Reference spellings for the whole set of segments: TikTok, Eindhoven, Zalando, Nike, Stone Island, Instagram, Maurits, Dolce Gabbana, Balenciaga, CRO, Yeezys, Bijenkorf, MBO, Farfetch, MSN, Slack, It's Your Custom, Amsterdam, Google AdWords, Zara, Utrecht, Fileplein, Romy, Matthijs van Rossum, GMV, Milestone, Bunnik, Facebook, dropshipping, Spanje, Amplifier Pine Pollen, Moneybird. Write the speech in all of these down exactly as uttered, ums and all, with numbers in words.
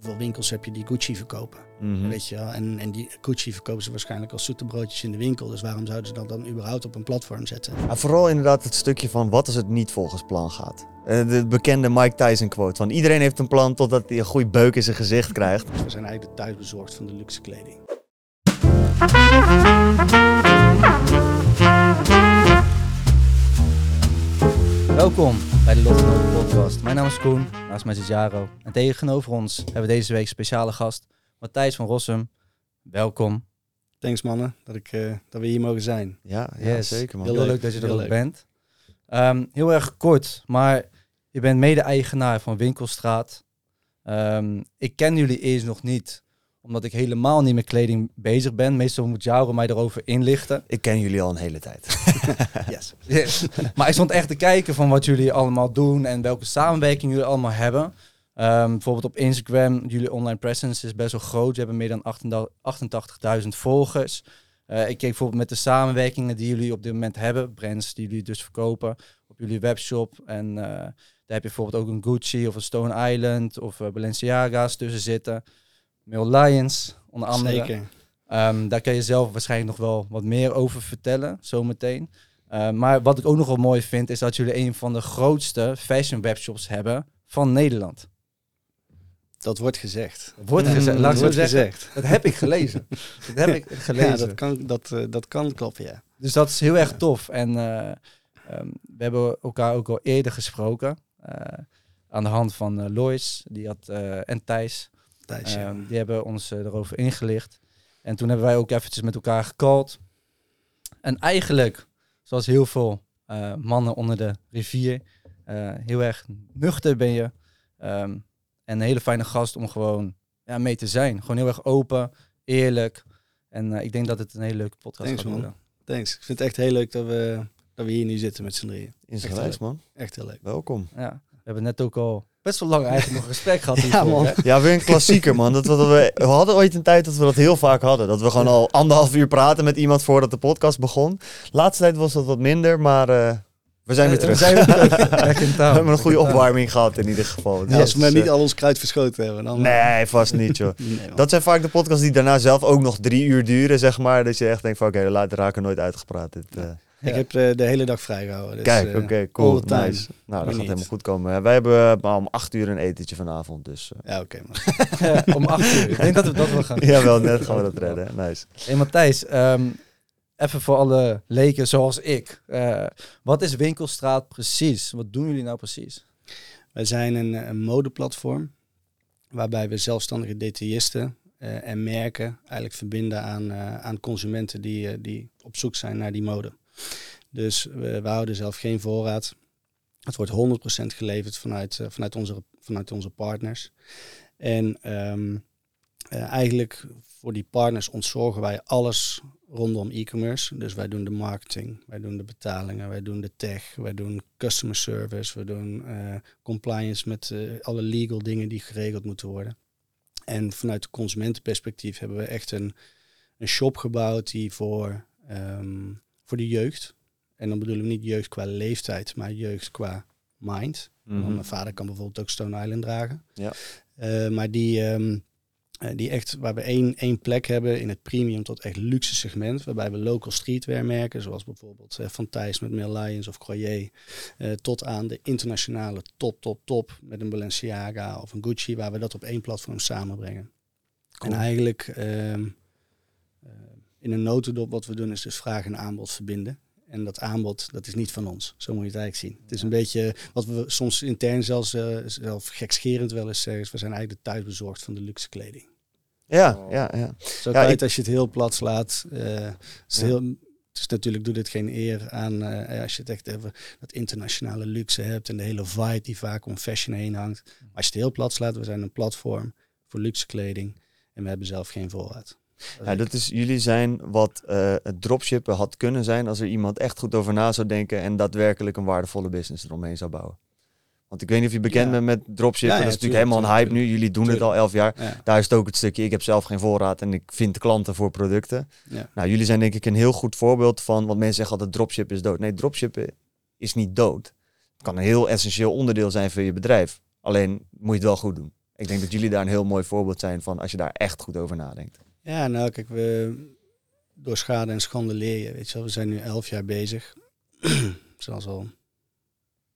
Hoeveel winkels heb je die Gucci verkopen? Mm-hmm. Weet je wel? En, en die Gucci verkopen ze waarschijnlijk als zoete broodjes in de winkel. Dus waarom zouden ze dat dan überhaupt op een platform zetten? En vooral inderdaad het stukje van wat als het niet volgens plan gaat. Uh, de bekende Mike Tyson quote van iedereen heeft een plan totdat hij een goede beuk in zijn gezicht krijgt. Dus we zijn eigenlijk de thuisbezorgd van de luxe kleding. Welkom bij de LOTGENOTEN podcast. Mijn naam is Koen, naast mij zit Jaro. En tegenover ons hebben we deze week speciale gast, Matthijs van Rossum. Welkom. Thanks mannen, dat, ik, uh, dat we hier mogen zijn. Ja, ja yes. Zeker man. Heel, heel leuk, leuk dat je er ook bent. Um, heel erg kort, maar je bent mede-eigenaar van Winkelstraat. Um, ik ken jullie eerst nog niet, omdat ik helemaal niet met kleding bezig ben. Meestal moet Jaro mij erover inlichten. Ik ken jullie al een hele tijd. yes. yes. Maar ik stond echt te kijken van wat jullie allemaal doen en welke samenwerking jullie allemaal hebben. Um, bijvoorbeeld op Instagram, jullie online presence is best wel groot. Je hebt meer dan achtentachtigduizend volgers. Uh, ik keek bijvoorbeeld met de samenwerkingen die jullie op dit moment hebben. Brands die jullie dus verkopen op jullie webshop. En uh, daar heb je bijvoorbeeld ook een Gucci of een Stone Island of uh, Balenciaga's tussen zitten. Mil Lions, onder andere. Zeker. Um, daar kan je zelf waarschijnlijk nog wel wat meer over vertellen, zometeen. Uh, maar wat ik ook nog wel mooi vind, is dat jullie een van de grootste fashion webshops hebben van Nederland. Dat wordt gezegd. Dat wordt gezegd. Mm, Laat dat, wordt zeggen, gezegd. dat heb ik gelezen. dat heb ik gelezen. Ja, dat kan, dat, uh, dat kan kloppen, ja. Dus dat is heel erg tof. En uh, um, we hebben elkaar ook al eerder gesproken. Uh, aan de hand van uh, Lois die had, uh, en Thijs. Thijs ja. um, die hebben ons uh, erover ingelicht. En toen hebben wij ook eventjes met elkaar gecallt. En eigenlijk, zoals heel veel uh, mannen onder de rivier, uh, heel erg nuchter ben je. Um, En een hele fijne gast om gewoon ja, mee te zijn. Gewoon heel erg open, eerlijk. En uh, ik denk dat het een hele leuke podcast Thanks, gaat worden. Thanks. Ik vind het echt heel leuk dat we, dat we hier nu zitten met z'n drieën. Insgelijks, man. Echt heel leuk. Welkom. Ja, we hebben net ook al best wel lang eigenlijk nog een gesprek gehad. Ja, man. Ja, weer een klassieker, man. Dat, dat we, we hadden ooit een tijd dat we dat heel vaak hadden. Dat we gewoon al anderhalf uur praten met iemand voordat de podcast begon. Laatste tijd was dat wat minder, maar... Uh... We zijn weer terug. We, zijn weer terug. We hebben een goede opwarming gehad in ieder geval. Ja, als we maar niet al ons kruid verschoten hebben. Dan nee, vast niet joh. Nee, dat zijn vaak de podcasts die daarna zelf ook nog drie uur duren, zeg maar. Dat je echt denkt van oké, okay, laat raken nooit uitgepraat. Dit, uh... ja. Ik heb de, de hele dag vrijgehouden. Dus, Kijk, oké, okay, cool. Nice. Nou, dat gaat niet. Helemaal goed komen. Wij hebben uh, om acht uur een etentje vanavond. Dus, uh... Ja, oké. Okay, om acht uur. Ik denk dat we dat wel gaan. Jawel, net gaan we dat redden. Nice. Hé hey, Matthijs, um, even voor alle leken zoals ik. Uh, wat is Winkelstraat precies? Wat doen jullie nou precies? Wij zijn een, een modeplatform waarbij we zelfstandige detailisten uh, en merken eigenlijk verbinden aan, uh, aan consumenten die, uh, die op zoek zijn naar die mode. Dus uh, we houden zelf geen voorraad. Het wordt honderd procent geleverd vanuit, uh, vanuit, onze, vanuit onze partners. En um, uh, eigenlijk voor die partners ontzorgen wij alles rondom e-commerce. Dus wij doen de marketing, wij doen de betalingen, wij doen de tech, wij doen customer service, we doen uh, compliance met uh, alle legal dingen die geregeld moeten worden. En vanuit de consumentenperspectief hebben we echt een, een shop gebouwd die voor, um, voor de jeugd, en dan bedoelen we niet jeugd qua leeftijd, maar jeugd qua mind. Mm-hmm. Mijn vader kan bijvoorbeeld ook Stone Island dragen. Ja. Uh, maar die... Um, Uh, die echt, waar we één, één plek hebben in het premium tot echt luxe segment. Waarbij we local streetwear merken. Zoals bijvoorbeeld uh, van Thijs met Mil Lions of Croyez. Uh, tot aan de internationale top, top, top. Met een Balenciaga of een Gucci. Waar we dat op één platform samenbrengen. Cool. En eigenlijk uh, uh, in een notendop wat we doen is dus vraag en aanbod verbinden. En dat aanbod, dat is niet van ons. Zo moet je het eigenlijk zien. Het is een beetje wat we soms intern zelfs, uh, zelf gekscherend wel eens zeggen. We zijn eigenlijk de thuisbezorgd van de luxe kleding. Ja, oh. ja, ja. Zo ja, kwijt ik... als je het heel plat slaat. Uh, het is ja. heel, is natuurlijk, doet het geen eer aan uh, als je het echt even dat internationale luxe hebt en de hele vibe die vaak om fashion heen hangt. Maar als je het heel plat slaat, we zijn een platform voor luxe kleding en we hebben zelf geen voorraad. Dat ja, dat is, jullie zijn wat uh, het dropshippen had kunnen zijn als er iemand echt goed over na zou denken en daadwerkelijk een waardevolle business eromheen zou bouwen. Want ik weet niet of je bekend ja. bent met dropshippen. Ja, ja, dat is tuurlijk, natuurlijk helemaal tuurlijk, een hype tuurlijk, nu. Jullie doen tuurlijk. het al elf jaar. Ja. Daar is het ook het stukje. Ik heb zelf geen voorraad en ik vind klanten voor producten. Ja. Nou, jullie zijn denk ik een heel goed voorbeeld van wat mensen zeggen altijd dropshippen is dood. Nee, dropshippen is niet dood. Het kan een heel essentieel onderdeel zijn voor je bedrijf. Alleen moet je het wel goed doen. Ik denk dat jullie daar een heel mooi voorbeeld zijn van als je daar echt goed over nadenkt. Ja, nou kijk, we door schade en schande leer je. Weet je wel, we zijn nu elf jaar bezig. Zelfs al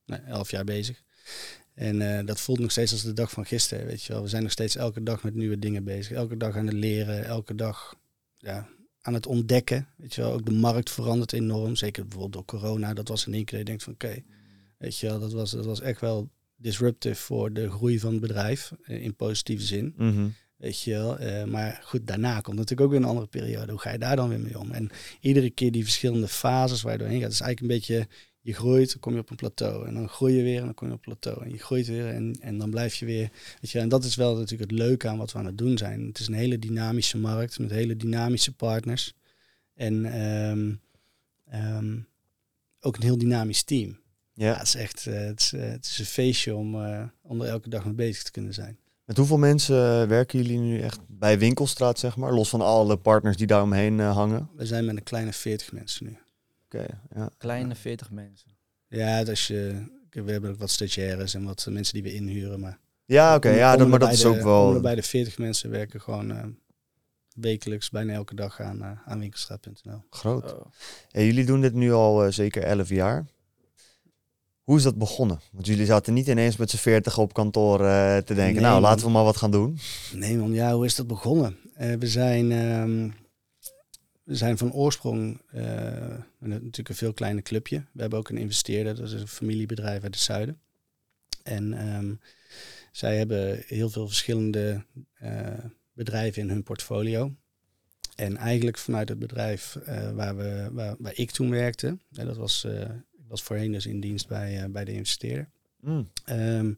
nee, elf jaar bezig. En uh, dat voelt nog steeds als de dag van gisteren, weet je wel. We zijn nog steeds elke dag met nieuwe dingen bezig. Elke dag aan het leren, elke dag ja, aan het ontdekken, weet je wel. Ook de markt verandert enorm, zeker bijvoorbeeld door corona. Dat was in één keer, je denkt van oké, okay, weet je wel, dat was, dat was echt wel disruptive voor de groei van het bedrijf, in positieve zin. Mm-hmm. Weet je wel, uh, maar goed, daarna komt natuurlijk ook weer een andere periode. Hoe ga je daar dan weer mee om? En iedere keer die verschillende fases waar je doorheen gaat, is eigenlijk een beetje... Je groeit, dan kom je op een plateau. En dan groei je weer en dan kom je op een plateau. En je groeit weer en, en dan blijf je weer. Weet je, en dat is wel natuurlijk het leuke aan wat we aan het doen zijn. Het is een hele dynamische markt met hele dynamische partners. En um, um, ook een heel dynamisch team. Ja, ja het is echt uh, het is, uh, het is een feestje om, uh, om er elke dag mee bezig te kunnen zijn. Met hoeveel mensen werken jullie nu echt bij Winkelstraat, zeg maar? Los van alle partners die daar omheen uh, hangen? We zijn met een kleine veertig mensen nu. Ja. Kleine veertig mensen. Ja, dus je, we hebben ook wat stagiaires en wat mensen die we inhuren. Maar ja, oké, okay, ja, dat, maar dat is de, ook wel... Bij de veertig mensen werken gewoon uh, wekelijks bijna elke dag aan, uh, aan winkelstraat punt n l. Groot. Oh. Hey, jullie doen dit nu al uh, zeker elf jaar. Hoe is dat begonnen? Want jullie zaten niet ineens met z'n veertig op kantoor uh, te denken, nee, nou, man. Laten we maar wat gaan doen. Nee man, ja, hoe is dat begonnen? Uh, we zijn... Um, We zijn van oorsprong uh, natuurlijk een veel kleiner clubje. We hebben ook een investeerder, dat is een familiebedrijf uit het zuiden. En um, zij hebben heel veel verschillende uh, bedrijven in hun portfolio. En eigenlijk vanuit het bedrijf uh, waar, we, waar, waar ik toen werkte, en dat was, uh, ik was voorheen dus in dienst bij, uh, bij de investeerder, mm. um,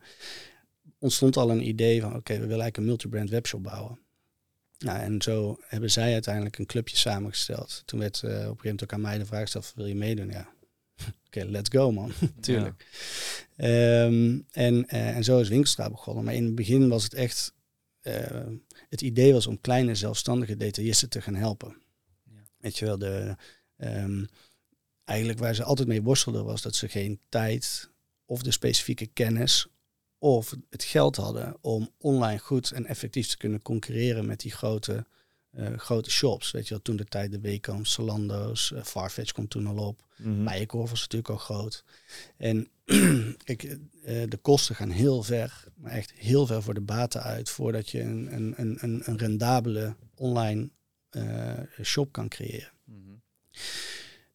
ontstond al een idee van oké, okay, we willen eigenlijk een multibrand webshop bouwen. Nou, en zo hebben zij uiteindelijk een clubje samengesteld. Toen werd uh, op een gegeven moment ook aan mij de vraag gesteld, wil je meedoen? Ja, oké, okay, let's go man. Tuurlijk. Ja. Um, en, uh, en zo is Winkelstraat begonnen. Maar in het begin was het echt, uh, het idee was om kleine zelfstandige detailisten te gaan helpen. Ja. Weet je wel, de, um, eigenlijk waar ze altijd mee worstelden was dat ze geen tijd of de specifieke kennis... of het geld hadden om online goed en effectief te kunnen concurreren met die grote, uh, grote shops. Weet je wel, toen de tijd de Wekamp, Zalando's, uh, Farfetch komt toen al op. Mm-hmm. Bijenkorf was natuurlijk al groot. En ik, uh, de kosten gaan heel ver, maar echt heel ver voor de baten uit... voordat je een, een, een, een rendabele online uh, shop kan creëren. Mm-hmm.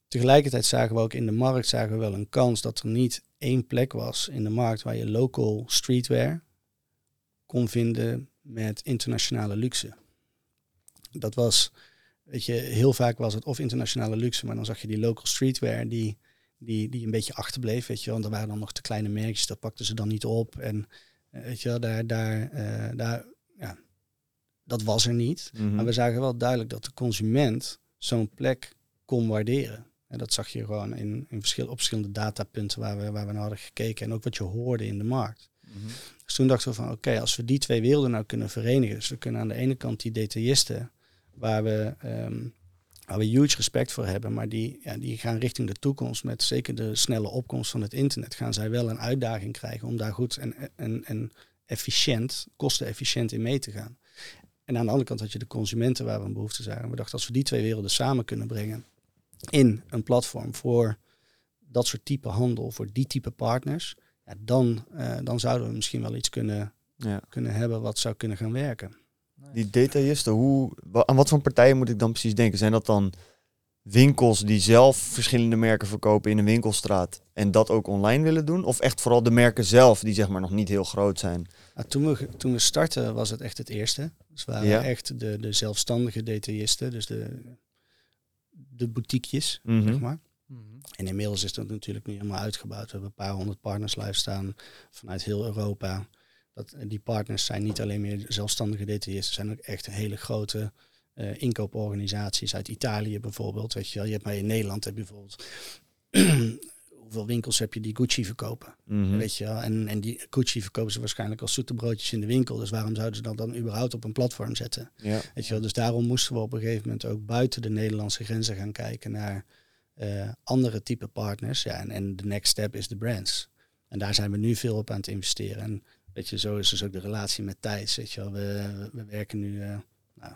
Tegelijkertijd zagen we ook in de markt zagen we wel een kans dat er niet... één plek was in de markt waar je local streetwear kon vinden met internationale luxe. Dat was, weet je, heel vaak was het of internationale luxe, maar dan zag je die local streetwear die, die, die een beetje achterbleef, weet je, want er waren dan nog te kleine merkjes, dat pakten ze dan niet op. En weet je, daar, daar, uh, daar ja, dat was er niet. Mm-hmm. Maar we zagen wel duidelijk dat de consument zo'n plek kon waarderen. En dat zag je gewoon in, in verschil, op verschillende datapunten waar we, waar we naar hadden gekeken. En ook wat je hoorde in de markt. Mm-hmm. Dus toen dachten we van oké, okay, als we die twee werelden nou kunnen verenigen. Dus we kunnen aan de ene kant die detailisten waar we, um, waar we huge respect voor hebben. Maar die, ja, die gaan richting de toekomst met zeker de snelle opkomst van het internet. Gaan zij wel een uitdaging krijgen om daar goed en, en, en efficiënt, kostenefficiënt in mee te gaan. En aan de andere kant had je de consumenten waar we een behoefte zagen. We dachten als we die twee werelden samen kunnen brengen. In een platform voor dat soort type handel, voor die type partners, ja, dan, uh, dan zouden we misschien wel iets kunnen, ja. kunnen hebben wat zou kunnen gaan werken. Die detailisten, hoe, aan wat voor partijen moet ik dan precies denken? Zijn dat dan winkels die zelf verschillende merken verkopen in een winkelstraat en dat ook online willen doen? Of echt vooral de merken zelf die zeg maar nog niet heel groot zijn? Nou, toen, we, toen we starten was het echt het eerste. Dus waren ja. echt de, de zelfstandige detailisten, dus de... de boutiquejes, mm-hmm. zeg maar. Mm-hmm. En inmiddels is dat natuurlijk nu helemaal uitgebouwd. We hebben een paar honderd partners live staan vanuit heel Europa. Dat, die partners zijn niet alleen meer zelfstandige detailisten, zijn ook echt hele grote uh, inkooporganisaties uit Italië bijvoorbeeld. Weet je wel, je hebt maar in Nederland heb je bijvoorbeeld hoeveel winkels heb je die Gucci verkopen? Mm-hmm. Weet je wel, en, en die Gucci verkopen ze waarschijnlijk als zoete broodjes in de winkel. Dus waarom zouden ze dat dan überhaupt op een platform zetten? Ja. Weet je wel, dus daarom moesten we op een gegeven moment ook buiten de Nederlandse grenzen gaan kijken naar uh, andere type partners. Ja, en de next step is de brands. En daar zijn we nu veel op aan het investeren. En weet je, zo is dus ook de relatie met Thijs. Weet je wel. We, we werken nu uh, nou,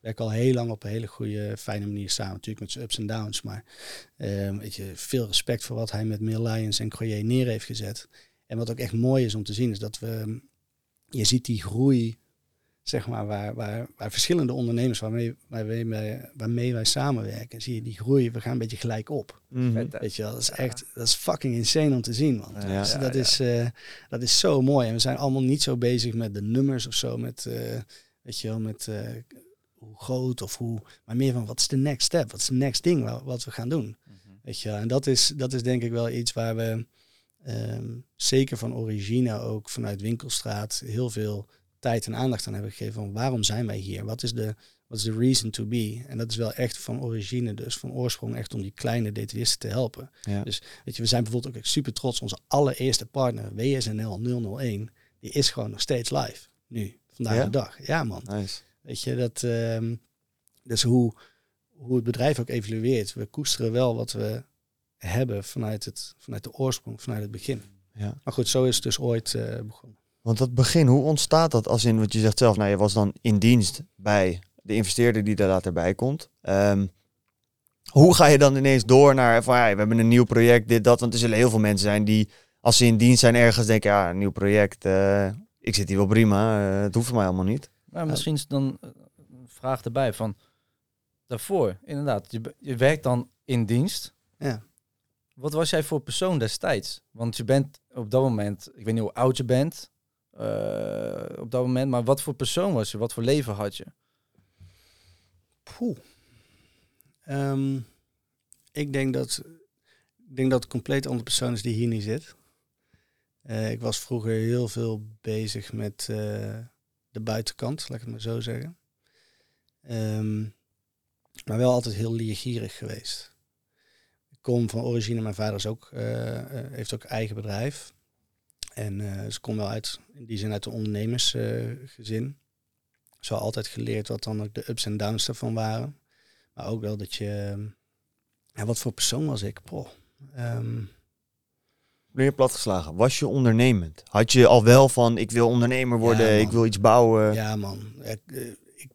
werken al heel lang op een hele goede, fijne manier samen. Natuurlijk met zijn ups en downs. Maar uh, weet je, veel respect voor wat hij met Mil Lions en Croyez neer heeft gezet. En wat ook echt mooi is om te zien, is dat we... Je ziet die groei, zeg maar, waar, waar, waar verschillende ondernemers waarmee, waarmee, wij, waarmee wij samenwerken. Zie je die groei, we gaan een beetje gelijk op. Mm-hmm. Weet je wel, dat is echt, dat is fucking insane om te zien, man. Ja, dus ja, dat, ja. Is, uh, dat is zo mooi. En we zijn allemaal niet zo bezig met de nummers of zo, met, uh, weet je wel, met uh, hoe groot of hoe, maar meer van wat is de next step, wat is de next ding wat, wat we gaan doen. Mm-hmm. Weet je wel, en dat is, dat is denk ik wel iets waar we um, zeker van origine ook vanuit Winkelstraat heel veel tijd en aandacht aan hebben gegeven van waarom zijn wij hier? Wat is de wat is de reason to be? En dat is wel echt van origine, dus van oorsprong echt om die kleine detailisten te helpen. Ja. Dus weet je, we zijn bijvoorbeeld ook super trots. Onze allereerste partner, W S N L nul nul een, die is gewoon nog steeds live nu, vandaag ja? de dag. Ja man. Nice. Weet je, dat um, dus hoe, hoe het bedrijf ook evolueert. We koesteren wel wat we hebben vanuit, het, vanuit de oorsprong, vanuit het begin. Ja. Maar goed, zo is het dus ooit uh, begonnen. Want dat begin, hoe ontstaat dat? Als in, wat je zegt zelf, nou, je was dan in dienst bij de investeerder die daar later bij komt. Um, hoe ga je dan ineens door naar, van, ja, we hebben een nieuw project, dit, dat. Want er zullen heel veel mensen zijn die, als ze in dienst zijn ergens, denken, ja, een nieuw project, uh, ik zit hier wel prima, uh, het hoeft voor mij allemaal niet. Nou, misschien is dan een vraag erbij van, daarvoor, inderdaad, je, je werkt dan in dienst. Ja. Wat was jij voor persoon destijds? Want je bent op dat moment, ik weet niet hoe oud je bent... Uh, op dat moment, maar wat voor persoon was je? Wat voor leven had je? Poeh. Um, ik denk dat ik denk dat het compleet andere persoon is die hier niet zit. Uh, ik was vroeger heel veel bezig met uh, de buitenkant, laat ik het maar zo zeggen. Um, maar wel altijd heel leergierig geweest. Ik kom van origine, mijn vader is ook, uh, heeft ook eigen bedrijf. En uh, ze komt wel uit, in die zin uit een ondernemersgezin. Uh, Zo altijd geleerd wat dan ook de ups en downs ervan waren. Maar ook wel dat je... Uh, wat voor persoon was ik? Poh. Um... Ben je platgeslagen? Was je ondernemend? Had je al wel van, ik wil ondernemer worden, ja, ik wil iets bouwen? Ja man. Ik, ik,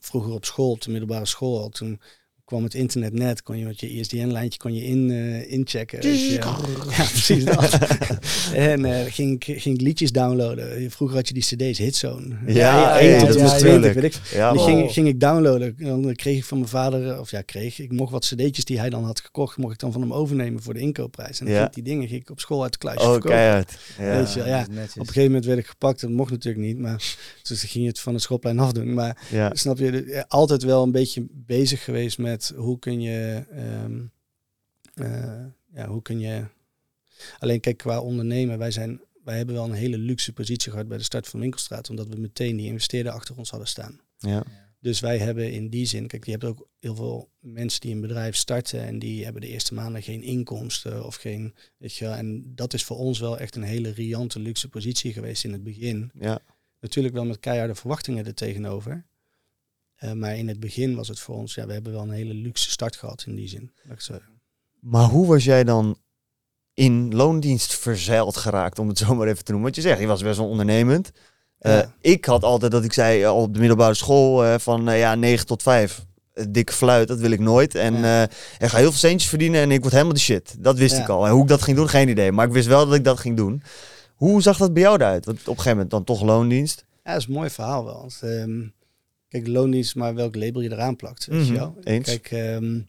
vroeger op school, op de middelbare school al, toen... kwam het internet net, kon je met je I S D N-lijntje kon je in, uh, inchecken. Dus, uh, ja, precies dat. En uh, ging, ging ik liedjes downloaden. Vroeger had je die cd's, Hitzone. Ja, één ja, tot ja, ja, twintig, weet ik. Ja, die ging, ging ik downloaden. Dan kreeg ik van mijn vader, of ja, kreeg ik mocht wat cd'tjes die hij dan had gekocht, mocht ik dan van hem overnemen voor de inkoopprijs. En dan ja. ging die dingen ging ik op school uit het kluisje oh, verkopen. Ja. Weet je, ja. Op een gegeven moment werd ik gepakt, dat mocht natuurlijk niet, maar dus ging je het van het schoolplein afdoen. Maar ja. snap je, altijd wel een beetje bezig geweest met hoe kun je, um, uh, ja, hoe kun je, alleen kijk qua ondernemen, wij zijn, wij hebben wel een hele luxe positie gehad bij de start van Winkelstraat, omdat we meteen die investeerder achter ons hadden staan. Ja. Dus wij hebben in die zin, kijk, je hebt ook heel veel mensen die een bedrijf starten en die hebben de eerste maanden geen inkomsten of geen, weet je, en dat is voor ons wel echt een hele riante luxe positie geweest in het begin. Ja. Natuurlijk wel met keiharde verwachtingen er tegenover. Uh, maar in het begin was het voor ons... ja, we hebben wel een hele luxe start gehad in die zin. Maar hoe was jij dan in loondienst verzeild geraakt... om het zo maar even te noemen? Want je zegt, je was best wel ondernemend. Uh, ja. Ik had altijd dat ik zei uh, op de middelbare school... Uh, van uh, ja, negen tot vijf, uh, dikke fluit, dat wil ik nooit. En ja. uh, ik ga heel veel centjes verdienen en ik word helemaal de shit. Dat wist ja. ik al. En hoe ik dat ging doen, geen idee. Maar ik wist wel dat ik dat ging doen. Hoe zag dat bij jou eruit? Want op een gegeven moment dan toch loondienst. Ja, dat is een mooi verhaal wel. Want, um... Kijk, loondienst, maar welk label je eraan plakt. Weet mm-hmm. je wel? Eens. Kijk, um,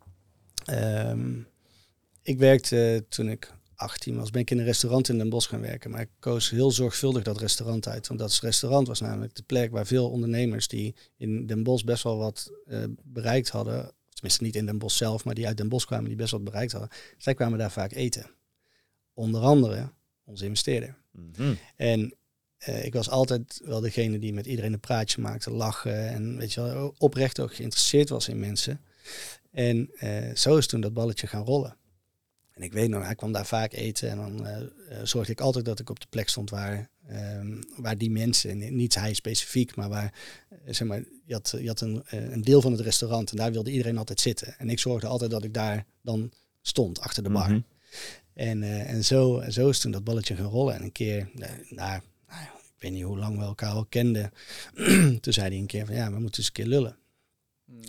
um, ik werkte toen ik achttien was, ben ik in een restaurant in Den Bosch gaan werken. Maar ik koos heel zorgvuldig dat restaurant uit. Want dat restaurant was namelijk de plek waar veel ondernemers die in Den Bosch best wel wat uh, bereikt hadden, tenminste niet in Den Bosch zelf, maar die uit Den Bosch kwamen, die best wat bereikt hadden. Zij kwamen daar vaak eten. Onder andere onze investeerder. Mm-hmm. En uh, ik was altijd wel degene die met iedereen een praatje maakte, lachen en weet je wel, oprecht ook geïnteresseerd was in mensen. En uh, zo is toen dat balletje gaan rollen. En ik weet nog, hij kwam daar vaak eten en dan uh, zorgde ik altijd dat ik op de plek stond waar, um, waar die mensen, niet hij specifiek, maar waar, zeg maar, je had, je had een, een deel van het restaurant en daar wilde iedereen altijd zitten. En ik zorgde altijd dat ik daar dan stond, achter de bar. Mm-hmm. En, uh, en zo, zo is toen dat balletje gaan rollen. En een keer, nou, nou, ik weet niet hoe lang we elkaar al kenden, toen zei hij een keer van ja, we moeten eens een keer lullen.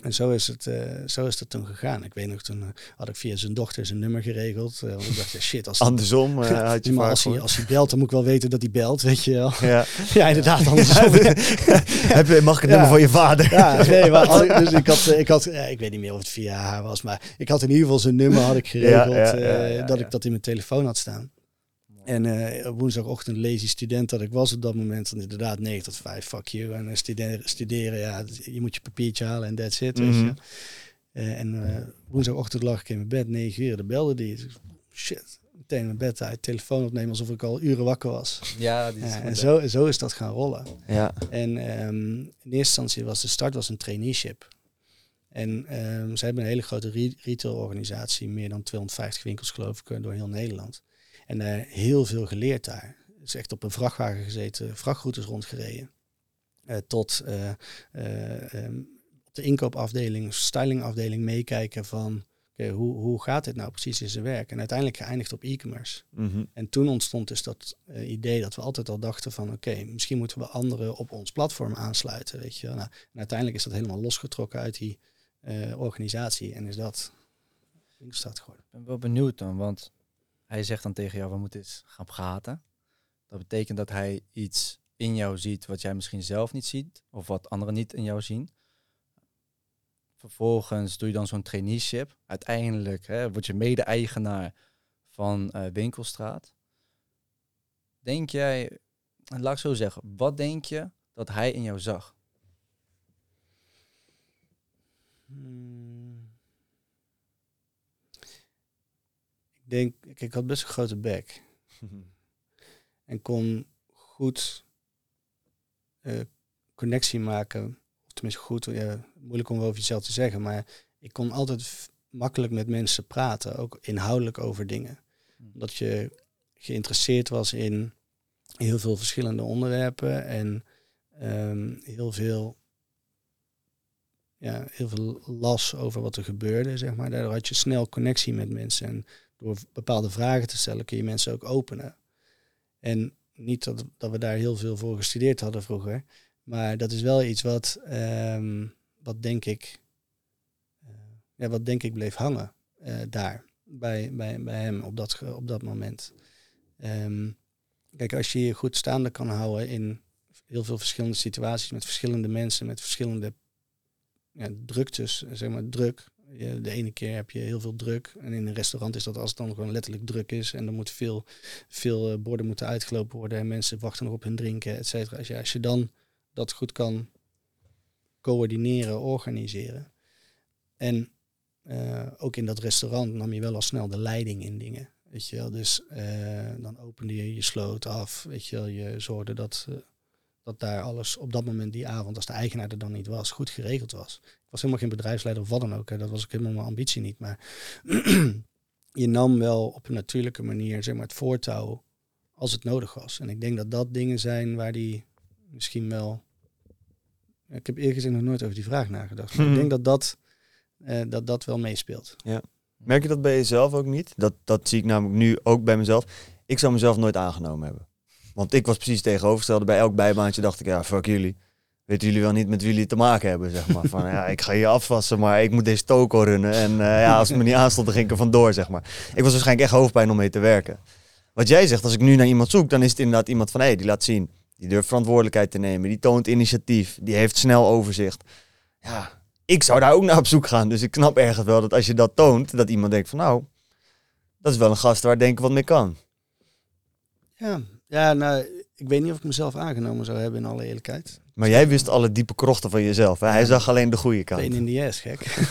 En zo is het, uh, zo is dat toen gegaan. Ik weet nog, toen uh, had ik via zijn dochter zijn nummer geregeld. Uh, want ik dacht, ja, shit, als andersom uh, had je maar als hij, als hij belt, dan moet ik wel weten dat hij belt, weet je wel. Ja, ja inderdaad. Andersom. Ja. Heb je, mag ik het ja. nummer van je vader? Ja, nee, maar al, dus ik had, ik had, ja, ik weet niet meer of het via haar was, maar ik had in ieder geval zijn nummer had ik geregeld, ja, ja, ja, ja, ja, uh, dat ja. ik dat in mijn telefoon had staan. En uh, woensdagochtend lazy student dat ik was op dat moment. Dan inderdaad negen tot vijf, fuck you. En uh, studeren, studeren, ja, je moet je papiertje halen en that's it. Mm-hmm. Weet je. Uh, en uh, woensdagochtend lag ik in mijn bed, negen uur. Dan belde die. Dus, shit, meteen mijn bed uit. Telefoon opnemen alsof ik al uren wakker was. Ja, die is uh, en zo, zo is dat gaan rollen. Ja. En um, in eerste instantie was de start was een traineeship. En um, ze hebben een hele grote re- retailorganisatie. Meer dan tweehonderdvijftig winkels geloof ik door heel Nederland. En uh, heel veel geleerd daar. Dus echt op een vrachtwagen gezeten, vrachtroutes rondgereden. Uh, tot uh, uh, um, op de inkoopafdeling, stylingafdeling meekijken van okay, hoe, hoe gaat dit nou precies in zijn werk? En uiteindelijk geëindigd op e-commerce. Mm-hmm. En toen ontstond dus dat uh, idee dat we altijd al dachten van oké, okay, misschien moeten we anderen op ons platform aansluiten. Weet je wel? Nou, en uiteindelijk is dat helemaal losgetrokken uit die uh, organisatie. En is dat Winkelstraat geworden. Ik ben wel benieuwd dan, want hij zegt dan tegen jou, we moeten eens gaan praten. Dat betekent dat hij iets in jou ziet wat jij misschien zelf niet ziet. Of wat anderen niet in jou zien. Vervolgens doe je dan zo'n traineeship. Uiteindelijk hè, word je mede-eigenaar van uh, Winkelstraat. Denk jij, laat ik zo zeggen, wat denk je dat hij in jou zag? Hmm. Ik denk, ik had best een grote bek. Mm-hmm. En kon goed uh, connectie maken. Of tenminste goed, uh, moeilijk om wel over jezelf te zeggen. Maar ik kon altijd f- makkelijk met mensen praten. Ook inhoudelijk over dingen. Mm. Omdat je geïnteresseerd was in heel veel verschillende onderwerpen. En um, heel veel... Ja, heel veel las over wat er gebeurde, zeg maar. Daardoor had je snel connectie met mensen. En door bepaalde vragen te stellen kun je mensen ook openen. En niet dat, dat we daar heel veel voor gestudeerd hadden vroeger. Maar dat is wel iets wat, um, wat denk ik... Uh, ja, wat denk ik bleef hangen uh, daar. Bij, bij, bij hem op dat, op dat moment. Um, kijk, als je je goed staande kan houden in heel veel verschillende situaties... met verschillende mensen, met verschillende... Ja, druktes, zeg maar druk. De ene keer heb je heel veel druk. En in een restaurant is dat als het dan gewoon letterlijk druk is. En er moet veel, veel borden moeten uitgelopen worden. En mensen wachten nog op hun drinken, et cetera. Als je, als je dan dat goed kan coördineren, organiseren. En uh, ook in dat restaurant nam je wel al snel de leiding in dingen. Weet je wel? Dus uh, dan opende je je sloot af. Weet je wel? Je zorgde dat... Uh, dat daar alles op dat moment, die avond, als de eigenaar er dan niet was, goed geregeld was. Ik was helemaal geen bedrijfsleider of wat dan ook. Hè. Dat was ook helemaal mijn ambitie niet. Maar je nam wel op een natuurlijke manier, zeg maar, het voortouw als het nodig was. En ik denk dat dat dingen zijn waar die misschien wel... Ik heb eerlijk gezegd nog nooit over die vraag nagedacht. Maar hmm. ik denk dat dat, eh, dat dat wel meespeelt. Ja. Merk je dat bij jezelf ook niet? Dat, dat zie ik namelijk nu ook bij mezelf. Ik zou mezelf nooit aangenomen hebben. Want ik was precies tegenovergestelde. Bij elk bijbaantje dacht ik, ja, fuck jullie. Weten jullie wel niet met wie jullie te maken hebben, zeg maar. Van, ja, ik ga je afwassen, maar ik moet deze toko runnen. En uh, ja, als het me niet aanstond, dan ging ik er vandoor, zeg maar. Ik was waarschijnlijk echt hoofdpijn om mee te werken. Wat jij zegt, als ik nu naar iemand zoek, dan is het inderdaad iemand van... hé, hey, die laat zien. Die durft verantwoordelijkheid te nemen. Die toont initiatief. Die heeft snel overzicht. Ja, ik zou daar ook naar op zoek gaan. Dus ik snap ergens wel dat als je dat toont, dat iemand denkt van... nou, dat is wel een gast waar denk ik wat mee kan. Ja... Ja, nou, ik weet niet of ik mezelf aangenomen zou hebben in alle eerlijkheid. Maar jij wist alle diepe krochten van jezelf. Hè? Hij ja. zag alleen de goede kant. Pain in the ass, gek.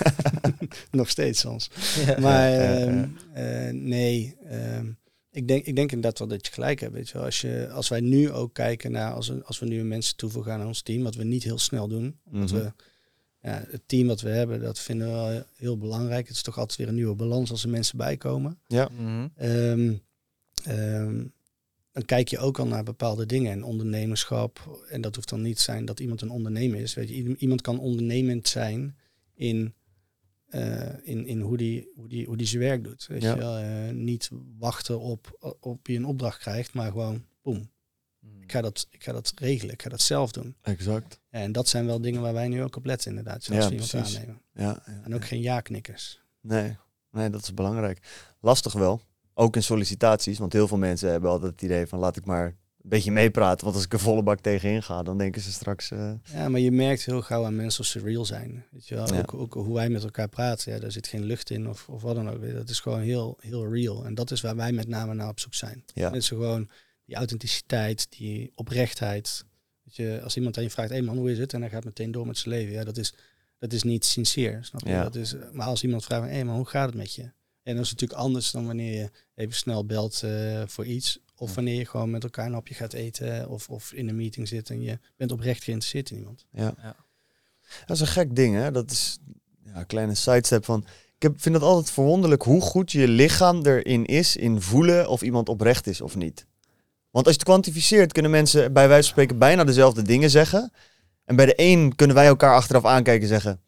Nog steeds soms. Ja. Maar ja, um, ja. Uh, nee, um, ik, denk, ik denk inderdaad wel dat je gelijk hebt. Weet je wel. Als, je, als wij nu ook kijken naar, als we, als we nu mensen toevoegen aan ons team, wat we niet heel snel doen. Omdat mm-hmm. we, ja, het team wat we hebben, dat vinden we wel heel belangrijk. Het is toch altijd weer een nieuwe balans als er mensen bijkomen. Ja. Mm-hmm. Um, um, Dan kijk je ook al naar bepaalde dingen. En ondernemerschap. En dat hoeft dan niet te zijn dat iemand een ondernemer is. Weet je, iemand kan ondernemend zijn in, uh, in, in hoe die, hoe die, hoe die zijn werk doet. Weet ja. je wel? Uh, niet wachten op, op je een opdracht krijgt, maar gewoon boem. Ik ga, dat, ik ga dat regelen. Ik ga dat zelf doen. Exact. En dat zijn wel dingen waar wij nu ook op letten inderdaad. Zoals ja, we iemand precies. aannemen. Ja, ja, en ook ja. geen ja-knikkers. Nee. nee, dat is belangrijk. Lastig wel. Ook in sollicitaties, want heel veel mensen hebben altijd het idee van laat ik maar een beetje meepraten. Want als ik er volle bak tegenin ga, dan denken ze straks... Uh... Ja, maar je merkt heel gauw aan mensen of ze real zijn. Weet je wel? Ja. Ook, ook hoe wij met elkaar praten, ja, daar zit geen lucht in of, of wat dan ook. Dat is gewoon heel, heel real. En dat is waar wij met name naar op zoek zijn. Ja. Mensen gewoon die authenticiteit, die oprechtheid. Weet je, als iemand aan je vraagt, hé hey man, hoe is het? En hij gaat meteen door met zijn leven. Ja, dat is, dat is niet sincere, snap je? Ja. Dat is, maar als iemand vraagt, hé hey man, hoe gaat het met je? En dat is natuurlijk anders dan wanneer je even snel belt uh, voor iets. Of wanneer je gewoon met elkaar een hapje gaat eten. Of, of in een meeting zit en je bent oprecht geïnteresseerd in iemand. Ja. ja. Dat is een gek ding, hè? Dat is ja, een kleine sidestep van... Ik heb, vind het altijd verwonderlijk hoe goed je lichaam erin is... in voelen of iemand oprecht is of niet. Want als je het kwantificeert kunnen mensen bij wijze van spreken... bijna dezelfde dingen zeggen. En bij de een kunnen wij elkaar achteraf aankijken en zeggen...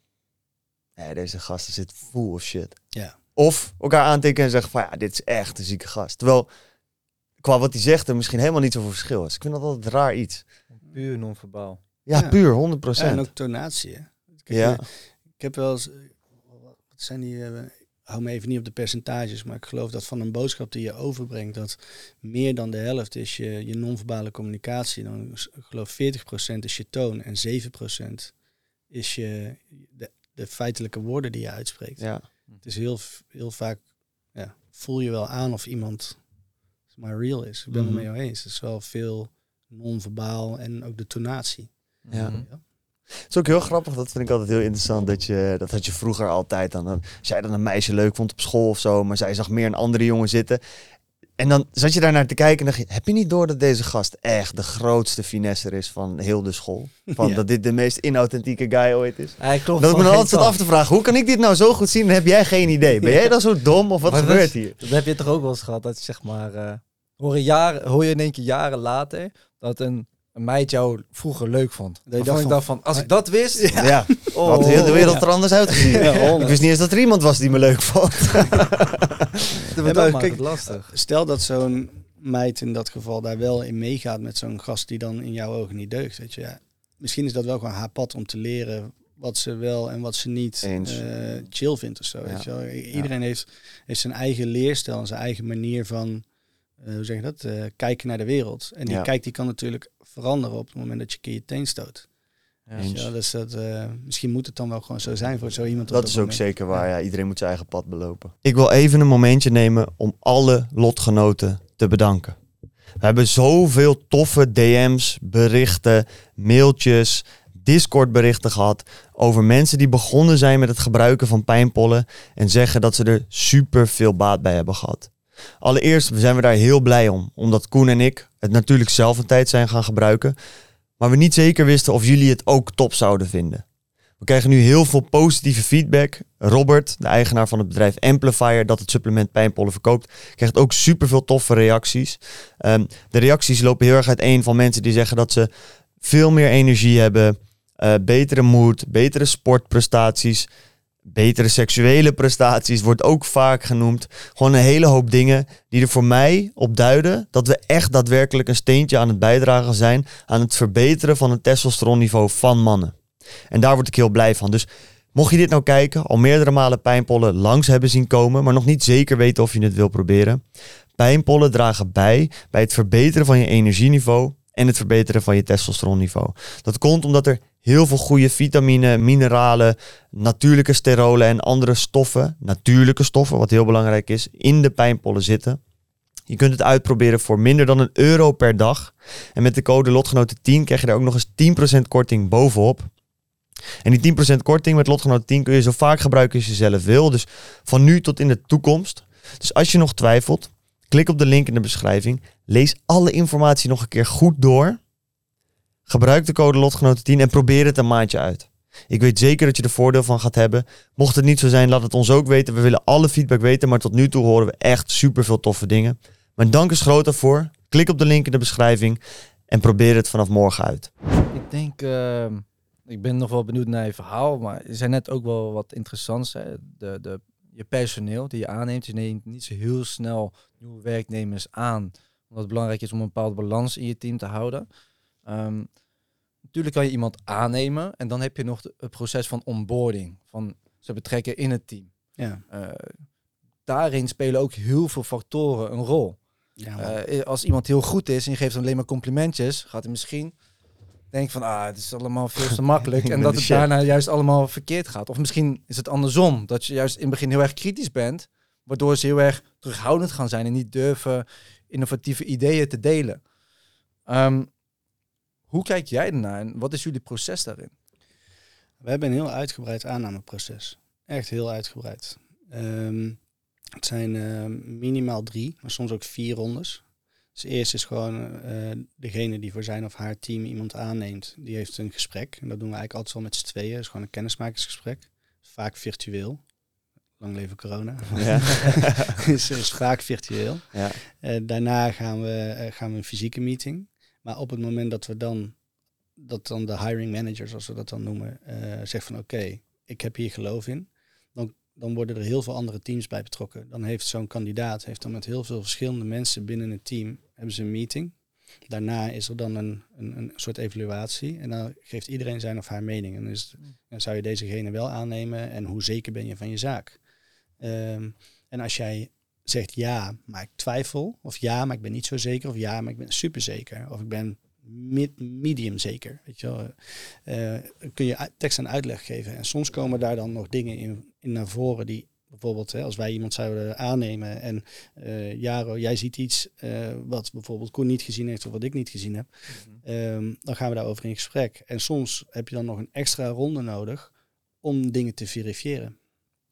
Nee, deze gasten zit full of shit. Ja. Of elkaar aantikken en zeggen van ja, dit is echt een zieke gast. Terwijl, qua wat hij zegt, er misschien helemaal niet zoveel verschil is. Ik vind dat altijd raar iets. Puur non-verbaal. Ja, ja. puur, honderd procent. Ja, en ook tonatie. Kijk, ja. Ik heb wel eens, wat zijn die, uh, hou me even niet op de percentages, maar ik geloof dat van een boodschap die je overbrengt, dat meer dan de helft is je, je non-verbale communicatie. Dan ik geloof veertig procent is je toon en zeven procent is je de, de feitelijke woorden die je uitspreekt. Ja. Het is heel, heel vaak, ja, voel je wel aan of iemand maar real is. Ik ben mm-hmm. het met jou eens. Het is wel veel non-verbaal en ook de tonatie. Ja. Mm-hmm. ja. Het is ook heel grappig, dat vind ik altijd heel interessant, dat je dat had je vroeger altijd. Dan, als jij dan een meisje leuk vond op school of zo, maar zij zag meer een andere jongen zitten. En dan zat je daar naar te kijken en dacht je, heb je niet door dat deze gast echt de grootste finesser is van heel de school? Van ja. dat dit de meest inauthentieke guy ooit is? Hij klopt, dat ik me dan altijd zat af te vragen, hoe kan ik dit nou zo goed zien en heb jij geen idee? Ben jij dan zo dom of wat maar gebeurt dat, hier? Dat heb je toch ook wel eens gehad, dat je zeg maar, uh, hoor, een jaar, hoor je in één keer jaren later dat een... een meid jou vroeger leuk vond. Dat je dacht van, dacht van, als ik dat wist... Ja, ja. Oh, had heel de wereld ja. er anders uitgezien. Ja, ik wist niet eens dat er iemand was die me leuk vond. Ja. dat ja, maakt het lastig. Stel dat zo'n meid in dat geval daar wel in meegaat met zo'n gast die dan in jouw ogen niet deugt. Weet je. Ja, misschien is dat wel gewoon haar pad om te leren wat ze wel en wat ze niet uh, chill vindt of zo. Ja. Weet je wel. Iedereen ja. heeft, heeft zijn eigen leerstijl en zijn eigen manier van... Uh, hoe zeg je dat? Uh, kijken naar de wereld. En die ja. kijk die kan natuurlijk veranderen op het moment dat je keer je teen stoot. Ja. Ja, dus dat, uh, misschien moet het dan wel gewoon zo zijn voor zo iemand. Dat, dat is ook moment. Zeker waar. Ja. Ja, iedereen moet zijn eigen pad belopen. Ik wil even een momentje nemen om alle lotgenoten te bedanken. We hebben zoveel toffe D M's, berichten, mailtjes, Discord berichten gehad over mensen die begonnen zijn met het gebruiken van pijnpollen en zeggen dat ze er super veel baat bij hebben gehad. Allereerst zijn we daar heel blij om, omdat Koen en ik het natuurlijk zelf een tijd zijn gaan gebruiken, maar we niet zeker wisten of jullie het ook top zouden vinden. We krijgen nu heel veel positieve feedback. Robert, de eigenaar van het bedrijf Amplifier, dat het supplement pijnpollen verkoopt, krijgt ook superveel toffe reacties. Um, de reacties lopen heel erg uiteen van mensen die zeggen dat ze veel meer energie hebben, uh, betere mood, betere sportprestaties... Betere seksuele prestaties wordt ook vaak genoemd. Gewoon een hele hoop dingen die er voor mij op duiden dat we echt daadwerkelijk een steentje aan het bijdragen zijn aan het verbeteren van het testosteronniveau van mannen. En daar word ik heel blij van. Dus mocht je dit nou kijken, al meerdere malen pijnpollen langs hebben zien komen, maar nog niet zeker weten of je het wil proberen. Pijnpollen dragen bij bij het verbeteren van je energieniveau en het verbeteren van je testosteronniveau. Dat komt omdat er heel veel goede vitamine, mineralen, natuurlijke sterolen en andere stoffen, natuurlijke stoffen, wat heel belangrijk is, in de pijnpollen zitten. Je kunt het uitproberen voor minder dan een euro per dag. En met de code LOTGENOTEN tien krijg je daar ook nog eens tien procent korting bovenop. En die tien procent korting met LOTGENOTEN tien kun je zo vaak gebruiken als je zelf wil. Dus van nu tot in de toekomst. Dus als je nog twijfelt, klik op de link in de beschrijving. Lees alle informatie nog een keer goed door. Gebruik de code LOTGENOTEN tien en probeer het een maandje uit. Ik weet zeker dat je er voordeel van gaat hebben. Mocht het niet zo zijn, laat het ons ook weten. We willen alle feedback weten, maar tot nu toe horen we echt superveel toffe dingen. Mijn dank is groot daarvoor. Klik op de link in de beschrijving en probeer het vanaf morgen uit. Ik denk, uh, ik ben nog wel benieuwd naar je verhaal, maar er zijn net ook wel wat interessants. Hè? De, de, je personeel die je aanneemt, je neemt niet zo heel snel nieuwe werknemers aan, omdat het belangrijk is om een bepaalde balans in je team te houden. Um, Natuurlijk kan je iemand aannemen en dan heb je nog de, het proces van onboarding, van ze betrekken in het team. Ja. Uh, daarin spelen ook heel veel factoren een rol. Ja, uh, als iemand heel goed is en je geeft hem alleen maar complimentjes, gaat hij misschien denken van, ah, het is allemaal veel te makkelijk en dat het daarna juist allemaal verkeerd gaat. Of misschien is het andersom, dat je juist in het begin heel erg kritisch bent, waardoor ze heel erg terughoudend gaan zijn en niet durven innovatieve ideeën te delen. Um, Hoe kijk jij ernaar en wat is jullie proces daarin? We hebben een heel uitgebreid aannameproces. Echt heel uitgebreid. Um, het zijn uh, minimaal drie, maar soms ook vier rondes. Dus eerst is gewoon uh, degene die voor zijn of haar team iemand aanneemt, die heeft een gesprek. En dat doen we eigenlijk altijd wel met z'n tweeën. Het is gewoon een kennismakingsgesprek. Vaak virtueel. Lang leven corona. Ja. dus is vaak virtueel. Ja. Uh, daarna gaan we, uh, gaan we een fysieke meeting. Maar op het moment dat we dan, dat dan de hiring manager, zoals we dat dan noemen, uh, zegt van oké, okay, ik heb hier geloof in, dan, dan worden er heel veel andere teams bij betrokken. Dan heeft zo'n kandidaat, heeft dan met heel veel verschillende mensen binnen het team, hebben ze een meeting. Daarna is er dan een, een, een soort evaluatie en dan geeft iedereen zijn of haar mening. En dus, dan zou je dezegene wel aannemen en hoe zeker ben je van je zaak? Um, en als jij zegt ja, maar ik twijfel. Of ja, maar ik ben niet zo zeker. Of ja, maar ik ben superzeker. Of ik ben mid, medium zeker. Weet je wel. Uh, kun je tekst en uitleg geven. En soms komen daar dan nog dingen in, in naar voren die bijvoorbeeld, hè, als wij iemand zouden aannemen en uh, Jaro, jij ziet iets uh, wat bijvoorbeeld Koen niet gezien heeft of wat ik niet gezien heb. Mm-hmm. um, dan gaan we daarover in gesprek. En soms heb je dan nog een extra ronde nodig om dingen te verifiëren.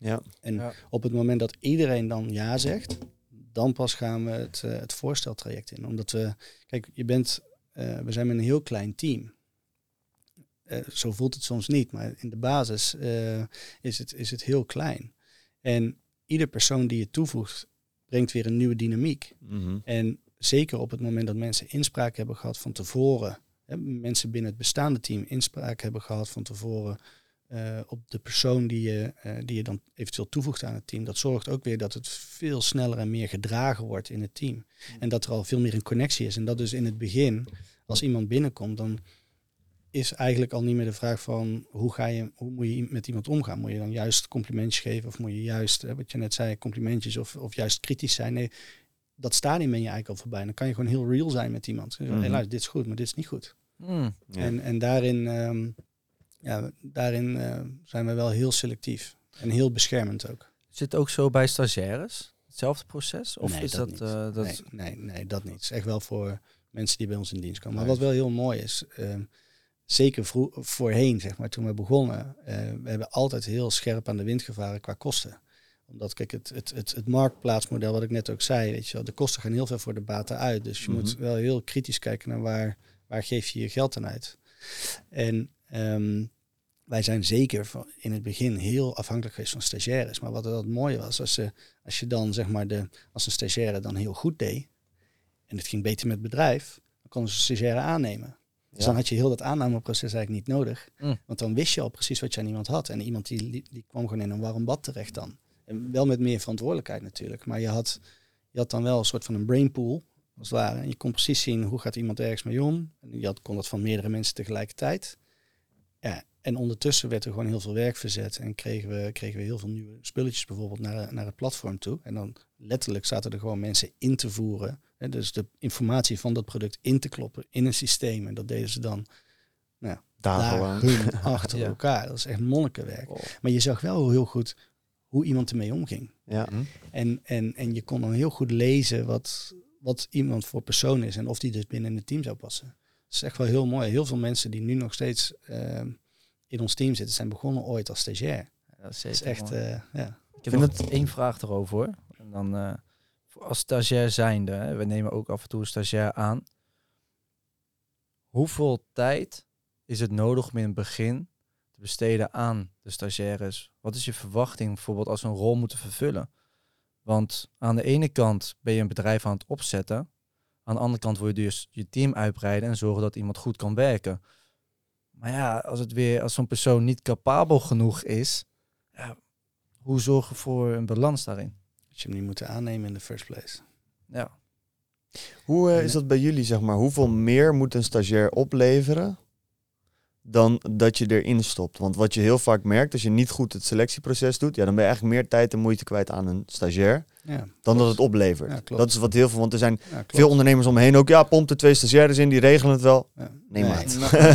Ja. En ja. Op het moment dat iedereen dan ja zegt, dan pas gaan we het, uh, het voorsteltraject in. Omdat we, kijk, je bent, uh, we zijn met een heel klein team. Uh, zo voelt het soms niet, maar in de basis uh, is het, is het heel klein. En ieder persoon die je toevoegt, brengt weer een nieuwe dynamiek. Mm-hmm. En zeker op het moment dat mensen inspraak hebben gehad van tevoren, hè, mensen binnen het bestaande team inspraak hebben gehad van tevoren, Uh, op de persoon die je, uh, die je dan eventueel toevoegt aan het team. Dat zorgt ook weer dat het veel sneller en meer gedragen wordt in het team. Mm. En dat er al veel meer een connectie is. En dat dus in het begin, als iemand binnenkomt, dan is eigenlijk al niet meer de vraag van hoe ga je, hoe moet je met iemand omgaan? Moet je dan juist complimentjes geven of moet je juist, uh, wat je net zei, complimentjes of, of juist kritisch zijn? Nee, dat stadium ben je eigenlijk al voorbij. Dan kan je gewoon heel real zijn met iemand. Mm. Hé, luister, dit is goed, maar dit is niet goed. Mm. Ja. En, en daarin... Um, Ja, daarin uh, zijn we wel heel selectief. En heel beschermend ook. Zit ook zo bij stagiaires? Hetzelfde proces? Of nee, is dat, dat, uh, dat... Nee, nee, nee, dat niet. Het is echt wel voor mensen die bij ons in dienst komen. Maar wat wel heel mooi is, uh, zeker vro- voorheen, zeg maar, toen we begonnen, uh, we hebben altijd heel scherp aan de wind gevaren qua kosten. Omdat, kijk, het, het, het, het marktplaatsmodel, wat ik net ook zei, weet je wel, de kosten gaan heel veel voor de baten uit. Dus je mm-hmm. moet wel heel kritisch kijken naar waar, waar geef je je geld aan uit. En Um, wij zijn zeker in het begin heel afhankelijk geweest van stagiaires. Maar wat dat mooie was, als, ze, als je dan zeg maar de, als een stagiaire dan heel goed deed en het ging beter met het bedrijf, dan kon ze een stagiaire aannemen. Ja. Dus dan had je heel dat aannameproces eigenlijk niet nodig. Mm. Want dan wist je al precies wat je aan iemand had. En iemand die, die kwam gewoon in een warm bad terecht dan. En wel met meer verantwoordelijkheid natuurlijk. Maar je had, je had dan wel een soort van een brainpool, als het ware. En je kon precies zien hoe gaat iemand ergens mee om. En je had, kon dat van meerdere mensen tegelijkertijd. Ja, en ondertussen werd er gewoon heel veel werk verzet en kregen we, kregen we heel veel nieuwe spulletjes bijvoorbeeld naar, naar het platform toe. En dan letterlijk zaten er gewoon mensen in te voeren. Hè, dus de informatie van dat product in te kloppen in een systeem. En dat deden ze dan nou, dagen achter ja. elkaar. Dat is echt monnikenwerk. Wow. Maar je zag wel heel goed hoe iemand ermee omging. Ja. En, en, en je kon dan heel goed lezen wat, wat iemand voor persoon is en of die dus binnen het team zou passen. Dat is echt wel heel mooi. Heel veel mensen die nu nog steeds uh, in ons team zitten, zijn begonnen ooit als stagiair. Dat is, dat is echt, uh, ja. Ik heb nog één vraag erover, hoor. En dan, uh, als stagiair zijnde, hè, we nemen ook af en toe een stagiair aan. Hoeveel tijd is het nodig om in het begin te besteden aan de stagiaires? Wat is je verwachting bijvoorbeeld als ze een rol moeten vervullen? Want aan de ene kant ben je een bedrijf aan het opzetten. Aan de andere kant wil je dus je team uitbreiden en zorgen dat iemand goed kan werken. Maar ja, als het weer, als zo'n persoon niet capabel genoeg is, ja, hoe zorg je voor een balans daarin? Dat je hem niet moet aannemen in de first place. Ja. Hoe uh, is dat bij jullie, zeg maar? Hoeveel meer moet een stagiair opleveren dan dat je erin stopt? Want wat je heel vaak merkt, als je niet goed het selectieproces doet, ja, dan ben je eigenlijk meer tijd en moeite kwijt aan een stagiair, ja, dan klopt, dat het oplevert. Ja, dat is wat heel veel, want er zijn ja, veel ondernemers omheen ook, ja, pomp er twee stagiaires in, die regelen het wel. Ja. Nee, nee, maat. Nou, nee,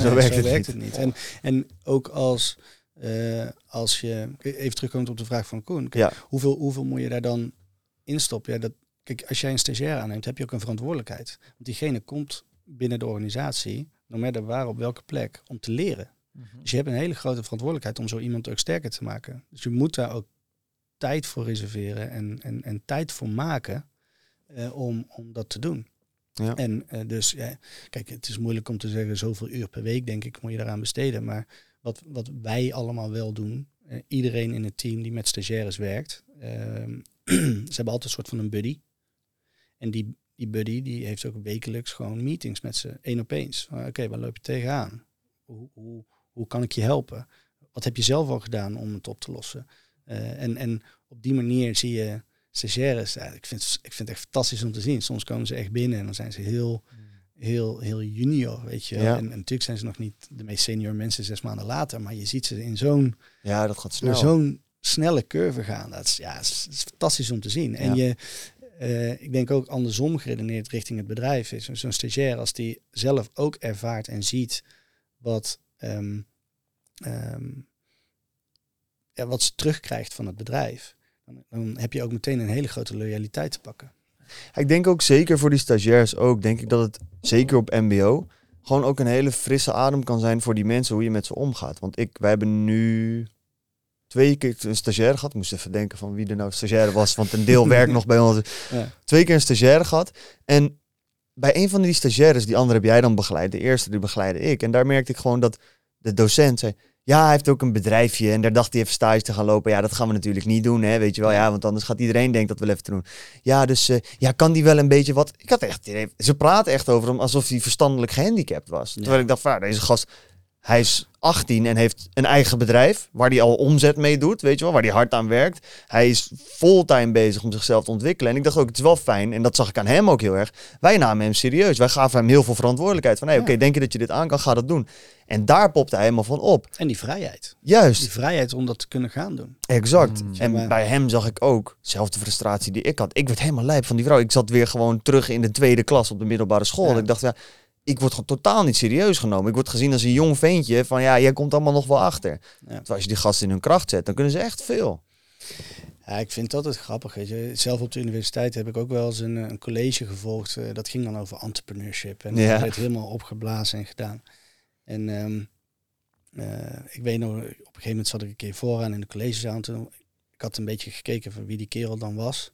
zo nee, werkt, zo het, werkt niet. het niet. En, en ook als, uh, als je, even terugkomt op de vraag van Koen, kijk, ja. hoeveel, hoeveel moet je daar dan instoppen? Ja, dat, kijk, als jij een stagiair aanneemt, heb je ook een verantwoordelijkheid. Want diegene komt binnen de organisatie, no matter waar, op welke plek, om te leren. Mm-hmm. Dus je hebt een hele grote verantwoordelijkheid om zo iemand ook sterker te maken. Dus je moet daar ook tijd voor reserveren en, en, en tijd voor maken uh, om, om dat te doen. Ja. En uh, dus, ja, kijk, het is moeilijk om te zeggen, zoveel uur per week, denk ik, moet je daaraan besteden. Maar wat, wat wij allemaal wel doen, uh, iedereen in het team die met stagiaires werkt, uh, ze hebben altijd een soort van een buddy. En die... Die buddy die heeft ook wekelijks gewoon meetings met ze, één op eens. Oké, okay, waar loop je tegenaan? Hoe, hoe, hoe kan ik je helpen? Wat heb je zelf al gedaan om het op te lossen? Uh, en, en op die manier zie je stagiaires. Uh, ik, vind, ik vind het echt fantastisch om te zien. Soms komen ze echt binnen en dan zijn ze heel, heel, heel junior, weet je. Ja. En, en natuurlijk zijn ze nog niet de meest senior mensen zes maanden later. Maar je ziet ze in zo'n... Ja, dat gaat snel. Zo'n snelle curve gaan. Dat is, ja, dat is, dat is fantastisch om te zien. En ja. je... Uh, ik denk ook andersom geredeneerd richting het bedrijf is. Zo'n stagiair, als die zelf ook ervaart en ziet wat, um, um, ja, wat ze terugkrijgt van het bedrijf, dan, dan heb je ook meteen een hele grote loyaliteit te pakken. Ik denk ook zeker voor die stagiairs ook, denk ik dat het zeker op M B O gewoon ook een hele frisse adem kan zijn voor die mensen, hoe je met ze omgaat. Want ik, wij hebben nu... Twee keer een stagiair gehad. Ik moest even denken van wie er nou stagiair was. Want een deel werkt nog bij ons. Ja. Twee keer een stagiair gehad. En bij een van die stagiaires, die andere heb jij dan begeleid. De eerste, die begeleidde ik. En daar merkte ik gewoon dat de docent zei... Ja, hij heeft ook een bedrijfje. En daar dacht hij even stage te gaan lopen. Ja, dat gaan we natuurlijk niet doen, hè. Weet je wel. Ja, want anders gaat iedereen denken dat we wel even te doen. Ja, dus uh, ja, kan die wel een beetje wat... Ik had echt... Ze praten echt over hem alsof hij verstandelijk gehandicapt was. Terwijl ja. ik dacht, van, deze gast... Hij is achttien en heeft een eigen bedrijf waar hij al omzet mee doet, weet je wel, waar hij hard aan werkt. Hij is fulltime bezig om zichzelf te ontwikkelen. En ik dacht ook, het is wel fijn, en dat zag ik aan hem ook heel erg. Wij namen hem serieus. Wij gaven hem heel veel verantwoordelijkheid. Van, hé, hey, oké, okay, denk je dat je dit aan kan? Ga dat doen. En daar popte hij helemaal van op. En die vrijheid. Juist. Die vrijheid om dat te kunnen gaan doen. Exact. Mm, en maar... bij hem zag ik ook dezelfde frustratie die ik had. Ik werd helemaal lijp van die vrouw. Ik zat weer gewoon terug in de tweede klas op de middelbare school. Ja. En ik dacht, ja... Ik word gewoon totaal niet serieus genomen. Ik word gezien als een jong ventje van ja, jij komt allemaal nog wel achter. Ja. Terwijl als je die gasten in hun kracht zet, dan kunnen ze echt veel. Ja, ik vind dat het grappig. Weet je. Zelf op de universiteit heb ik ook wel eens een, een college gevolgd. Uh, dat ging dan over entrepreneurship. En ja. dat werd helemaal opgeblazen en gedaan. En um, uh, ik weet nog, op een gegeven moment zat ik een keer vooraan in de collegezaal. Toen, ik had een beetje gekeken van wie die kerel dan was.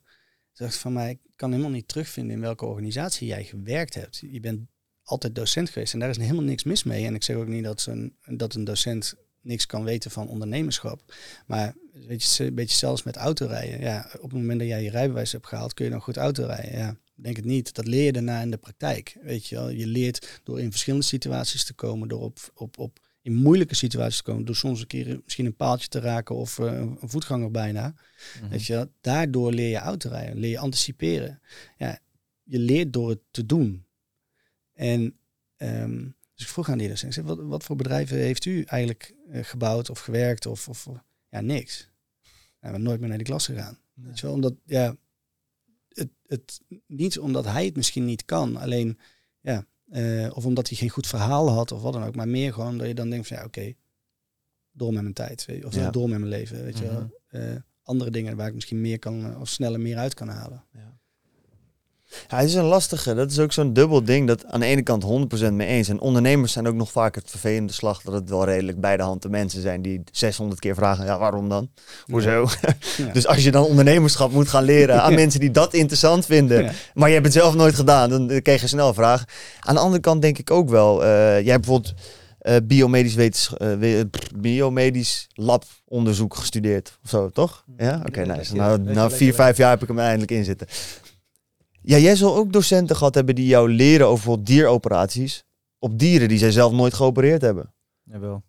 Toen dacht ik van mij, ik kan helemaal niet terugvinden in welke organisatie jij gewerkt hebt. Je bent altijd docent geweest en daar is helemaal niks mis mee. En ik zeg ook niet dat, een, dat een docent niks kan weten van ondernemerschap. Maar weet je, een beetje zelfs met autorijden. Ja, op het moment dat jij je rijbewijs hebt gehaald, kun je dan goed autorijden? Ja, denk het niet. Dat leer je daarna in de praktijk. Weet je wel, je leert door in verschillende situaties te komen, door op, op, op in moeilijke situaties te komen, door soms een keer misschien een paaltje te raken of uh, een voetganger bijna. Mm-hmm. Weet je wel, daardoor leer je autorijden, leer je anticiperen. Ja, je leert door het te doen. En um, dus ik vroeg aan die docent, wat, wat voor bedrijven heeft u eigenlijk uh, gebouwd of gewerkt of, of ja, niks. Nou, we nooit meer naar die klas gegaan. Nee. Weet je wel, omdat, ja, het, het, niet omdat hij het misschien niet kan, alleen, ja, uh, of omdat hij geen goed verhaal had of wat dan ook, maar meer gewoon dat je dan denkt van, ja, oké, okay, door met mijn tijd, of ja. door met mijn leven, weet je wel. uh, andere dingen waar ik misschien meer kan uh, of sneller meer uit kan halen. Ja. Ja, het is een lastige. Dat is ook zo'n dubbel ding. Dat aan de ene kant honderd procent mee eens. En ondernemers zijn ook nog vaak het vervelende slag dat het wel redelijk bij de hand de mensen zijn die zeshonderd keer vragen, ja, waarom dan? Hoezo? Ja. Dus als je dan ondernemerschap moet gaan leren aan ja. mensen die dat interessant vinden, ja. maar je hebt het zelf nooit gedaan, dan krijg je snel een vraag. Aan de andere kant denk ik ook wel, uh, jij hebt bijvoorbeeld uh, biomedisch, wetens, uh, biomedisch labonderzoek gestudeerd of zo, toch? Ja? Oké, okay, nice. Nou, na vier, vijf jaar heb ik hem eindelijk in zitten. Ja, jij zal ook docenten gehad hebben die jou leren over bijvoorbeeld dieroperaties op dieren die zij zelf nooit geopereerd hebben. Jawel.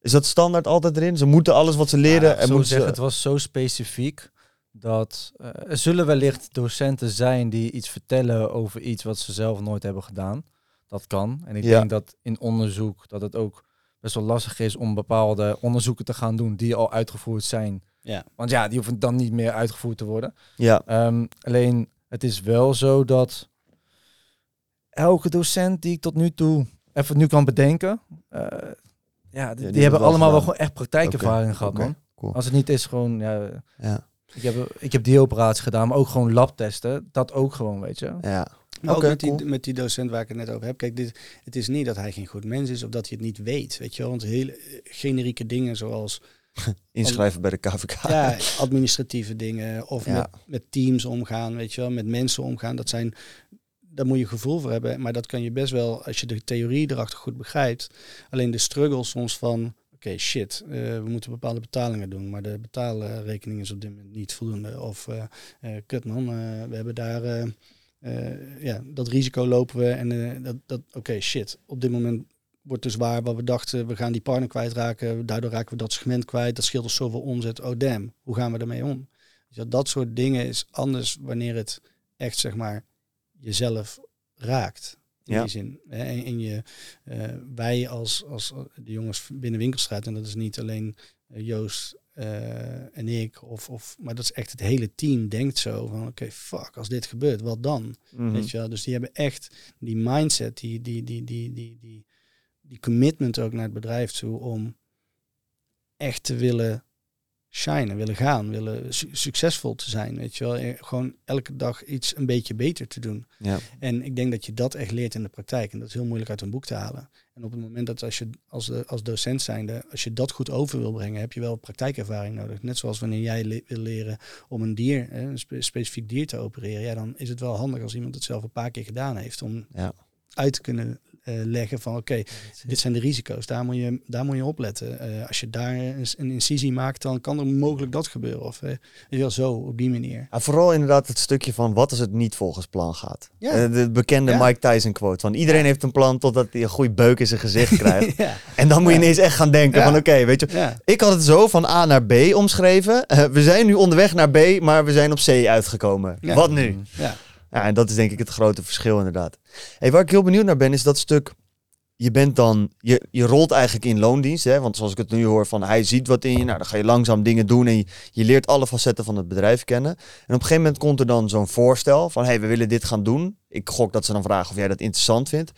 Is dat standaard altijd erin? Ze moeten alles wat ze leren... Ja, en moeten zeggen, ze... Het was zo specifiek dat uh, er zullen wellicht docenten zijn die iets vertellen over iets wat ze zelf nooit hebben gedaan. Dat kan. En ik ja. denk dat in onderzoek dat het ook best wel lastig is om bepaalde onderzoeken te gaan doen die al uitgevoerd zijn. Ja. Want ja, die hoeven dan niet meer uitgevoerd te worden. Ja. Um, alleen... Het is wel zo dat elke docent die ik tot nu toe even nu kan bedenken, uh, ja, die, ja, die, die hebben allemaal gedaan. Wel gewoon echt praktijkervaring okay. gehad, okay. man. Cool. Als het niet is gewoon, ja, ja. Ik heb, ik heb die operaties gedaan, maar ook gewoon labtesten, dat ook gewoon, weet je. Ja. Maar okay, ook met die, cool. met die docent waar ik het net over heb. Kijk, dit, het is niet dat hij geen goed mens is of dat je het niet weet, weet je wel. Want hele generieke dingen zoals... Inschrijven bij de K V K. Ja, administratieve dingen. Of ja. met, met teams omgaan, weet je wel. Met mensen omgaan. Dat zijn, daar moet je gevoel voor hebben. Maar dat kan je best wel, als je de theorie erachter goed begrijpt. Alleen de struggle soms van, oké, okay, shit. Uh, we moeten bepaalde betalingen doen. Maar de betaalrekening is op dit moment niet voldoende. Of, uh, uh, kut man, uh, we hebben daar... Uh, uh, ja, dat risico lopen we. En uh, dat, dat oké, okay, shit. Op dit moment... wordt dus waar wat we dachten, we gaan die partner kwijtraken, daardoor raken we dat segment kwijt, dat scheelt ons zoveel omzet, oh damn, hoe gaan we daarmee om? Dus dat soort dingen is anders wanneer het echt, zeg maar, jezelf raakt. In ja. die zin. En, en je, uh, wij als, als de jongens binnen Winkelstraat, en dat is niet alleen Joost uh, en ik, of, of, maar dat is echt het hele team denkt zo van, oké, okay, fuck, als dit gebeurt, wat dan? Mm-hmm. Weet je wel? Dus die hebben echt die mindset, die, die, die, die, die, die die commitment ook naar het bedrijf toe om echt te willen shinen, willen gaan, willen su- succesvol te zijn, weet je wel. Gewoon elke dag iets een beetje beter te doen. Ja. En ik denk dat je dat echt leert in de praktijk. En dat is heel moeilijk uit een boek te halen. En op het moment dat als je als, als docent zijnde, als je dat goed over wil brengen, heb je wel praktijervaring nodig. Net zoals wanneer jij le- wil leren om een dier, een spe- specifiek dier te opereren. Ja, dan is het wel handig als iemand het zelf een paar keer gedaan heeft om ja. uit te kunnen Uh, leggen van oké, okay, dit zijn de risico's, daar moet je, daar moet je op letten. Uh, als je daar een, een incisie maakt, dan kan er mogelijk dat gebeuren. Of uh, wel zo, op die manier. En vooral inderdaad het stukje van wat als het niet volgens plan gaat. Ja. Uh, de bekende ja. Mike Tyson quote van iedereen ja. heeft een plan totdat hij een goede beuk in zijn gezicht krijgt. ja. En dan moet je ja. ineens echt gaan denken ja. van oké, okay, weet je. Ja. Ik had het zo van A naar B omschreven. Uh, we zijn nu onderweg naar B, maar we zijn op C uitgekomen. Ja. Wat nu? Ja. Ja, en dat is denk ik het grote verschil inderdaad. Hey, waar ik heel benieuwd naar ben, is dat stuk... Je bent dan... Je, je rolt eigenlijk in loondienst, hè? Want zoals ik het nu hoor van... Hij ziet wat in je, nou dan ga je langzaam dingen doen... En je, je leert alle facetten van het bedrijf kennen. En op een gegeven moment komt er dan zo'n voorstel van... Hey, we willen dit gaan doen. Ik gok dat ze dan vragen of jij dat interessant vindt.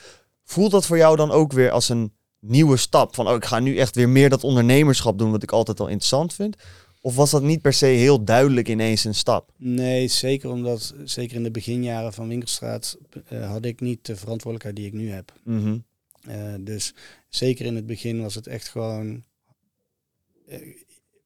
Voelt dat voor jou dan ook weer als een nieuwe stap? Van, oh, ik ga nu echt weer meer dat ondernemerschap doen... Wat ik altijd al interessant vind... Of was dat niet per se heel duidelijk ineens een stap? Nee, zeker omdat, zeker in de beginjaren van Winkelstraat... Uh, had ik niet de verantwoordelijkheid die ik nu heb. Mm-hmm. Uh, dus zeker in het begin was het echt gewoon... Uh,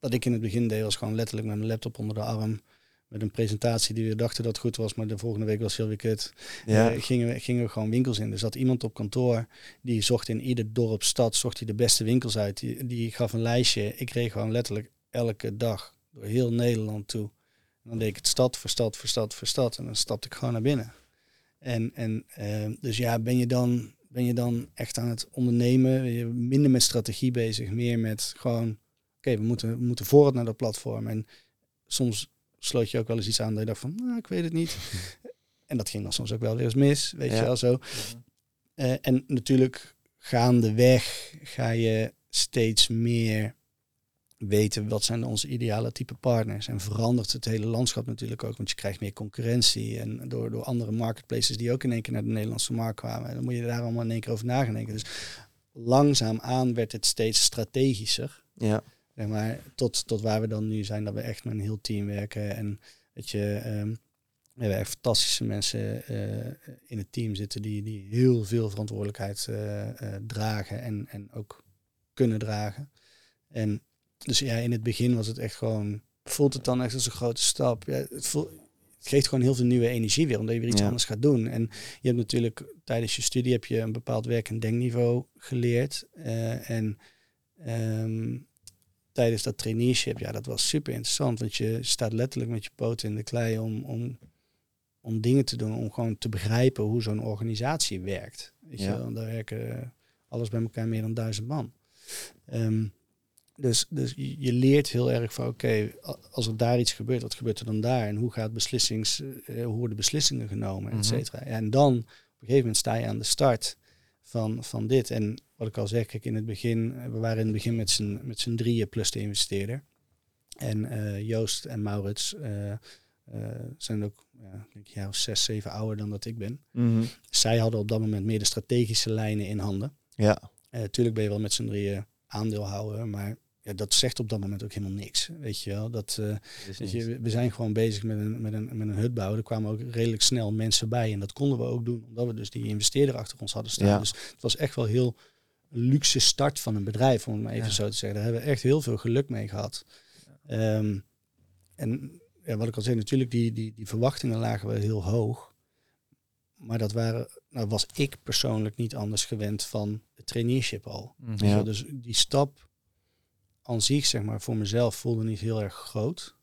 wat ik in het begin deed was gewoon letterlijk met mijn laptop onder de arm... met een presentatie die we dachten dat goed was... maar de volgende week was heel weer kut. Ja. Uh, gingen, we, gingen we gewoon winkels in. Er zat iemand op kantoor, die zocht in ieder dorp, stad... zocht hij de beste winkels uit. Die, die gaf een lijstje. Ik kreeg gewoon letterlijk... elke dag, door heel Nederland toe. En dan deed ik het stad voor stad voor stad voor stad. En dan stapte ik gewoon naar binnen. En, en uh, dus ja, ben je, dan, ben je dan echt aan het ondernemen? Ben je minder met strategie bezig, meer met gewoon... Oké, okay, we, moeten, we moeten vooruit naar dat platform. En soms sloot je ook wel eens iets aan dat je dacht van... Nou, ik weet het niet. En dat ging dan soms ook wel weer eens mis, weet ja. je wel zo. Ja. Uh, en natuurlijk gaandeweg ga je steeds meer... weten wat zijn onze ideale type partners. En verandert het hele landschap natuurlijk ook. Want je krijgt meer concurrentie. En door, door andere marketplaces die ook in één keer naar de Nederlandse markt kwamen. En dan moet je daar allemaal in één keer over nadenken. Dus langzaamaan werd het steeds strategischer. Ja. Zeg maar, tot, tot waar we dan nu zijn, dat we echt met een heel team werken. En dat je, um, we hebben echt fantastische mensen uh, in het team zitten die, die heel veel verantwoordelijkheid uh, uh, dragen en, en ook kunnen dragen. En dus ja, in het begin was het echt gewoon, voelt het dan echt als een grote stap. Ja, het voelt, het geeft gewoon heel veel nieuwe energie weer, omdat je weer iets ja. anders gaat doen. En je hebt natuurlijk tijdens je studie heb je een bepaald werk- en denkniveau geleerd. Uh, en um, tijdens dat traineeship, ja, dat was super interessant. Want je staat letterlijk met je poten in de klei om, om, om dingen te doen. Om gewoon te begrijpen hoe zo'n organisatie werkt. Weet ja. je wel? Daar werken alles bij elkaar meer dan duizend man. Um, Dus, dus je leert heel erg van, oké, okay, als er daar iets gebeurt, wat gebeurt er dan daar? En hoe, gaat beslissings, uh, hoe worden beslissingen genomen, et cetera. Mm-hmm. En dan, op een gegeven moment sta je aan de start van, van dit. En wat ik al zeg, kijk, in het begin, we waren in het begin met z'n, met z'n drieën plus de investeerder. En uh, Joost en Maurits uh, uh, zijn ook, uh, denk ik, ja, zes, zeven ouder dan dat ik ben. Mm-hmm. Zij hadden op dat moment meer de strategische lijnen in handen. Ja. Uh, tuurlijk ben je wel met z'n drieën aandeelhouder, maar... Ja, dat zegt op dat moment ook helemaal niks, weet je wel. Dat, uh, dat weet je, we zijn gewoon bezig met een, met, een, met een hut bouwen. Er kwamen ook redelijk snel mensen bij en dat konden we ook doen. Omdat we dus die investeerder achter ons hadden staan. Ja. Dus het was echt wel heel luxe start van een bedrijf, om het maar even ja. zo te zeggen. Daar hebben we echt heel veel geluk mee gehad. Ja. Um, en ja, wat ik al zei, natuurlijk die, die, die verwachtingen lagen wel heel hoog. Maar dat waren, nou, was ik persoonlijk niet anders gewend van het traineeship al. Ja. Dus, ja, dus die stap... An zich, zeg maar, voor mezelf voelde niet heel erg groot.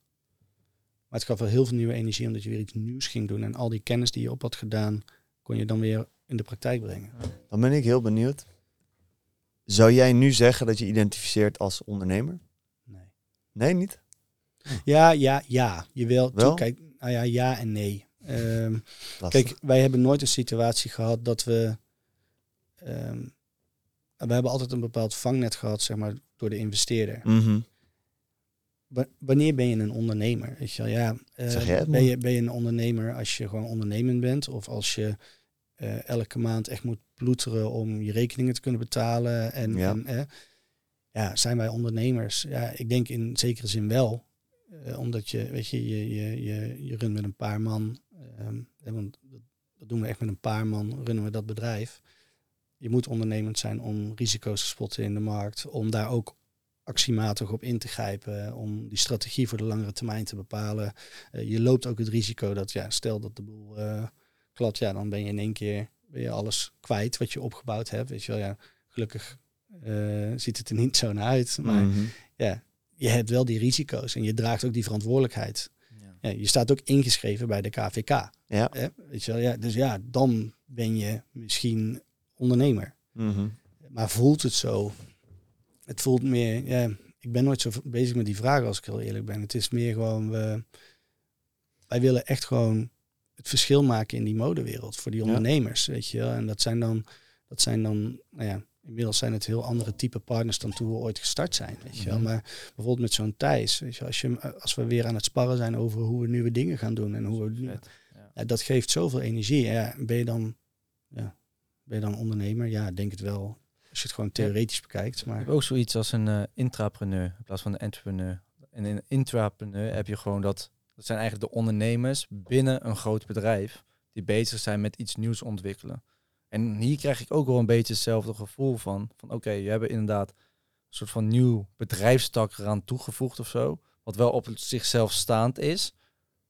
Maar het gaf wel heel veel nieuwe energie, omdat je weer iets nieuws ging doen. En al die kennis die je op had gedaan, kon je dan weer in de praktijk brengen. Dan ben ik heel benieuwd. Zou jij nu zeggen dat je identificeert als ondernemer? Nee. Nee, niet? Ja, ja, ja. Je wil, wel? Toe, kijk, nou ja, ja en nee. Um, kijk, wij hebben nooit een situatie gehad dat we... Um, we hebben altijd een bepaald vangnet gehad, zeg maar... door de investeerder. Mm-hmm. Wa- wanneer ben je een ondernemer? Weet je wel, ja, uh, zeg jij het, ben, je, ben je een ondernemer als je gewoon ondernemend bent? Of als je uh, elke maand echt moet ploeteren om je rekeningen te kunnen betalen? En, ja. en uh, ja, zijn wij ondernemers? Ja, ik denk in zekere zin wel. Uh, omdat je, weet je, je, je, je, je runt met een paar man. Um, want dat doen we echt met een paar man, runnen we dat bedrijf. Je moet ondernemend zijn om risico's te spotten in de markt. Om daar ook actiematig op in te grijpen. Om die strategie voor de langere termijn te bepalen. Uh, je loopt ook het risico dat, ja, stel dat de boel uh, klapt. Ja, dan ben je in één keer ben je alles kwijt wat je opgebouwd hebt. Weet je wel, ja, gelukkig uh, ziet het er niet zo naar uit. Maar mm-hmm. ja, je hebt wel die risico's en je draagt ook die verantwoordelijkheid. Ja. Ja, je staat ook ingeschreven bij de K V K. Ja. Hè? Weet je wel, ja, dus ja, dan ben je misschien... ondernemer. Mm-hmm. Maar voelt het zo? Het voelt meer... Ja, ik ben nooit zo bezig met die vragen als ik heel eerlijk ben. Het is meer gewoon... We, wij willen echt gewoon het verschil maken in die modewereld. Voor die ondernemers, ja. weet je wel. En dat zijn dan... Dat zijn dan nou ja, inmiddels zijn het heel andere type partners dan toen we ooit gestart zijn. Weet je wel. Mm-hmm. Maar bijvoorbeeld met zo'n Thijs. Weet je, als, je, als we weer aan het sparren zijn over hoe we nieuwe dingen gaan doen. En hoe we, ja, dat geeft zoveel energie. Ja, ben je dan... Ja, Ben je dan ondernemer? Ja, ik denk het wel. Als je het gewoon theoretisch bekijkt. Maar... Je hebt ook zoiets als een uh, intrapreneur in plaats van een entrepreneur. En in een intrapreneur heb je gewoon dat... Dat zijn eigenlijk de ondernemers binnen een groot bedrijf... die bezig zijn met iets nieuws ontwikkelen. En hier krijg ik ook wel een beetje hetzelfde gevoel van... van oké, okay, we hebben inderdaad een soort van nieuw bedrijfstak eraan toegevoegd of zo. Wat wel op zichzelf staand is.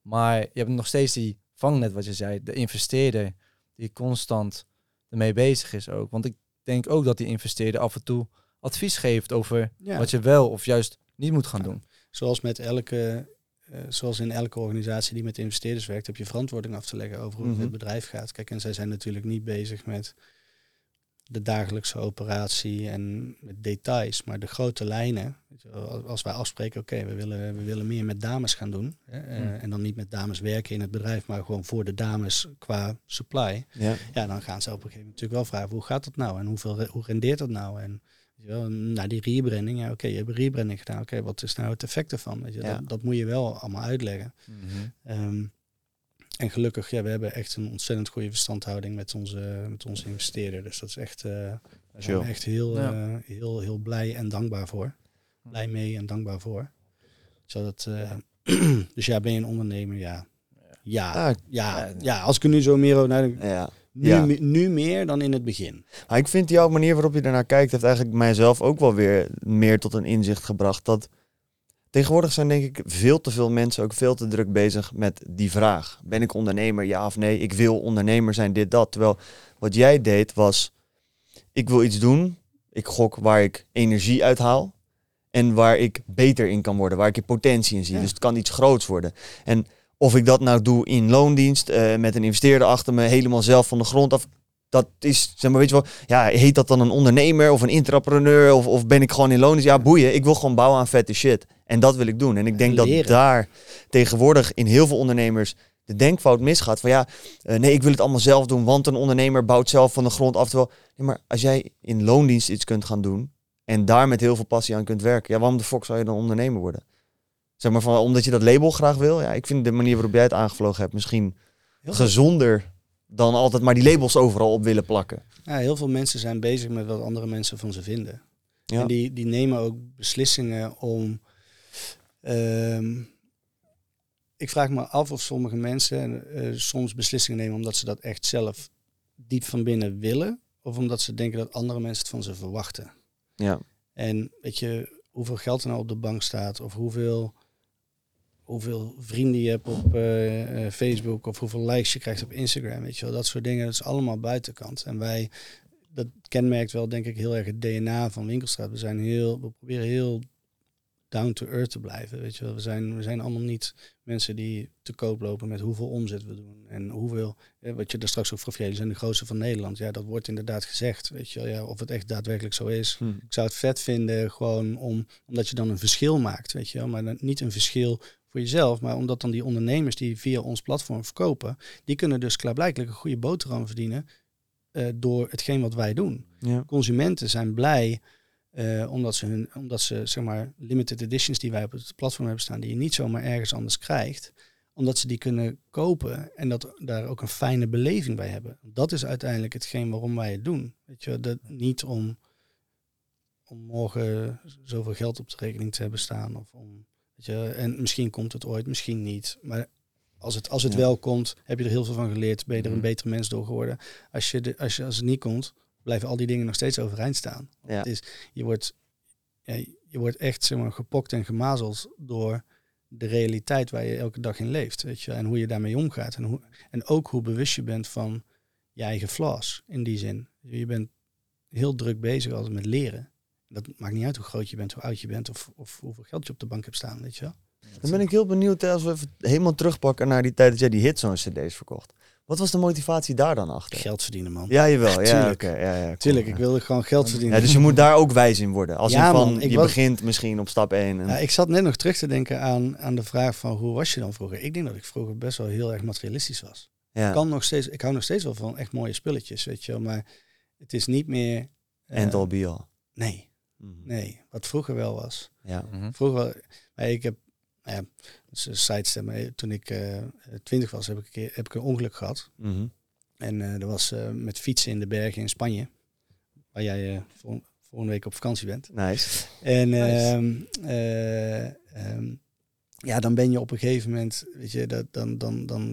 Maar je hebt nog steeds die vangnet wat je zei. De investeerder die constant... ermee bezig is ook. Want ik denk ook dat die investeerder af en toe advies geeft over ja. wat je wel of juist niet moet gaan ja. doen. Zoals met elke, uh, zoals in elke organisatie die met investeerders werkt, heb je verantwoording af te leggen over hoe mm-hmm. het bedrijf gaat. Kijk, en zij zijn natuurlijk niet bezig met de dagelijkse operatie en met details, maar de grote lijnen. Als wij afspreken, oké, okay, we, willen, we willen meer met dames gaan doen. Hè, mm. En dan niet met dames werken in het bedrijf, maar gewoon voor de dames qua supply. Ja, ja dan gaan ze op een gegeven moment natuurlijk wel vragen, hoe gaat dat nou? En hoeveel, hoe rendeert dat nou? En weet je wel, nou, die rebranding, ja oké, okay, je hebt rebranding gedaan. Oké, okay, wat is nou het effect ervan? Weet je, ja. dat, dat moet je wel allemaal uitleggen. Mm-hmm. Um, En gelukkig, ja, we hebben echt een ontzettend goede verstandhouding met onze, met onze investeerder. Dus dat is echt, uh, daar zijn we echt heel, ja. uh, heel, heel blij en dankbaar voor. blij mee en dankbaar voor. Zodat, uh, ja. Dus ja, ben je een ondernemer? Ja. Ja, ah, ja, ja, ja. Als ik er nu zo meer... Nou, ja. Nu, ja. me, nu meer dan in het begin. Maar ik vind jouw manier waarop je daarnaar kijkt... heeft eigenlijk mijzelf ook wel weer meer tot een inzicht gebracht. Dat tegenwoordig zijn denk ik veel te veel mensen... ook veel te druk bezig met die vraag. Ben ik ondernemer, ja of nee? Ik wil ondernemer zijn, dit, dat. Terwijl wat jij deed was... ik wil iets doen. Ik gok waar ik energie uit haal. En waar ik beter in kan worden. Waar ik je potentie in zie. Ja. Dus het kan iets groots worden. En... of ik dat nou doe in loondienst, uh, met een investeerder achter me, helemaal zelf van de grond af. Dat is, zeg maar, weet je wel, ja, heet dat dan een ondernemer of een intrapreneur? Of, of ben ik gewoon in loondienst? Ja, boeien. Ik wil gewoon bouwen aan vette shit. En dat wil ik doen. En ik denk Leren. dat daar tegenwoordig in heel veel ondernemers de denkfout misgaat. Van ja, uh, nee, ik wil het allemaal zelf doen, want een ondernemer bouwt zelf van de grond af. Terwijl, nee, maar als jij in loondienst iets kunt gaan doen en daar met heel veel passie aan kunt werken. Ja, waarom de fuck zou je dan ondernemer worden? Zeg maar van, omdat je dat label graag wil. Ja, ik vind de manier waarop jij het aangevlogen hebt misschien gezonder dan altijd maar die labels overal op willen plakken. Ja, heel veel mensen zijn bezig met wat andere mensen van ze vinden. Ja. En die, die nemen ook beslissingen om... Um, ik vraag me af of sommige mensen uh, soms beslissingen nemen omdat ze dat echt zelf diep van binnen willen. Of omdat ze denken dat andere mensen het van ze verwachten. Ja. En weet je, hoeveel geld er nou op de bank staat of hoeveel... hoeveel vrienden je hebt op uh, Facebook of hoeveel likes je krijgt op Instagram, weet je wel. Dat soort dingen, dat is allemaal buitenkant. En wij, dat kenmerkt wel denk ik heel erg het D N A van Winkelstraat. We zijn heel, we proberen heel down to earth te blijven, weet je wel. We zijn, we zijn allemaal niet mensen die te koop lopen met hoeveel omzet we doen. En hoeveel, eh, wat je daar straks ook vroeg, jullie zijn de grootste van Nederland. Ja, dat wordt inderdaad gezegd, weet je wel. Ja, of het echt daadwerkelijk zo is. Hm. Ik zou het vet vinden gewoon om, omdat je dan een verschil maakt, weet je wel. Maar dan, niet een verschil... voor jezelf, maar omdat dan die ondernemers die via ons platform verkopen, die kunnen dus klaarblijkelijk een goede boterham verdienen uh, door hetgeen wat wij doen. Ja. Consumenten zijn blij uh, omdat ze hun, omdat ze zeg maar limited editions die wij op het platform hebben staan, die je niet zomaar ergens anders krijgt, omdat ze die kunnen kopen en dat daar ook een fijne beleving bij hebben. Dat is uiteindelijk hetgeen waarom wij het doen. Weet je, dat niet om om morgen zoveel geld op de rekening te hebben staan of om en misschien komt het ooit, misschien niet. Maar als het, als het ja. wel komt, heb je er heel veel van geleerd. Ben je er een betere mens door geworden. Als, je de, als, je, als het niet komt, blijven al die dingen nog steeds overeind staan. Ja. Het is, je, wordt, ja, je wordt echt zeg maar, gepokt en gemazeld door de realiteit waar je elke dag in leeft. Weet je? En hoe je daarmee omgaat. En, hoe, en ook hoe bewust je bent van je eigen flaws in die zin. Je bent heel druk bezig altijd met leren. Dat maakt niet uit hoe groot je bent, hoe oud je bent... of, of hoeveel geld je op de bank hebt staan, weet je wel. Dan ben ik heel benieuwd, als we even helemaal terugpakken... naar die tijd dat jij die Hitzone-cd's verkocht. Wat was de motivatie daar dan achter? Geld verdienen, man. Ja, jawel. Ja, Tuurlijk, okay. ja, ja, cool. Tuurlijk, ik wilde gewoon geld verdienen. Ja, dus je moet daar ook wijs in worden. Als ja, van, man, je was... begint misschien op stap één. En... Ja, ik zat net nog terug te denken aan, aan de vraag van... hoe was je dan vroeger? Ik denk dat ik vroeger best wel heel erg materialistisch was. Ja. Ik, kan nog steeds, ik hou nog steeds wel van echt mooie spulletjes, weet je wel. Maar het is niet meer... Uh, End all be all. Nee. Nee, wat vroeger wel was. Ja. Mm-hmm. Vroeger, maar ik heb, ja, sidestep, toen ik uh, twintig was, heb ik een keer, heb ik een ongeluk gehad. Mm-hmm. En uh, dat was uh, met fietsen in de bergen in Spanje, waar jij uh, vol- volgende week op vakantie bent. Nice. En nice. Um, uh, um, ja, dan ben je op een gegeven moment, weet je, dat dan dan dan,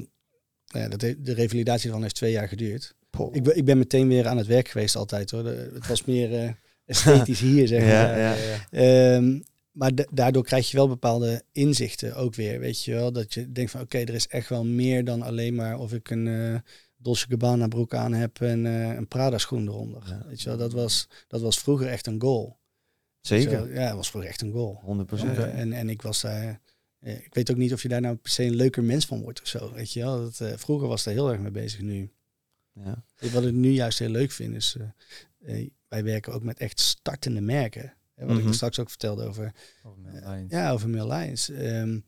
nou ja, dat he- de revalidatie van heeft twee jaar geduurd. Ik, ik ben meteen weer aan het werk geweest altijd, hoor. De, het was meer. Uh, Esthetisch hier, zeg maar. Ja, ja, ja. Um, maar da- daardoor krijg je wel bepaalde inzichten ook weer, weet je wel. Dat je denkt van, oké, okay, er is echt wel meer dan alleen maar of ik een uh, Dolce Gabbana broek aan heb en uh, een Prada schoen eronder. Ja. Weet je wel, dat was, dat was vroeger echt een goal. Zeker. Ja, dat was vroeger echt een goal. honderd procent. Ja, en, en ik was daar... Uh, ik weet ook niet of je daar nou per se een leuker mens van wordt of zo, weet je wel. Dat, uh, vroeger was daar heel erg mee bezig nu. Ja. Wat ik nu juist heel leuk vind is... Uh, uh, Wij werken ook met echt startende merken. Hè, wat mm-hmm. ik er straks ook vertelde over... Over Mil Lions. Uh, ja, over Mil Lions. Um,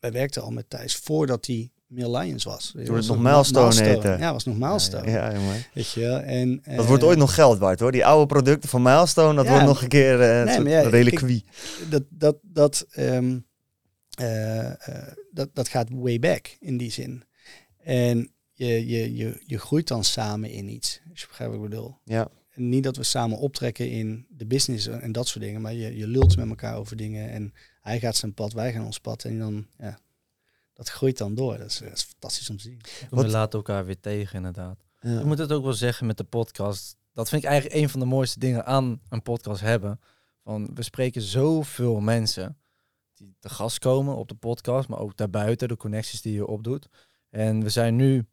wij werkten al met Thijs voordat hij Mil Lions was. Toen het nog Milestone heette. Ja, het was nog Milestone. Ja, ja, ja, weet je wel. En, uh, dat wordt ooit nog geld waard, hoor. Die oude producten van Milestone, dat ja, wordt nog een keer uh, nee, een ja, reliquie. Ik, dat, dat, dat, um, uh, uh, dat, dat gaat way back in die zin. En je, je, je, je groeit dan samen in iets. Als je begrijpt wat ik bedoel. Ja. niet dat we samen optrekken in de business en dat soort dingen. Maar je, je lult met elkaar over dingen. En hij gaat zijn pad, wij gaan ons pad. En dan, ja, dat groeit dan door. Dat is, dat is fantastisch om te zien. Wat? We laten elkaar weer tegen, inderdaad. Ja. Ik moet het ook wel zeggen met de podcast. Dat vind ik eigenlijk een van de mooiste dingen aan een podcast hebben. Van, we spreken zoveel mensen die te gast komen op de podcast. Maar ook daarbuiten, de connecties die je opdoet. En we zijn nu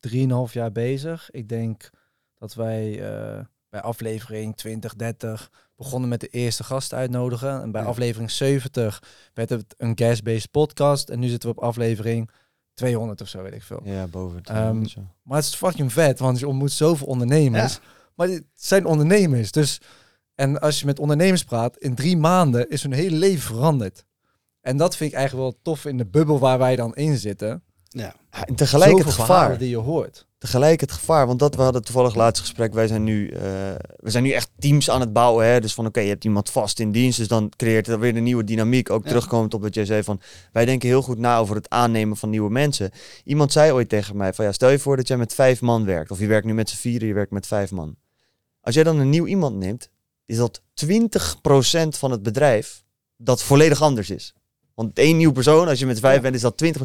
drieënhalf jaar bezig. Ik denk dat wij uh, bij aflevering twintig, dertig begonnen met de eerste gast uitnodigen. En bij ja. aflevering zeventig werd het een guest-based podcast. En nu zitten we op aflevering tweehonderd of zo, weet ik veel. Ja, boven tweehonderd. Um, zo. Maar het is fucking vet, want je ontmoet zoveel ondernemers. Ja. Maar het zijn ondernemers. Dus, en als je met ondernemers praat, in drie maanden is hun hele leven veranderd. En dat vind ik eigenlijk wel tof in de bubbel waar wij dan in zitten. Ja. En tegelijk zoveel het gevaar die je hoort. Tegelijk het gevaar, want dat we hadden toevallig laatste gesprek. Wij zijn nu, uh, we zijn nu echt teams aan het bouwen. Hè? Dus van oké, okay, je hebt iemand vast in dienst. Dus dan creëert dat weer een nieuwe dynamiek. Ook ja. terugkomend op wat jij zei van, wij denken heel goed na over het aannemen van nieuwe mensen. Iemand zei ooit tegen mij van ja, stel je voor dat jij met vijf man werkt. Of je werkt nu met z'n vieren, je werkt met vijf man. Als jij dan een nieuw iemand neemt, is dat twintig procent van het bedrijf dat volledig anders is. Want één nieuw persoon, als je met vijf ja. bent, is dat twintig.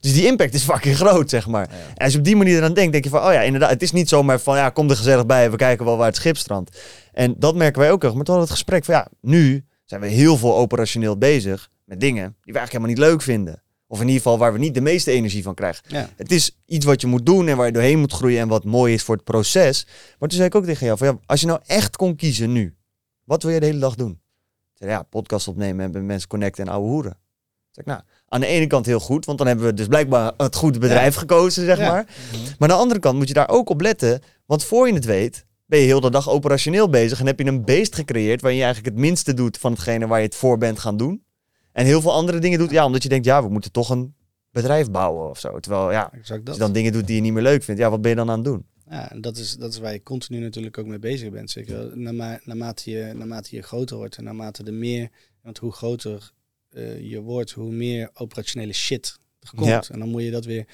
Dus die impact is fucking groot, zeg maar. Ja, ja. En als je op die manier eraan denkt, denk je van, oh ja, inderdaad, het is niet zomaar van, ja, kom er gezellig bij, we kijken wel waar het schip strandt. En dat merken wij ook erg. Maar toen hadden we het gesprek van, ja, nu zijn we heel veel operationeel bezig met dingen die we eigenlijk helemaal niet leuk vinden. Of in ieder geval waar we niet de meeste energie van krijgen. Ja. Het is iets wat je moet doen en waar je doorheen moet groeien en wat mooi is voor het proces. Maar toen zei ik ook tegen jou van, ja, als je nou echt kon kiezen nu, wat wil je de hele dag doen? Ik zei, ja, podcast opnemen en met mensen connecten en ouwe hoeren. Zeg, nou, aan de ene kant heel goed, want dan hebben we dus blijkbaar het goede bedrijf ja. gekozen, zeg ja. maar. Mm-hmm. Maar aan de andere kant moet je daar ook op letten, want voor je het weet, ben je heel de dag operationeel bezig en heb je een beest gecreëerd waarin je eigenlijk het minste doet van hetgene waar je het voor bent gaan doen. En heel veel andere dingen doet, ja, omdat je denkt, ja, we moeten toch een bedrijf bouwen of zo. Terwijl, ja, exact als je dan dingen doet die je niet meer leuk vindt, ja, wat ben je dan aan het doen? Ja, dat is, dat is waar je continu natuurlijk ook mee bezig bent. Zeker naarmate, naarmate, je, naarmate je groter wordt en naarmate er meer, want hoe groter Uh, je wordt, hoe meer operationele shit er komt. Ja. En dan moet je dat weer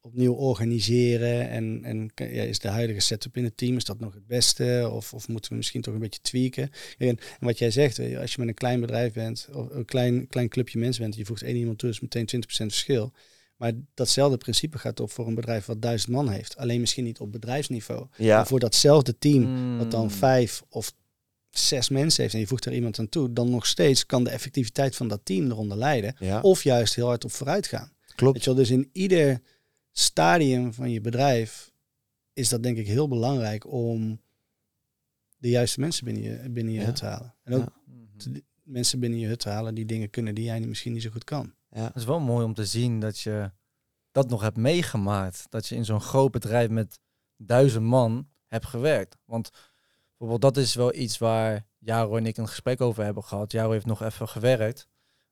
opnieuw organiseren. En, en ja, is de huidige setup in het team, is dat nog het beste? Of, of moeten we misschien toch een beetje tweaken? En, en wat jij zegt, als je met een klein bedrijf bent, of een klein, klein clubje mensen bent, je voegt één iemand toe, is meteen twintig procent verschil. Maar datzelfde principe gaat op voor een bedrijf wat duizend man heeft. Alleen misschien niet op bedrijfsniveau. Ja. Maar voor datzelfde team, mm. wat dan vijf of zes mensen heeft en je voegt er iemand aan toe, dan nog steeds kan de effectiviteit van dat team eronder lijden. Ja. Of juist heel hard op vooruit gaan. Klopt. Weet je wel, dus in ieder stadium van je bedrijf is dat denk ik heel belangrijk om de juiste mensen binnen je, binnen je ja. hut te halen. En ook ja. te, mensen binnen je hut te halen die dingen kunnen die jij misschien niet zo goed kan. Ja. Het is wel mooi om te zien dat je dat nog hebt meegemaakt. Dat je in zo'n groot bedrijf met duizend man hebt gewerkt. Want bijvoorbeeld, dat is wel iets waar Jaro en ik een gesprek over hebben gehad. Jaro heeft nog even gewerkt,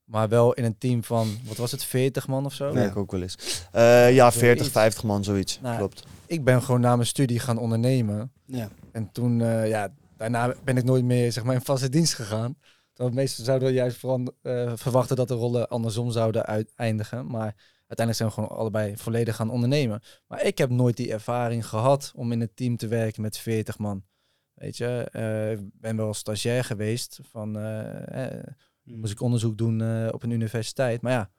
maar wel in een team van, wat was het, veertig man of zo? Nee, ja. ik ook wel eens. Uh, ja, veertig, vijftig man, zoiets. Nou, klopt. Ik ben gewoon na mijn studie gaan ondernemen. Ja. En toen, uh, ja, daarna ben ik nooit meer, zeg maar, in vaste dienst gegaan. Terwijl meestal zouden we juist verand- uh, verwachten dat de rollen andersom zouden uiteindigen. Maar uiteindelijk zijn we gewoon allebei volledig gaan ondernemen. Maar ik heb nooit die ervaring gehad om in het team te werken met veertig man. Weet je, uh, ik ben wel stagiair geweest. Van, uh, eh, moest ik onderzoek doen uh, op een universiteit. Maar ja,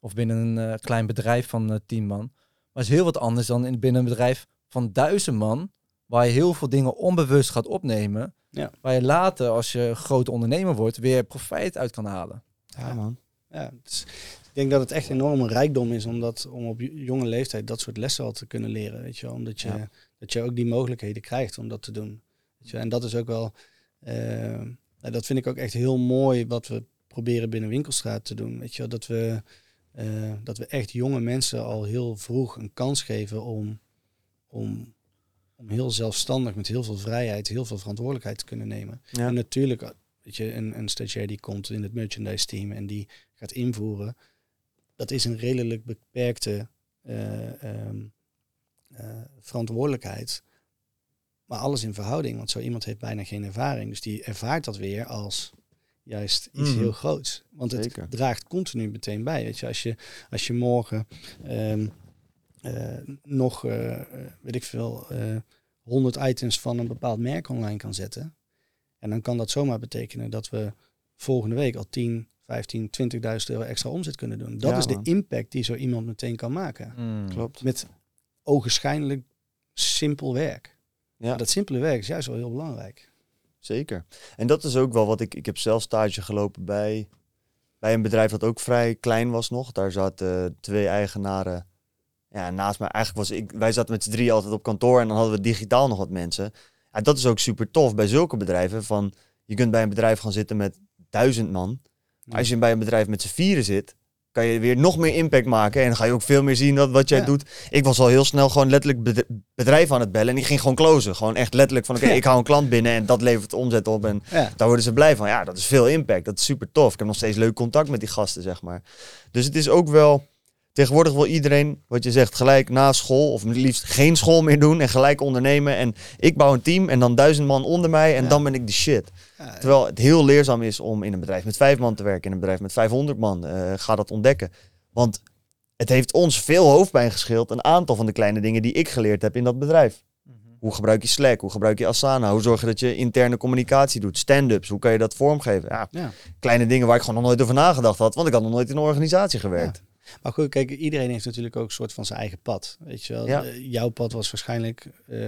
of binnen een uh, klein bedrijf van uh, tien man. Maar het is heel wat anders dan in, binnen een bedrijf van duizend man. Waar je heel veel dingen onbewust gaat opnemen. Ja. Waar je later, als je grote ondernemer wordt, weer profijt uit kan halen. Ja, ja man. Ja, dus, ik denk dat het echt enorm een rijkdom is om, dat, om op jonge leeftijd dat soort lessen al te kunnen leren. Weet je wel? Omdat je, ja. dat je ook die mogelijkheden krijgt om dat te doen. En dat is ook wel, uh, dat vind ik ook echt heel mooi wat we proberen binnen Winkelstraat te doen. Weet je wel, dat we, uh, dat we echt jonge mensen al heel vroeg een kans geven om, om, om heel zelfstandig met heel veel vrijheid, heel veel verantwoordelijkheid te kunnen nemen. Ja. En natuurlijk, weet je, een, een stagiair die komt in het merchandise team en die gaat invoeren, dat is een redelijk beperkte uh, um, uh, verantwoordelijkheid. Maar alles in verhouding, want zo iemand heeft bijna geen ervaring. Dus die ervaart dat weer als juist iets mm. heel groots. Want het Zeker. draagt continu meteen bij. Weet je, als je, als je morgen um, uh, nog, uh, weet ik veel, uh, honderd items van een bepaald merk online kan zetten. En dan kan dat zomaar betekenen dat we volgende week al tien, vijftien, twintigduizend euro extra omzet kunnen doen. Dat ja, is man. de impact die zo iemand meteen kan maken. Mm. Klopt. Met ogenschijnlijk simpel werk. Ja. Dat simpele werk is juist wel heel belangrijk. Zeker. En dat is ook wel wat ik... Ik heb zelf stage gelopen bij, bij een bedrijf dat ook vrij klein was nog. Daar zaten twee eigenaren... Ja, naast mij eigenlijk was ik... Wij zaten met z'n drieën altijd op kantoor en dan hadden we digitaal nog wat mensen. Ja, dat is ook super tof bij zulke bedrijven. Van, je kunt bij een bedrijf gaan zitten met duizend man. Maar als je bij een bedrijf met z'n vieren zit, kan je weer nog meer impact maken. En dan ga je ook veel meer zien dat wat jij ja. doet. Ik was al heel snel gewoon letterlijk bedrijf aan het bellen. En die ging gewoon closen. Gewoon echt letterlijk van, oké, okay, ja. ik hou een klant binnen en dat levert omzet op. En ja. daar worden ze blij van. Ja, dat is veel impact. Dat is super tof. Ik heb nog steeds leuk contact met die gasten, zeg maar. Dus het is ook wel... Tegenwoordig wil iedereen, wat je zegt, gelijk na school of liefst geen school meer doen en gelijk ondernemen. En ik bouw een team en dan duizend man onder mij en ja. dan ben ik de shit. Ja, ja. Terwijl het heel leerzaam is om in een bedrijf met vijf man te werken, in een bedrijf met vijfhonderd man. Uh, ga dat ontdekken. Want het heeft ons veel hoofdpijn gescheeld, een aantal van de kleine dingen die ik geleerd heb in dat bedrijf. Mm-hmm. Hoe gebruik je Slack? Hoe gebruik je Asana? Hoe zorg je dat je interne communicatie doet? Stand-ups, hoe kan je dat vormgeven? Ja, ja. Kleine dingen waar ik gewoon nog nooit over nagedacht had, want ik had nog nooit in een organisatie gewerkt. Ja. Maar goed, kijk, iedereen heeft natuurlijk ook een soort van zijn eigen pad. Weet je wel? Ja. Uh, jouw pad was waarschijnlijk, uh,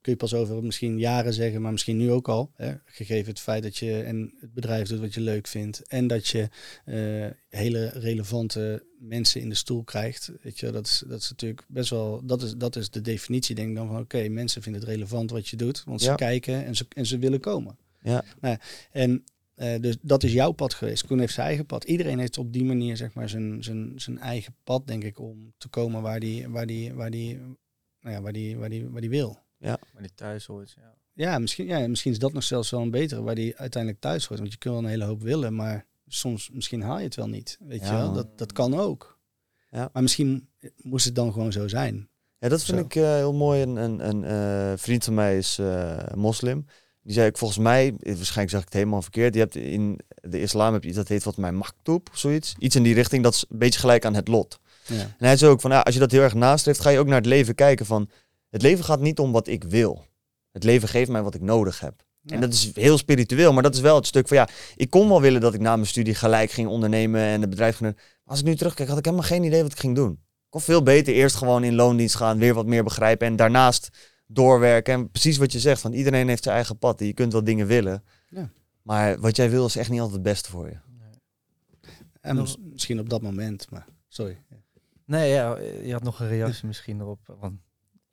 kun je pas over misschien jaren zeggen, maar misschien nu ook al. Hè? Gegeven het feit dat je en het bedrijf doet wat je leuk vindt. En dat je uh, hele relevante mensen in de stoel krijgt. Weet je wel? Dat, is, dat is natuurlijk best wel, dat is, dat is de definitie, denk ik dan van oké, okay, mensen vinden het relevant wat je doet. Want ja. ze kijken en ze, en ze willen komen. Ja. Nou, en... Uh, dus dat is jouw pad geweest. Koen heeft zijn eigen pad. Iedereen heeft op die manier zeg maar zijn, zijn, zijn eigen pad, denk ik, om te komen waar die, waar die, waar die, nou ja, waar die, waar die, waar die wil. Ja, waar die thuis hoort. Ja, ja, misschien, ja, misschien is dat nog zelfs wel een betere, waar die uiteindelijk thuis hoort. Want je kunt wel een hele hoop willen, maar soms misschien haal je het wel niet. Weet ja. je wel? Dat, dat kan ook. Ja. Maar misschien moest het dan gewoon zo zijn. Ja, dat vind zo. ik uh, heel mooi. Een, een, een uh, vriend van mij is uh, moslim. Die zei ik, volgens mij, waarschijnlijk zeg ik het helemaal verkeerd. Je hebt in de islam heb je iets dat heet wat mij maktoub, zoiets. Iets in die richting, dat is een beetje gelijk aan het lot. Ja. En hij zei ook van, ja, als je dat heel erg nastreeft, ga je ook naar het leven kijken van, het leven gaat niet om wat ik wil. Het leven geeft mij wat ik nodig heb. Ja. En dat is heel spiritueel, maar dat is wel het stuk van, ja, ik kon wel willen dat ik na mijn studie gelijk ging ondernemen en het bedrijf ging doen. Maar als ik nu terugkijk, had ik helemaal geen idee wat ik ging doen. Ik kon veel beter eerst gewoon in loondienst gaan, weer wat meer begrijpen en daarnaast doorwerken. En precies wat je zegt, van iedereen heeft zijn eigen pad. Je kunt wel dingen willen. Ja. Maar wat jij wil is echt niet altijd het beste voor je. Nee. En nog... misschien op dat moment, maar sorry. Nee, ja, je had nog een reactie misschien erop. Want...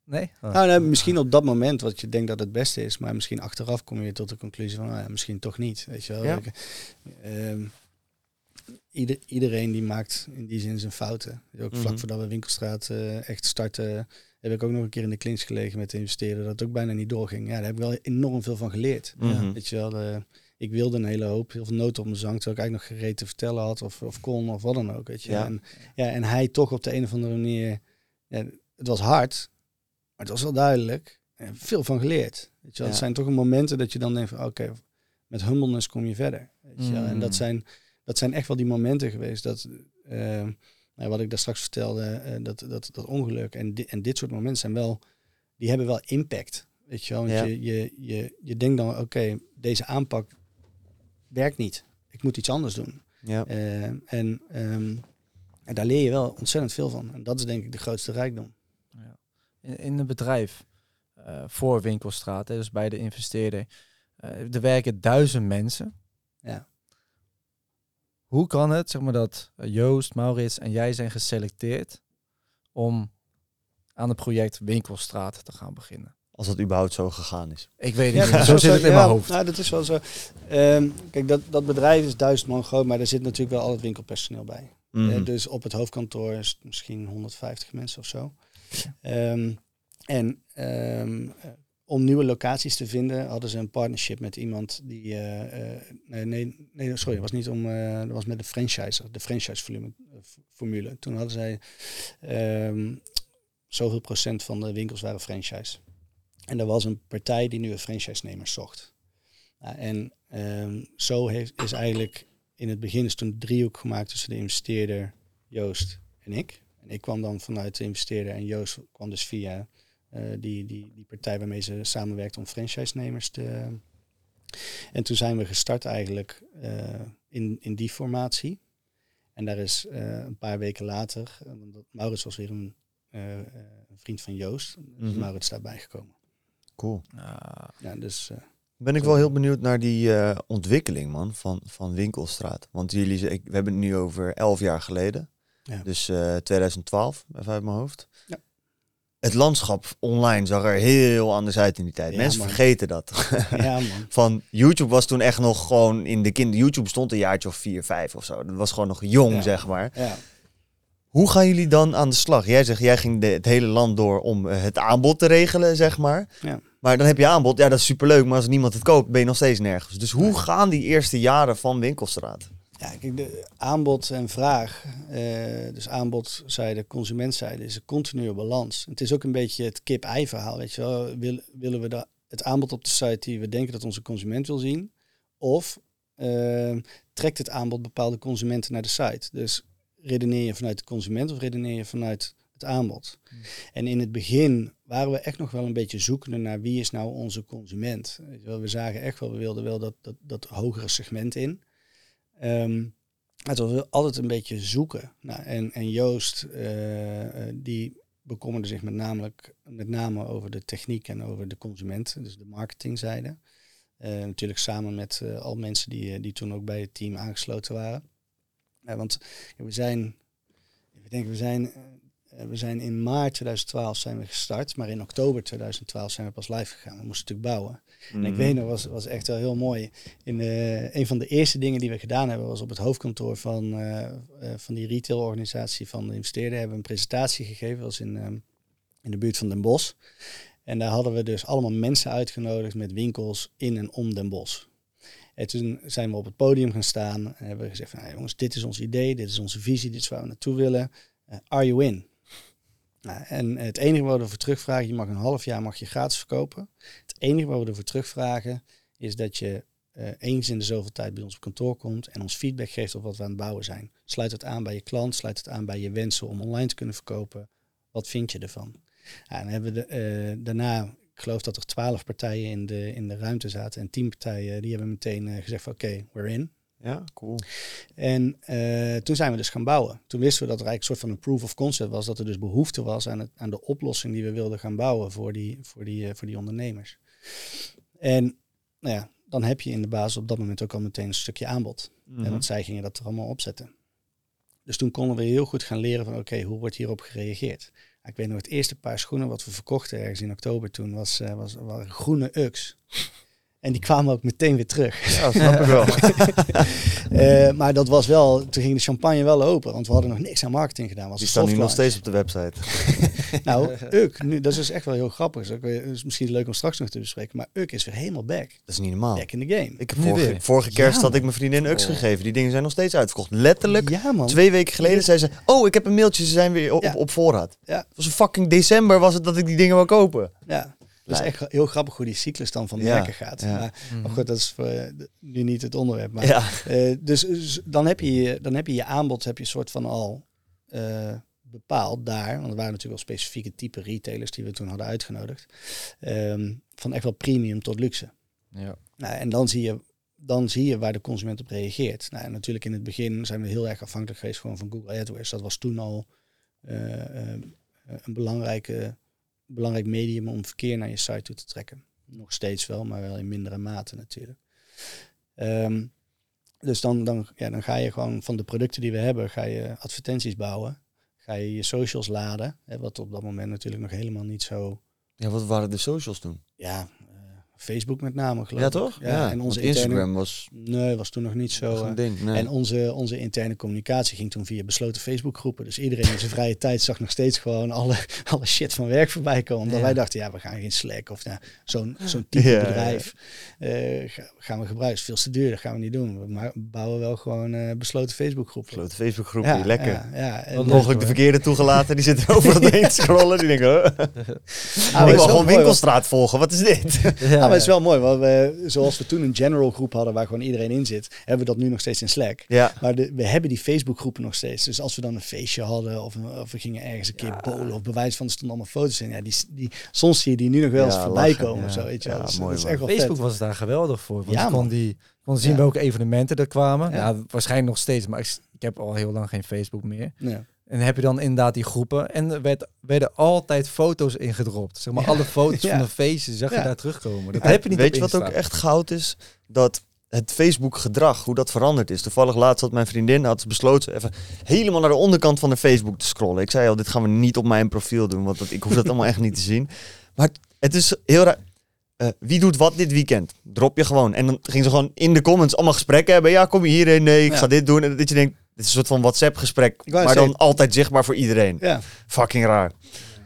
Nee? Oh. Nou, nee, misschien op dat moment wat je denkt dat het beste is. Maar misschien achteraf kom je tot de conclusie van, nou ja, misschien toch niet. Weet je wel? Ja. Um, ieder, iedereen die maakt in die zin zijn fouten. Ook vlak mm-hmm. voordat we Winkelstraat uh, echt starten... Heb ik ook nog een keer in de clinch gelegen met de investeerder, dat het ook bijna niet doorging. Ja, daar heb ik wel enorm veel van geleerd. Mm-hmm. Ja, weet je wel, uh, ik wilde een hele hoop, heel veel nood op mijn zang, terwijl ik eigenlijk nog gereed te vertellen had of, of kon of wat dan ook. Weet je. Ja. En, ja, en hij toch op de een of andere manier, ja, het was hard, maar het was wel duidelijk. En veel van geleerd. Weet je wel. Ja. Het zijn toch momenten dat je dan denkt, oké, okay, met humbleness kom je verder. Weet je. Mm-hmm. En dat zijn, dat zijn echt wel die momenten geweest dat... Uh, Nou, wat ik daar straks vertelde, uh, dat, dat, dat ongeluk en, di- en dit soort momenten zijn wel, die hebben wel impact. Weet je wel, want ja. je, je, je, je denkt dan, oké, okay, deze aanpak werkt niet. Ik moet iets anders doen. Ja. Uh, en, um, en daar leer je wel ontzettend veel van. En dat is denk ik de grootste rijkdom. Ja. In, in het bedrijf uh, voor Winkelstraat, hè, dus bij de investeerder, uh, er werken duizend mensen. Ja. Hoe kan het, zeg maar, dat Joost, Maurits en jij zijn geselecteerd om aan het project Winkelstraat te gaan beginnen? Als dat überhaupt zo gegaan is. Ik weet het ja, niet, zo zit het in ja, mijn hoofd. Nou, dat is wel zo. Um, kijk, dat, dat bedrijf is duizend man groot, maar er zit natuurlijk wel al het winkelpersoneel bij. Mm. Uh, dus op het hoofdkantoor is het misschien honderdvijftig mensen of zo. Ja. Um, en... Um, Om nieuwe locaties te vinden, hadden ze een partnership met iemand die... Uh, uh, nee, nee, sorry, dat was niet om... Uh, dat was met de franchiser, de franchise-formule. Toen hadden zij... Um, zoveel procent van de winkels waren franchise. En er was een partij die nieuwe franchise-nemers zocht. Nou, en um, zo heeft, is eigenlijk... In het begin is toen een driehoek gemaakt tussen de investeerder, Joost en ik. En ik kwam dan vanuit de investeerder en Joost kwam dus via... uh, die, die, die partij waarmee ze samenwerkt om franchise-nemers te... Uh, en toen zijn we gestart eigenlijk uh, in, in die formatie. En daar is uh, een paar weken later, uh, Maurits was weer een, uh, een vriend van Joost, dus mm-hmm. Maurits daarbij gekomen. Cool. Uh, ja, dus... Uh, Ben ik wel heel benieuwd naar die uh, ontwikkeling, man, van, van Winkelstraat. Want jullie, ik, we hebben het nu over elf jaar geleden. Ja. Dus uh, twintig twaalf, even uit mijn hoofd. Ja. Het landschap online zag er heel anders uit in die tijd. Ja, mensen man. vergeten dat. Ja, man. Van YouTube was toen echt nog gewoon in de kinder... YouTube stond een jaartje of vier, vijf of zo. Dat was gewoon nog jong, ja. zeg maar. Ja. Hoe gaan jullie dan aan de slag? Jij zegt, jij ging de, het hele land door om het aanbod te regelen, zeg maar. Ja. Maar dan heb je aanbod, ja, dat is superleuk, maar als niemand het koopt, ben je nog steeds nergens. Dus hoe gaan die eerste jaren van Winkelstraat? Ja, kijk, de aanbod en vraag, uh, dus aanbodzijde, consumentzijde, is een continue balans. Het is ook een beetje het kip-ei verhaal, weet je wel. Wil, willen we da- het aanbod op de site die we denken dat onze consument wil zien? Of uh, trekt het aanbod bepaalde consumenten naar de site? Dus redeneer je vanuit de consument of redeneer je vanuit het aanbod? Hmm. En in het begin... waren we echt nog wel een beetje zoekende naar wie is nou onze consument. We zagen echt wel, we wilden wel dat, dat, dat hogere segment in. Um, het was altijd een beetje zoeken. Nou, en, en Joost, uh, die bekommerde zich met, namelijk, met name over de techniek en over de consument, dus de marketingzijde. Uh, natuurlijk samen met uh, al mensen die, die toen ook bij het team aangesloten waren. Uh, want we zijn, ik denk we zijn... We zijn in maart twintig twaalf zijn we gestart, maar in oktober twintig twaalf zijn we pas live gegaan. We moesten natuurlijk bouwen. Mm. En ik weet nog, was was echt wel heel mooi. In de, een van de eerste dingen die we gedaan hebben was op het hoofdkantoor van, uh, uh, van die retailorganisatie van de investeerder hebben we een presentatie gegeven. Dat was in, um, in de buurt van Den Bosch. En daar hadden we dus allemaal mensen uitgenodigd met winkels in en om Den Bosch. En toen zijn we op het podium gaan staan en hebben we gezegd van, nou jongens, dit is ons idee, dit is onze visie, dit is waar we naartoe willen. Uh, are you in? Nou, en het enige waar we ervoor terugvragen, je mag een half jaar mag je gratis verkopen. Het enige waar we ervoor terugvragen is dat je uh, eens in de zoveel tijd bij ons op kantoor komt en ons feedback geeft op wat we aan het bouwen zijn. Sluit het aan bij je klant, sluit het aan bij je wensen om online te kunnen verkopen. Wat vind je ervan? Nou, en hebben we de, uh, daarna, ik geloof dat er twaalf partijen in de, in de ruimte zaten en tien partijen, die hebben meteen uh, gezegd van oké, okay, we're in. Ja, cool. En uh, toen zijn we dus gaan bouwen. Toen wisten we dat er eigenlijk een soort van een proof of concept was. Dat er dus behoefte was aan, het, aan de oplossing die we wilden gaan bouwen voor die, voor die, uh, voor die ondernemers. En nou ja, dan heb je in de basis op dat moment ook al meteen een stukje aanbod. Mm-hmm. En want zij gingen dat er allemaal opzetten. Dus toen konden we heel goed gaan leren van oké, okay, hoe wordt hierop gereageerd? Ik weet nog, het eerste paar schoenen wat we verkochten ergens in oktober toen was, uh, was, was groene Uggs. En die kwamen ook meteen weer terug. Ja, snap ik wel. uh, maar dat was wel, toen ging de champagne wel open, want we hadden nog niks aan marketing gedaan. Was die staan nu nog steeds op de website. Nou, Uk, nu, dat is dus echt wel heel grappig. Dat is misschien leuk om straks nog te bespreken, maar Uk is weer helemaal back. Dat is niet normaal. Back in the game. Ik heb vorige, vorige kerst ja, had ik mijn vriendin Uks oh. gegeven. Die dingen zijn nog steeds uitverkocht. Letterlijk ja, man. Twee weken geleden ja. zei ze, oh, ik heb een mailtje, ze zijn weer op, ja. op, op voorraad. Ja. Het was een fucking december was het dat ik die dingen wou kopen. Ja. Dat is echt heel grappig hoe die cyclus dan van de ja, merken gaat. Ja. Maar, maar goed, dat is uh, nu niet het onderwerp. Maar, ja. uh, dus, dus dan heb je dan heb je, je aanbod heb je soort van al uh, bepaald daar. Want er waren natuurlijk wel specifieke type retailers die we toen hadden uitgenodigd. Um, van echt wel premium tot luxe. Ja. Nou, en dan zie je, dan zie je waar de consument op reageert. Nou, en natuurlijk in het begin zijn we heel erg afhankelijk geweest gewoon van Google AdWords. Dat was toen al uh, uh, een belangrijke... belangrijk medium om verkeer naar je site toe te trekken. Nog steeds wel, maar wel in mindere mate natuurlijk. Um, dus dan, dan, ja, dan ga je gewoon van de producten die we hebben, ga je advertenties bouwen. Ga je je socials laden. Hè, wat op dat moment natuurlijk nog helemaal niet zo... Ja, wat waren de socials toen? Ja, uh, Facebook met name geloof ik. Ja, toch? Ja, ja, en onze interne... Instagram was... Nee, was toen nog niet zo... Uh, ding, nee. En onze, onze interne communicatie ging toen via besloten Facebookgroepen. Dus iedereen in zijn vrije tijd zag nog steeds gewoon alle, alle shit van werk voorbij komen. Omdat ja. wij dachten, ja, we gaan geen Slack of nou, zo'n, zo'n type ja, bedrijf ja. Uh, gaan we gebruiken. Is veel te duur, dat gaan we niet doen. We bouwen wel gewoon uh, besloten Facebookgroepen. Besloten Facebookgroepen, ja, lekker. Ja, ja, en mogelijk de verkeerde toegelaten, die zitten overal heen scrollen. Die denken, huh? ah, ik wil gewoon mooi, Winkelstraat want... volgen, wat is dit? Ja. maar het is wel mooi. Want we, zoals we toen een general groep hadden waar gewoon iedereen in zit, hebben we dat nu nog steeds in Slack. Ja. Maar de, we hebben die Facebook groepen nog steeds. Dus als we dan een feestje hadden of, of we gingen ergens een keer bowlen ja. of bewijs van, er stonden allemaal foto's in. Ja, die, die, soms zie je die nu nog wel eens ja, voorbij lachen, komen. Ja. Of zo, weet je ja, wel. Dus, ja, mooi, dat is echt wel Facebook vet. Was daar geweldig voor. Want ja, kon die kon zien ja. welke evenementen er kwamen. Ja. Ja, waarschijnlijk nog steeds. Maar ik, ik heb al heel lang geen Facebook meer. Ja. En heb je dan inderdaad die groepen. En er werd, werden altijd foto's ingedropt. Zeg maar ja. alle foto's ja. van de feestjes zag ja. je daar terugkomen. Dat ja. heb je niet Weet op je Insta. Wat ook echt goud is? Dat het Facebook gedrag, hoe dat veranderd is. Toevallig laatst had mijn vriendin had besloten even helemaal naar de onderkant van de Facebook te scrollen. Ik zei al, dit gaan we niet op mijn profiel doen. Want dat, ik hoef dat allemaal echt niet te zien. Maar het is heel raar. Uh, wie doet wat dit weekend? Drop je gewoon. En dan ging ze gewoon in de comments allemaal gesprekken hebben. Ja, kom je hierheen? Nee, ik ja. ga dit doen. En dat je denkt, dit is een soort van WhatsApp-gesprek, maar dan zeggen. Altijd zichtbaar voor iedereen. Ja. Fucking raar.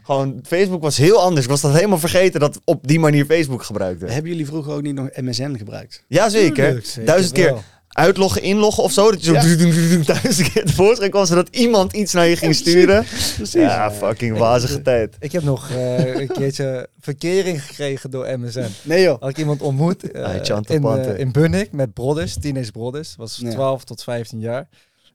Gewoon, Facebook was heel anders. Ik was dat helemaal vergeten dat op die manier Facebook gebruikte. Hebben jullie vroeger ook niet nog M S N gebruikt? Jazeker. Tuurlijk, zeker duizend keer wel. Uitloggen, inloggen of zo. Dat je zo duizend keer tevoorschijn kwam, zodat iemand iets naar je ging sturen. Precies. Ja, fucking wazige tijd. Ik heb nog uh, een keertje verkering gekregen door M S N. Nee joh. Had ik iemand ontmoet uh, in, uh, in Bunnik met brothers, teenage brothers. Was twaalf ja. tot vijftien jaar.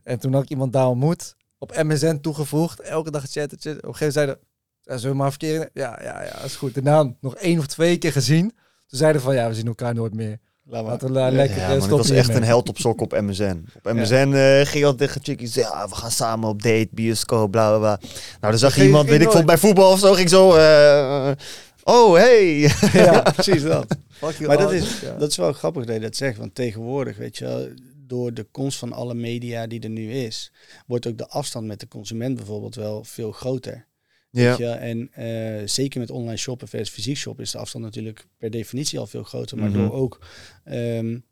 En toen had ik iemand daar ontmoet, op M S N toegevoegd, elke dag chattetje. Op een gegeven moment zeiden, ja, zullen we maar verkeren? Ja, ja, ja, is goed. Daarna nog één of twee keer gezien. Toen zeiden van, ja, we zien elkaar nooit meer. Laat maar. La, lekker, ja, maar dat was echt mee. Een held op sok op M S N. Op M S N ja. uh, ging al tegen chickies, ja, we gaan samen op date, bioscoop, bla, bla, bla. Nou, dan zag je iemand, weet ik veel, bij voetbal of zo, ging zo... Uh, oh, hey! Ja, precies dat. Maar dat is, ja. dat is wel grappig dat je dat zegt, want tegenwoordig, weet je wel... Door de komst van alle media die er nu is, wordt ook de afstand met de consument bijvoorbeeld wel veel groter. Ja. Weet je? En uh, zeker met online shoppen versus fysiek shoppen is de afstand natuurlijk per definitie al veel groter. Maar mm-hmm. door ook, um,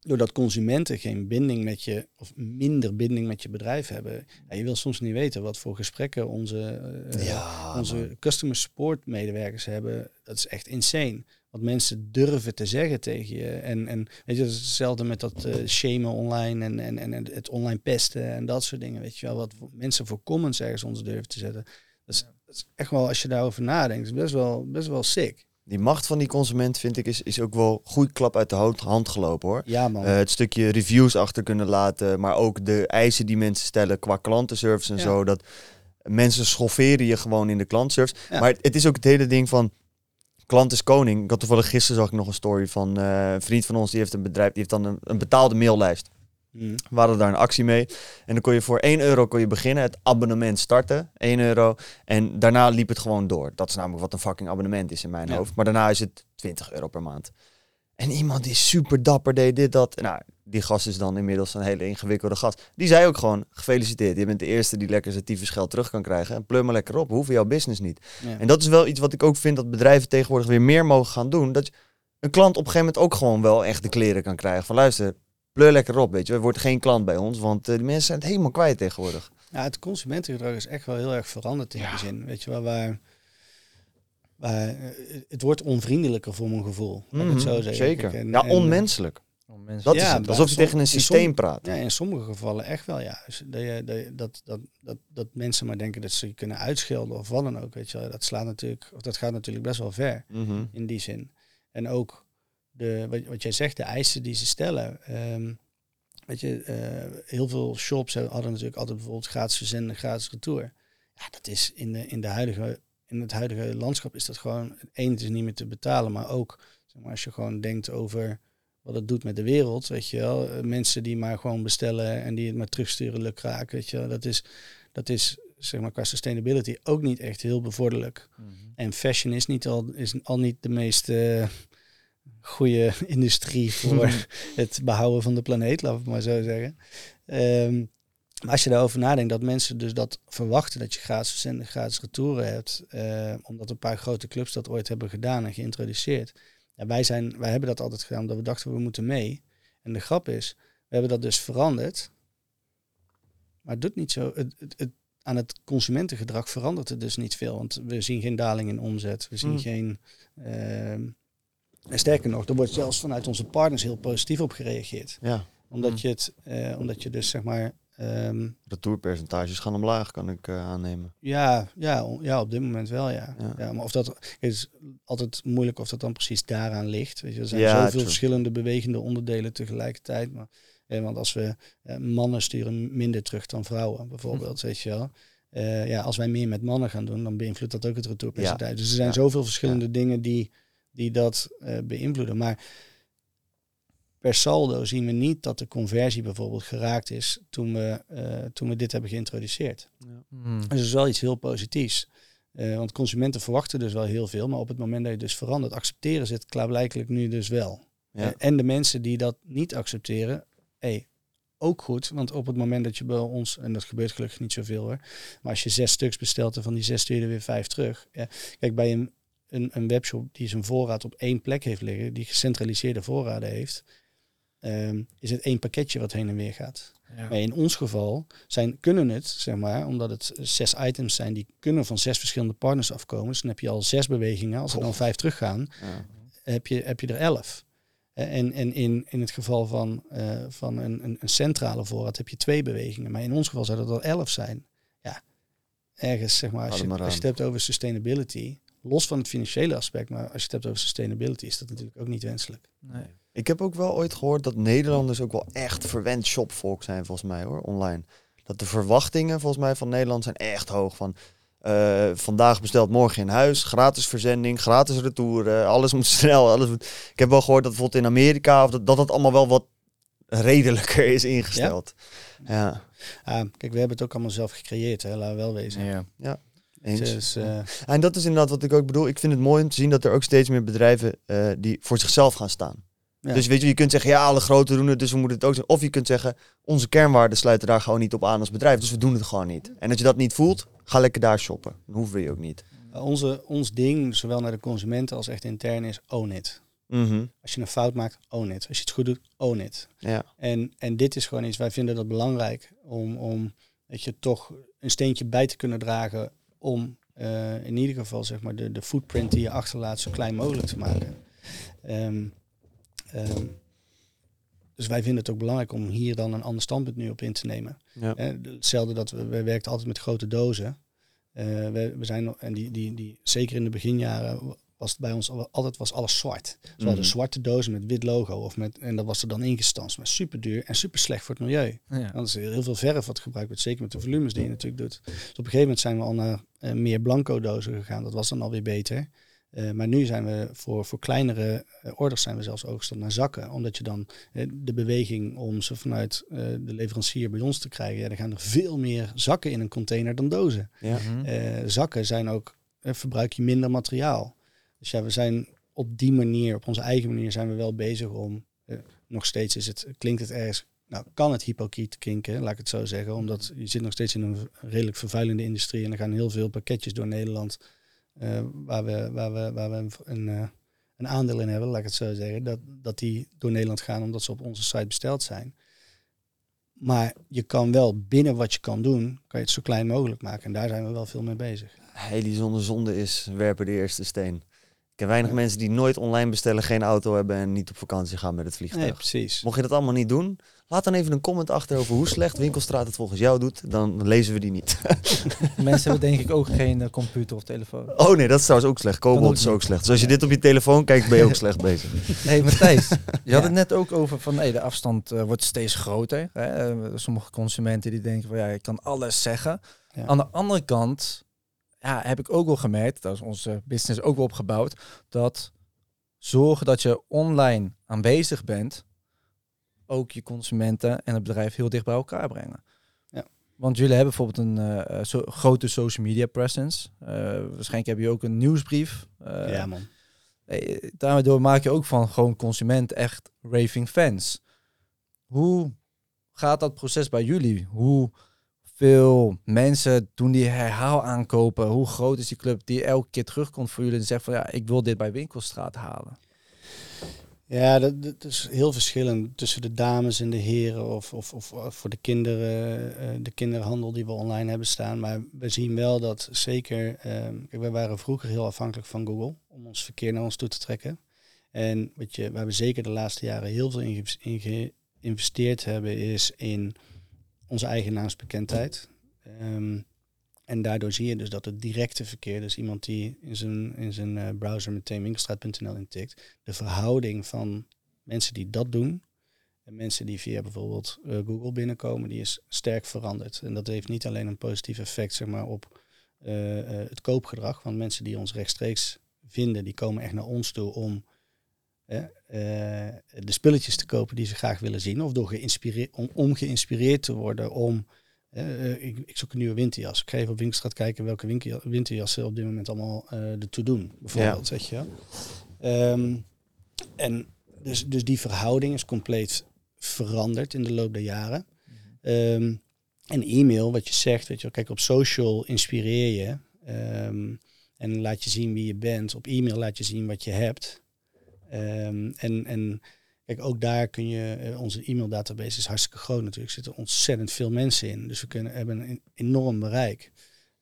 doordat consumenten geen binding met je, of minder binding met je bedrijf hebben. Ja, je wil soms niet weten wat voor gesprekken onze, uh, ja, onze man. customer support medewerkers hebben. Dat is echt insane. Wat mensen durven te zeggen tegen je. En, en weet je, dat is hetzelfde met dat uh, shamen online en, en, en het online pesten en dat soort dingen. Weet je wel, wat mensen voor comments ergens onder durven te zetten. Dat is, dat is echt wel, als je daarover nadenkt, best wel, best wel sick. Die macht van die consument, vind ik, is, is ook wel goed klap uit de hand gelopen, hoor. Ja, man. Uh, het stukje reviews achter kunnen laten, maar ook de eisen die mensen stellen qua klantenservice en ja. zo. Dat mensen schofferen je gewoon in de klantenservice. Ja. Maar het, het is ook het hele ding van... Klant is koning. Ik had toevallig gisteren zag ik nog een story van uh, een vriend van ons. Die heeft een bedrijf, die heeft dan een, een betaalde maillijst. Mm. We hadden daar een actie mee. En dan kon je voor één euro kon je beginnen. Het abonnement starten. één euro. En daarna liep het gewoon door. Dat is namelijk wat een fucking abonnement is in mijn ja. hoofd. Maar daarna is het twintig euro per maand. En iemand die super dapper deed dit, dat. Nou, die gast is dan inmiddels een hele ingewikkelde gast. Die zei ook gewoon, gefeliciteerd. Je bent de eerste die lekker zijn tyfus geld terug kan krijgen. En pleur maar lekker op. We hoeven jouw business niet. Ja. En dat is wel iets wat ik ook vind dat bedrijven tegenwoordig weer meer mogen gaan doen. Dat je een klant op een gegeven moment ook gewoon wel echt de kleren kan krijgen. Van luister, pleur lekker op. Weet je, er wordt geen klant bij ons. Want uh, die mensen zijn het helemaal kwijt tegenwoordig. Ja, het consumentengedrag is echt wel heel erg veranderd in ja. die zin. Weet je wel, waar... Maar het wordt onvriendelijker voor mijn gevoel. Mm-hmm, het zo zeker. En, ja, en, onmenselijk. onmenselijk. Dat ja, is het. Alsof je tegen een systeem som- praat. Ja, in sommige gevallen echt wel, ja. Dat, je, dat, dat, dat, dat mensen maar denken dat ze je kunnen uitschelden of wat dan ook. Weet je. Dat, slaat natuurlijk, of dat gaat natuurlijk best wel ver, mm-hmm. in die zin. En ook, de, wat, wat jij zegt, de eisen die ze stellen... Um, weet je, uh, heel veel shops hadden natuurlijk altijd bijvoorbeeld gratis verzenden, gratis retour. Ja, dat is in de, in de huidige... In het huidige landschap is dat gewoon... één, het is niet meer te betalen, maar ook... Zeg maar, als je gewoon denkt over wat het doet met de wereld, weet je wel. Mensen die maar gewoon bestellen en die het maar terugsturen, lukraak, weet je wel. Dat is, dat is zeg maar, qua sustainability ook niet echt heel bevorderlijk. Mm-hmm. En fashion is, niet al, is al niet de meest uh, goede industrie voor het behouden van de planeet, laten we het maar zo zeggen. Um, Maar als je daarover nadenkt, dat mensen dus dat verwachten, dat je gratis verzenden, gratis retouren hebt, eh, omdat een paar grote clubs dat ooit hebben gedaan en geïntroduceerd. Ja, wij, zijn, wij hebben dat altijd gedaan, omdat we dachten, we moeten mee. En de grap is, we hebben dat dus veranderd, maar het doet niet zo... Het, het, het, aan het consumentengedrag verandert het dus niet veel, want we zien geen daling in omzet, we zien mm. geen... Eh, en sterker nog, er wordt zelfs vanuit onze partners heel positief op gereageerd. Ja. Omdat, mm. je het, eh, omdat je dus, zeg maar... Um, Retourpercentages gaan omlaag, kan ik uh, aannemen. Ja, ja, on, ja, op dit moment wel, ja. ja. ja maar of dat is altijd moeilijk of dat dan precies daaraan ligt. Weet je, er zijn ja, zoveel true. verschillende bewegende onderdelen tegelijkertijd. Maar, eh, want als we eh, mannen sturen minder terug dan vrouwen, bijvoorbeeld, hm. weet je wel. Uh, ja, als wij meer met mannen gaan doen, dan beïnvloedt dat ook het retourpercentage. Ja. Dus er zijn ja. zoveel verschillende ja. dingen die, die dat uh, beïnvloeden. Maar per saldo zien we niet dat de conversie bijvoorbeeld geraakt is toen we, uh, toen we dit hebben geïntroduceerd. Ja. Mm. Dus dat is wel iets heel positiefs. Uh, want consumenten verwachten dus wel heel veel, maar op het moment dat je dus verandert, accepteren ze het klaarblijkelijk nu dus wel. Ja. Uh, en de mensen die dat niet accepteren, hey, ook goed, want op het moment dat je bij ons, en dat gebeurt gelukkig niet zoveel hoor, maar als je zes stuks bestelt en van die zes stuur je er weer vijf terug. Ja, kijk, bij een, een, een webshop die zijn voorraad op één plek heeft liggen, die gecentraliseerde voorraden heeft, um, is het één pakketje wat heen en weer gaat. Ja. Maar in ons geval zijn, kunnen het, zeg maar, omdat het zes items zijn, die kunnen van zes verschillende partners afkomen, dus dan heb je al zes bewegingen, als er dan vijf teruggaan, ja. heb, je, heb je er elf. En, en in, in het geval van, uh, van een, een centrale voorraad heb je twee bewegingen. Maar in ons geval zou dat al elf zijn. Ja, ergens zeg maar, als je, maar als je het hebt over sustainability, los van het financiële aspect, maar als je het hebt over sustainability, is dat natuurlijk ook niet wenselijk. Nee. Ik heb ook wel ooit gehoord dat Nederlanders ook wel echt verwend shopvolk zijn, volgens mij hoor, online. Dat de verwachtingen volgens mij van Nederland zijn echt hoog van... Uh, vandaag besteld, morgen in huis. Gratis verzending, gratis retouren. Alles moet snel. Alles moet... Ik heb wel gehoord dat bijvoorbeeld in Amerika... Of dat, dat dat allemaal wel wat redelijker is ingesteld. Ja. Ja. Uh, kijk, we hebben het ook allemaal zelf gecreëerd. Hè? Laten we wel wezen. Ja, ja. Eens. Dus, uh... En dat is inderdaad wat ik ook bedoel. Ik vind het mooi om te zien dat er ook steeds meer bedrijven... Uh, die voor zichzelf gaan staan. Ja. Dus weet je, je kunt zeggen... Ja, alle grote doen het, dus we moeten het ook doen. Of je kunt zeggen... Onze kernwaarden sluiten daar gewoon niet op aan als bedrijf. Dus we doen het gewoon niet. En als je dat niet voelt... Ga lekker daar shoppen. Dan hoeven we je ook niet. Uh, onze, ons ding, zowel naar de consumenten als echt intern, is own it. Mm-hmm. Als je een fout maakt, own it. Als je het goed doet, own it. Ja. En, en dit is gewoon iets, wij vinden dat belangrijk om, om dat je toch een steentje bij te kunnen dragen om uh, in ieder geval zeg maar de, de footprint die je achterlaat zo klein mogelijk te maken. Um, um, Dus wij vinden het ook belangrijk om hier dan een ander standpunt nu op in te nemen. Ja. Hetzelfde dat we, we werken altijd met grote dozen. Uh, we, we zijn, en die, die, die, zeker in de beginjaren was het bij ons altijd was alles zwart. Dus we hadden zwarte dozen met wit logo. Of met, en dat was er dan ingestanst. Maar super duur en super slecht voor het milieu. Ja. Dan is er heel veel verf wat gebruikt wordt. Zeker met de volumes die je natuurlijk doet. Dus op een gegeven moment zijn we al naar uh, meer blanco dozen gegaan. Dat was dan alweer beter. Uh, maar nu zijn we voor, voor kleinere uh, orders zijn we zelfs overgestapt naar zakken. Omdat je dan uh, de beweging om ze vanuit uh, de leverancier bij ons te krijgen... Ja, er gaan er veel meer zakken in een container dan dozen. Ja. Uh, zakken zijn ook, uh, verbruik je minder materiaal. Dus ja, we zijn op die manier, op onze eigen manier zijn we wel bezig om... Uh, nog steeds is het, klinkt het ergens... Nou, kan het hypocriet klinken, laat ik het zo zeggen. Omdat je zit nog steeds in een redelijk vervuilende industrie... en er gaan heel veel pakketjes door Nederland... Uh, waar we, waar we, waar we een, uh, een aandeel in hebben, laat ik het zo zeggen, dat, dat die door Nederland gaan omdat ze op onze site besteld zijn. Maar je kan wel binnen wat je kan doen, kan je het zo klein mogelijk maken. En daar zijn we wel veel mee bezig. Hey, die zonde zonde is, werpen de eerste steen. Ik ken weinig ja. mensen die nooit online bestellen, geen auto hebben en niet op vakantie gaan met het vliegtuig. Nee, precies. Mocht je dat allemaal niet doen, laat dan even een comment achter over hoe slecht Winkelstraat het volgens jou doet. Dan lezen we die niet. Mensen hebben denk ik ook geen uh, computer of telefoon. Oh nee, dat is trouwens ook slecht. Kobold is ook niet. Slecht. Dus als je dit op je telefoon kijkt, ben je ook slecht bezig. Hé hey, Matthijs, je ja. had het net ook over van hey, de afstand uh, wordt steeds groter. Hè? Uh, sommige consumenten die denken van ja, ik kan alles zeggen. Ja. Aan de andere kant... Ja, heb ik ook wel gemerkt, dat is onze business ook wel opgebouwd, dat zorgen dat je online aanwezig bent, ook je consumenten en het bedrijf heel dicht bij elkaar brengen. Ja. Want jullie hebben bijvoorbeeld een uh, so- grote social media presence. Uh, waarschijnlijk heb je ook een nieuwsbrief. Uh, ja man. Hey, daardoor maak je ook van gewoon consumenten echt raving fans. Hoe gaat dat proces bij jullie? Hoe... Veel mensen doen die herhaal aankopen. Hoe groot is die club die elke keer terugkomt voor jullie en zegt van ja, ik wil dit bij Winkelstraat halen? Ja, dat, dat is heel verschillend tussen de dames en de heren of, of, of voor de kinderen, de kinderhandel die we online hebben staan. Maar we zien wel dat zeker, eh, we waren vroeger heel afhankelijk van Google om ons verkeer naar ons toe te trekken. En wat je, waar we zeker de laatste jaren heel veel in geïnvesteerd hebben is in... onze eigen naamsbekendheid. Um, en daardoor zie je dus dat het directe verkeer, dus iemand die in zijn, in zijn uh, browser meteen winkelstraat punt n l intikt, de verhouding van mensen die dat doen en mensen die via bijvoorbeeld uh, Google binnenkomen, die is sterk veranderd. En dat heeft niet alleen een positief effect, zeg maar, op uh, uh, het koopgedrag, want mensen die ons rechtstreeks vinden, die komen echt naar ons toe om Uh, de spulletjes te kopen die ze graag willen zien, of door geïnspireer, om, om geïnspireerd te worden om, uh, ik, ik zoek een nieuwe winterjas. Ik ga even op Winkelstraat kijken welke winkel, winterjassen op dit moment allemaal uh, ertoe doen, bijvoorbeeld. Ja. Weet je? Um, en dus, dus die verhouding is compleet veranderd in de loop der jaren. Um, en e-mail, wat je zegt, weet je, kijk, op social inspireer je um, en laat je zien wie je bent. Op e-mail laat je zien wat je hebt. Um, en, en kijk, ook daar kun je, uh, onze e-mail-database is hartstikke groot natuurlijk, er zitten ontzettend veel mensen in, dus we kunnen, hebben een enorm bereik.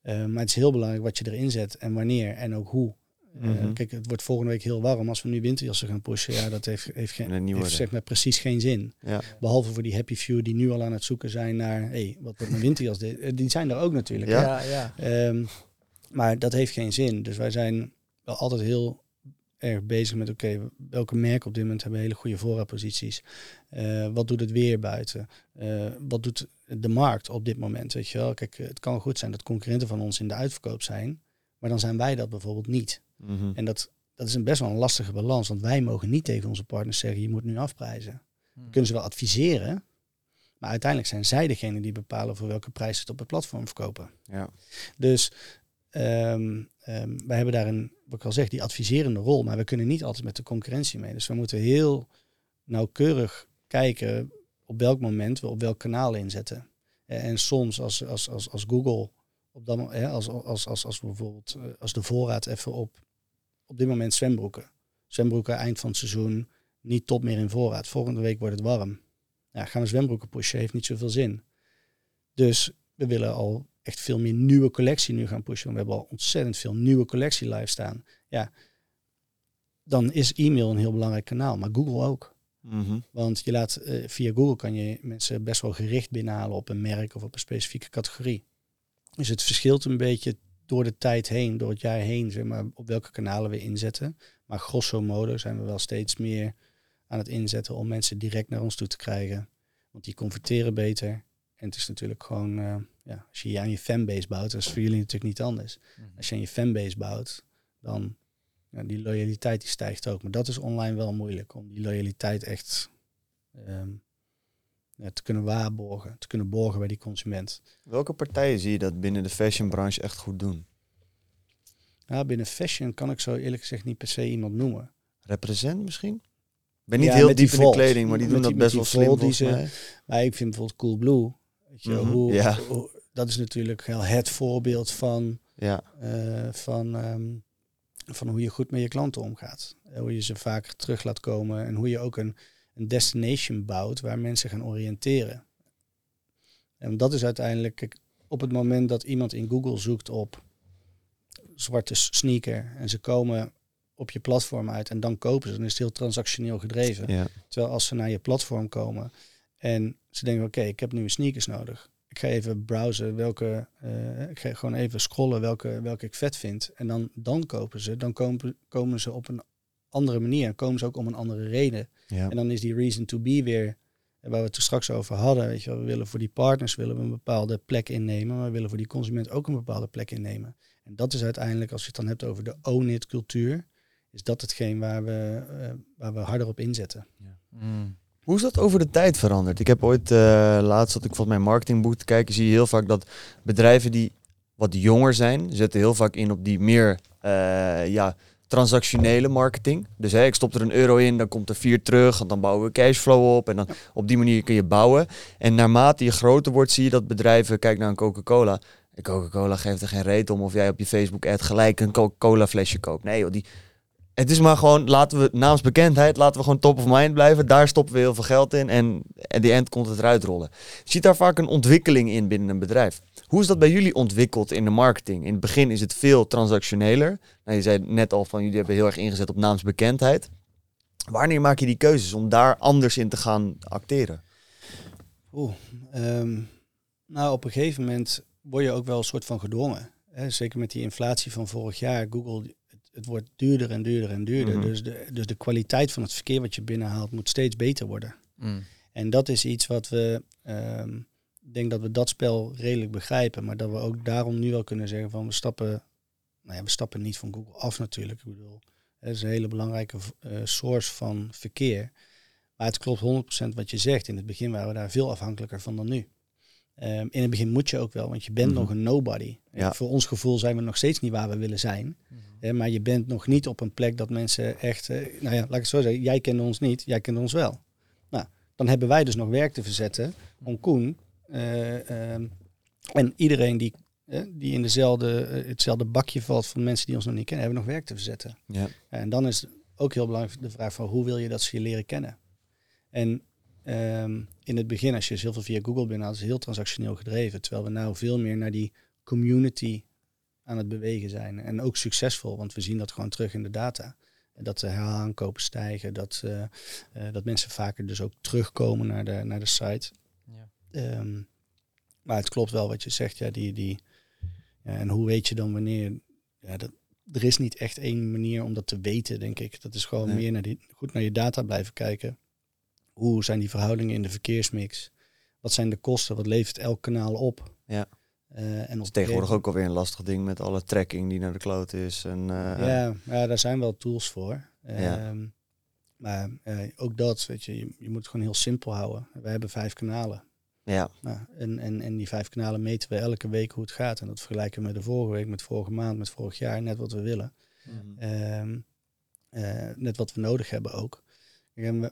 Uh, maar het is heel belangrijk wat je erin zet en wanneer en ook hoe. Uh, mm-hmm. Kijk, het wordt volgende week heel warm, als we nu winterjassen gaan pushen, ja, dat heeft, heeft, geen, heeft zeg maar precies geen zin. Ja. Behalve voor die happy few die nu al aan het zoeken zijn naar, hé, hey, wat wordt mijn winterjas? De, die zijn er ook natuurlijk. Ja. Ja, ja. Um, maar dat heeft geen zin, dus wij zijn wel altijd heel erg bezig met, oké, okay, welke merken op dit moment hebben hele goede voorraadposities? Uh, wat doet het weer buiten? Uh, wat doet de markt op dit moment? Weet je wel? Kijk, het kan goed zijn dat concurrenten van ons in de uitverkoop zijn, maar dan zijn wij dat bijvoorbeeld niet. Mm-hmm. En dat, dat is een best wel een lastige balans, want wij mogen niet tegen onze partners zeggen, je moet nu afprijzen. Mm. We kunnen ze wel adviseren, maar uiteindelijk zijn zij degene die bepalen voor welke prijs ze het op het platform verkopen. Ja. Dus Um, um, wij hebben daarin, wat ik al zeg, die adviserende rol, maar we kunnen niet altijd met de concurrentie mee. Dus we moeten heel nauwkeurig kijken op welk moment we op welk kanaal inzetten. En, en soms als, als, als, als Google, op dat, hè, als, als, als, als bijvoorbeeld als de voorraad even op, op dit moment zwembroeken. Zwembroeken eind van het seizoen, niet top meer in voorraad. Volgende week wordt het warm. Ja, gaan we zwembroeken pushen, heeft niet zoveel zin. Dus we willen al echt veel meer nieuwe collectie nu gaan pushen. We hebben al ontzettend veel nieuwe collectie live staan. Ja, dan is e-mail een heel belangrijk kanaal, maar Google ook. Mm-hmm. Want je laat uh, via Google kan je mensen best wel gericht binnenhalen op een merk of op een specifieke categorie. Dus het verschilt een beetje door de tijd heen, door het jaar heen, zeg maar, op welke kanalen we inzetten. Maar grosso modo zijn we wel steeds meer aan het inzetten om mensen direct naar ons toe te krijgen. Want die converteren beter. En het is natuurlijk gewoon, uh, ja, als je aan je fanbase bouwt, dat is voor jullie natuurlijk niet anders. Als je aan je fanbase bouwt, dan, ja, die loyaliteit die stijgt ook. Maar dat is online wel moeilijk, om die loyaliteit echt um, ja, te kunnen waarborgen, te kunnen borgen bij die consument. Welke partijen zie je dat binnen de fashionbranche echt goed doen? Nou, binnen fashion kan ik zo eerlijk gezegd niet per se iemand noemen. Represent misschien? Ik ben niet ja, heel diep in de kleding, maar die doen die, dat best wel slim die ze, maar ik vind bijvoorbeeld Coolblue. Weet je, mm-hmm, hoe, ja. hoe, dat is natuurlijk heel het voorbeeld van, ja. uh, van, um, van hoe je goed met je klanten omgaat. Uh, hoe je ze vaker terug laat komen en hoe je ook een, een destination bouwt waar mensen gaan oriënteren. En dat is uiteindelijk, kijk, op het moment dat iemand in Google zoekt op zwarte sneaker en ze komen op je platform uit en dan kopen ze, dan is het heel transactioneel gedreven. Ja. Terwijl als ze naar je platform komen en ze denken, oké, okay, ik heb nu sneakers nodig. Ik ga even browsen welke, uh, ik ga gewoon even scrollen welke, welke ik vet vind. En dan, dan kopen ze, dan komen, komen ze op een andere manier. Komen ze ook om een andere reden. Ja. En dan is die reason to be weer, waar we het er straks over hadden. Weet je wel, we willen voor die partners willen we een bepaalde plek innemen, maar we willen voor die consument ook een bepaalde plek innemen. En dat is uiteindelijk, als je het dan hebt over de own-it cultuur, is dat hetgeen waar we, uh, waar we harder op inzetten. Ja. Mm. Hoe is dat over de tijd veranderd? Ik heb ooit, uh, laatst dat ik volgens mijn marketingboek te kijken, zie je heel vaak dat bedrijven die wat jonger zijn, zetten heel vaak in op die meer uh, ja, transactionele marketing. Dus hey, ik stop er een euro in, dan komt er vier terug, want dan bouwen we cashflow op en dan op die manier kun je bouwen. En naarmate je groter wordt, zie je dat bedrijven, kijk naar een Coca-Cola. En Coca-Cola geeft er geen reet om of jij op je Facebook-ad gelijk een Coca-Cola flesje koopt. Nee joh, die... Het is maar gewoon, laten we naamsbekendheid, laten we gewoon top of mind blijven. Daar stoppen we heel veel geld in en at the end komt het eruit rollen. Je ziet daar vaak een ontwikkeling in binnen een bedrijf. Hoe is dat bij jullie ontwikkeld in de marketing? In het begin is het veel transactioneler. Nou, je zei net al van, jullie hebben heel erg ingezet op naamsbekendheid. Wanneer maak je die keuzes om daar anders in te gaan acteren? Oeh, um, Nou, op een gegeven moment word je ook wel een soort van gedwongen. Hè? Zeker met die inflatie van vorig jaar. Google, het, het wordt duurder en duurder en duurder. Mm-hmm. Dus, de, dus de kwaliteit van het verkeer wat je binnenhaalt moet steeds beter worden. Mm. En dat is iets wat we... Um, ik denk dat we dat spel redelijk begrijpen. Maar dat we ook daarom nu wel kunnen zeggen van we stappen... Nou ja, we stappen niet van Google af natuurlijk. Ik bedoel, dat is een hele belangrijke uh, source van verkeer. Maar het klopt honderd procent wat je zegt. In het begin waren we daar veel afhankelijker van dan nu. Um, in het begin moet je ook wel, want je bent mm-hmm. nog een nobody. Ja. Voor ons gevoel zijn we nog steeds niet waar we willen zijn. Mm-hmm. Hè, maar je bent nog niet op een plek dat mensen echt... Uh, nou ja, laat ik het zo zeggen. Jij kende ons niet, jij kende ons wel. Nou, dan hebben wij dus nog werk te verzetten om Koen... Uh, uh, en iedereen die, uh, die in dezelfde, uh, hetzelfde bakje valt van mensen die ons nog niet kennen, hebben nog werk te verzetten. Ja. Uh, en dan is ook heel belangrijk de vraag van hoe wil je dat ze je leren kennen? En um, in het begin, als je dus heel veel via Google bent, dat is heel transactioneel gedreven. Terwijl we nou veel meer naar die community aan het bewegen zijn. En ook succesvol, want we zien dat gewoon terug in de data. Dat de heraankopen stijgen, dat, uh, uh, dat mensen vaker dus ook terugkomen naar de, naar de site. Ja. Um, maar het klopt wel wat je zegt, ja, die, die, ja, en hoe weet je dan wanneer, ja, dat, er is niet echt één manier om dat te weten, denk ik. Dat is gewoon nee. meer naar die, goed naar je data blijven kijken. Hoe zijn die verhoudingen in de verkeersmix? Wat zijn de kosten? Wat levert elk kanaal op? Ja. Uh, en dat is tegenwoordig ook alweer een lastig ding met alle tracking die naar de kloot is. En, uh, ja, ja, daar zijn wel tools voor. Uh, ja. Maar uh, ook dat, weet je, je, je moet het gewoon heel simpel houden. We hebben vijf kanalen. Ja. Nou, en, en, en die vijf kanalen meten we elke week hoe het gaat. En dat vergelijken we met de vorige week, met vorige maand, met vorig jaar. Net wat we willen. Mm-hmm. Um, uh, net wat we nodig hebben ook. En we,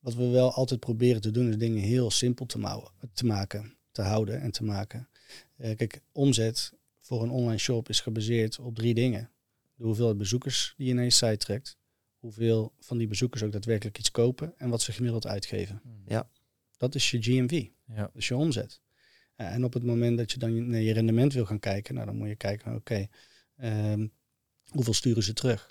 wat we wel altijd proberen te doen is dingen heel simpel te, mouwen, te maken. Te houden en te maken. Uh, kijk, omzet voor een online shop is gebaseerd op drie dingen. De hoeveelheid bezoekers die je naar je site trekt. Hoeveel van die bezoekers ook daadwerkelijk iets kopen. En wat ze gemiddeld uitgeven. Mm-hmm. Ja. Dat is je G M V. Ja. Dus je omzet. Uh, en op het moment dat je dan naar je rendement wil gaan kijken, nou dan moet je kijken, oké, okay, um, hoeveel sturen ze terug?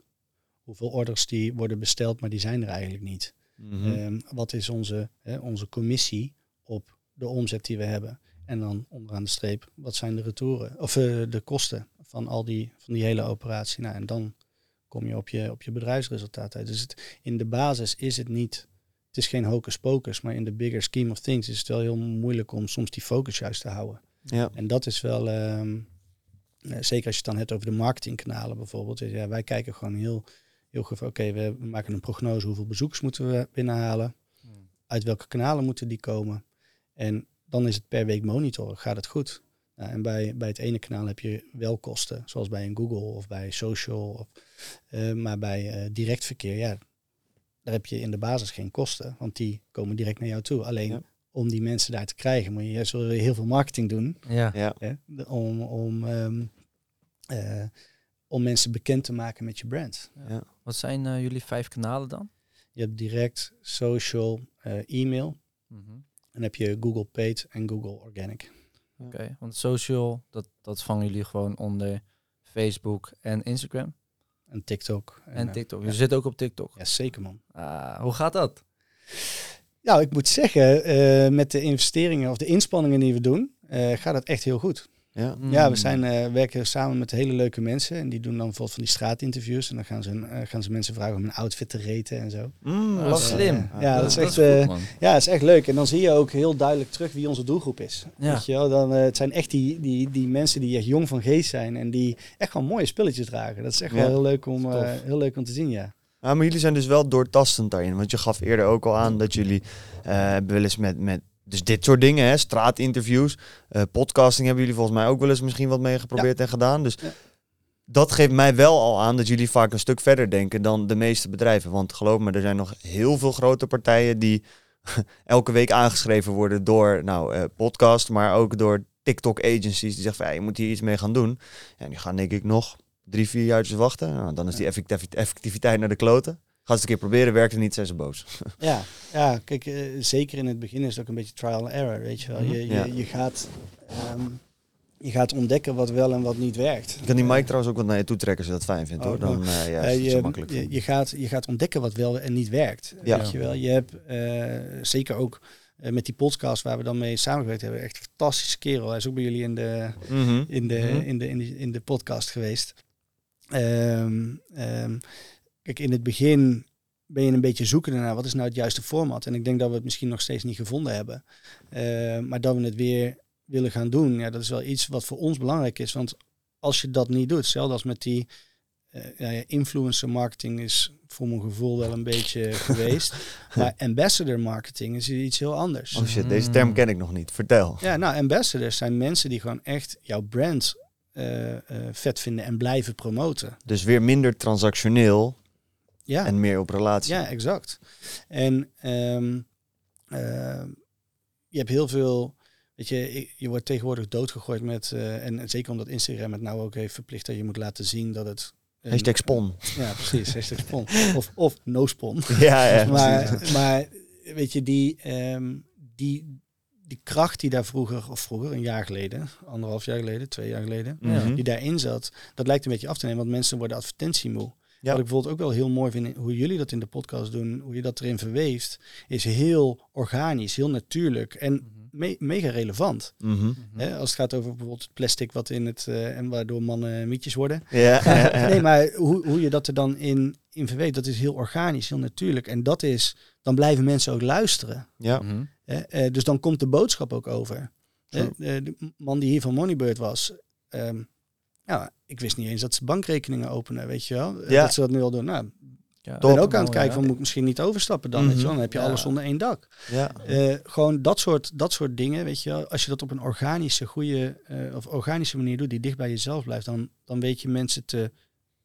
Hoeveel orders die worden besteld, maar die zijn er eigenlijk niet? Mm-hmm. Um, wat is onze, eh, onze commissie op de omzet die we hebben? En dan onderaan de streep, wat zijn de retouren? Of uh, de kosten van al die van die hele operatie? Nou, en dan kom je op je, op je bedrijfsresultaat uit. Dus het, in de basis is het niet... Het is geen hocus pocus, maar in de bigger scheme of things is het wel heel moeilijk om soms die focus juist te houden. Ja. En dat is wel, um, zeker als je het dan hebt over de marketingkanalen bijvoorbeeld. Ja, wij kijken gewoon heel, heel goed, oké, okay, we maken een prognose hoeveel bezoekers moeten we binnenhalen. Hmm. Uit welke kanalen moeten die komen? En dan is het per week monitoren, gaat het goed? Nou, en bij, bij het ene kanaal heb je wel kosten, zoals bij een Google of bij social. Of, uh, maar bij uh, direct verkeer, ja. Daar heb je in de basis geen kosten, want die komen direct naar jou toe. Alleen ja. om die mensen daar te krijgen, moet je zul je heel veel marketing doen. Ja. Ja. Hè? Om, om, um, uh, om mensen bekend te maken met je brand. Ja. Ja. Wat zijn uh, jullie vijf kanalen dan? Je hebt direct, social, uh, e-mail. Mm-hmm. En dan heb je Google Paid en Google Organic. Ja. Oké, okay, want social, dat, dat vangen jullie gewoon onder Facebook en Instagram? En TikTok. En, en TikTok. Je ja. zit ook op TikTok. Ja, zeker man. Uh, hoe gaat dat? Nou, ik moet zeggen, uh, met de investeringen of de inspanningen die we doen, uh, gaat dat echt heel goed. Ja, mm. ja we zijn, uh, werken samen met hele leuke mensen. En die doen dan bijvoorbeeld van die straatinterviews. En dan gaan ze, uh, gaan ze mensen vragen om een outfit te raten en zo. Mm, dat is slim. Uh, ja, ja, dat, dat is echt, dat is goed, man. Uh, ja, dat is echt leuk. En dan zie je ook heel duidelijk terug wie onze doelgroep is. Ja. Weet je wel? Dan, uh, het zijn echt die, die, die mensen die echt jong van geest zijn. En die echt gewoon mooie spulletjes dragen. Dat is echt ja. wel heel leuk om, uh, heel leuk om te zien, ja. Ah, maar jullie zijn dus wel doortastend daarin. Want je gaf eerder ook al aan dat jullie uh, wel eens met... met Dus dit soort dingen, hè, straatinterviews, uh, podcasting hebben jullie volgens mij ook wel eens misschien wat mee geprobeerd ja. en gedaan. Dus ja. dat geeft mij wel al aan dat jullie vaak een stuk verder denken dan de meeste bedrijven. Want geloof me, er zijn nog heel veel grote partijen die elke week aangeschreven worden door nou, uh, podcast, maar ook door TikTok-agencies die zeggen van, ja, je moet hier iets mee gaan doen. En die gaan denk ik nog drie, vier jaartjes wachten. Nou, dan is die effectiviteit naar de kloten. Ga eens een keer proberen, werkt het niet, zijn ze boos. Ja, ja kijk, uh, zeker in het begin is het ook een beetje trial and error, weet je wel. Je, je, ja. je, gaat, um, je gaat ontdekken wat wel en wat niet werkt. Ik kan die mic uh, trouwens ook wat naar je toe trekken, als je dat fijn vindt, oh, hoor. Dan uh, ja, is uh, je, zo makkelijk. Je, je, gaat, je gaat ontdekken wat wel en niet werkt, ja. weet je wel. Je hebt uh, zeker ook Uh, met die podcast waar we dan mee samengewerkt hebben. Echt een fantastische kerel. Hij is ook bij jullie in de, mm-hmm. in de, mm-hmm. in de, in de, in de podcast geweest. Um, um, kijk, in het begin ben je een beetje zoekende naar wat is nou het juiste format. En ik denk dat we het misschien nog steeds niet gevonden hebben. Uh, maar dat we het weer willen gaan doen. Ja, dat is wel iets wat voor ons belangrijk is. Want als je dat niet doet, hetzelfde als met die... Uh, ja, ja, influencer marketing is voor mijn gevoel wel een beetje geweest. Maar ambassador marketing is iets heel anders. Oh shit, deze term ken ik nog niet. Vertel. Ja, nou, ambassadors zijn mensen die gewoon echt jouw brand uh, uh, vet vinden en blijven promoten. Dus weer minder transactioneel ja. en meer op relatie. Ja, exact. En um, uh, je hebt heel veel... Weet je, je wordt tegenwoordig doodgegooid met... Uh, en, en zeker omdat Instagram het nou ook heeft verplicht dat je moet laten zien dat het... Um, hashtag spon. Ja, precies. Hashtag spon. Of, of no spon. Ja, ja. maar, maar weet je, die, um, die, die kracht die daar vroeger, of vroeger, een jaar geleden, anderhalf jaar geleden, twee jaar geleden, mm-hmm. die daarin zat, dat lijkt een beetje af te nemen, want mensen worden advertentiemoe. Ja. Wat ik bijvoorbeeld ook wel heel mooi vind, hoe jullie dat in de podcast doen, hoe je dat erin verweeft, is heel organisch, heel natuurlijk en mm-hmm. me- mega relevant. Mm-hmm. He, als het gaat over bijvoorbeeld plastic wat in het, uh, en waardoor mannen mietjes worden. Ja. Uh, nee, maar hoe, hoe je dat er dan in, in verweeft, dat is heel organisch, heel natuurlijk. En dat is, dan blijven mensen ook luisteren. Ja. Mm-hmm. He, uh, dus dan komt de boodschap ook over. Uh, de man die hier van Moneybird was... Um, Nou, ik wist niet eens dat ze bankrekeningen openen, weet je wel. Ja. Dat ze dat nu al doen. Nou, ja, ben ook aan het kijken, van, moet ik misschien niet overstappen dan, mm-hmm. weet je wel. Dan heb je ja. alles onder één dak. Ja. Uh, gewoon dat soort, dat soort dingen, weet je wel. Als je dat op een organische, goede uh, of organische manier doet, die dicht bij jezelf blijft, dan, dan weet je mensen te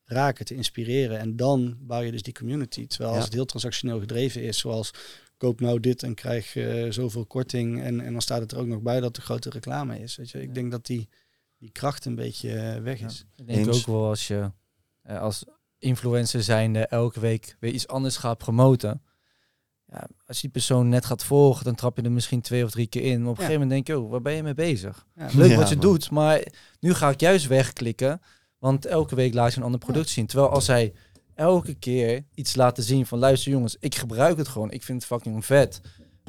raken, te inspireren. En dan bouw je dus die community. Terwijl ja. als het heel transactioneel gedreven is, zoals... koop nou dit en krijg uh, zoveel korting. En, en dan staat het er ook nog bij dat er grote reclame is, weet je. Ik ja. denk dat die... die kracht een beetje weg is. Ja, ik denk ook wel als je als influencer zijnde elke week weer iets anders gaat promoten. Ja, als je die persoon net gaat volgen, dan trap je er misschien twee of drie keer in. Maar op een ja. gegeven moment denk je, oh, waar ben je mee bezig? Ja. Leuk ja, wat je man. doet, maar nu ga ik juist wegklikken. Want elke week laat je een ander product ja. zien. Terwijl als zij elke keer iets laten zien van... luister jongens, ik gebruik het gewoon. Ik vind het fucking vet.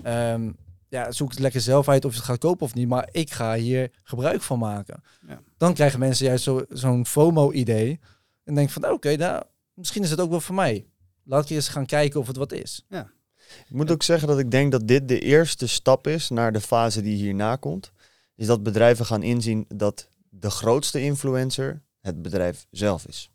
Um, Ja, zoek het lekker zelf uit of je het gaat kopen of niet. Maar ik ga hier gebruik van maken. Ja. Dan krijgen mensen juist zo, zo'n FOMO-idee. En denken van, oké, okay, nou, misschien is het ook wel voor mij. Laat ik eens gaan kijken of het wat is. Ja. Ik moet ja. ook zeggen dat ik denk dat dit de eerste stap is... naar de fase die hierna komt. Is dat bedrijven gaan inzien dat de grootste influencer... het bedrijf zelf is.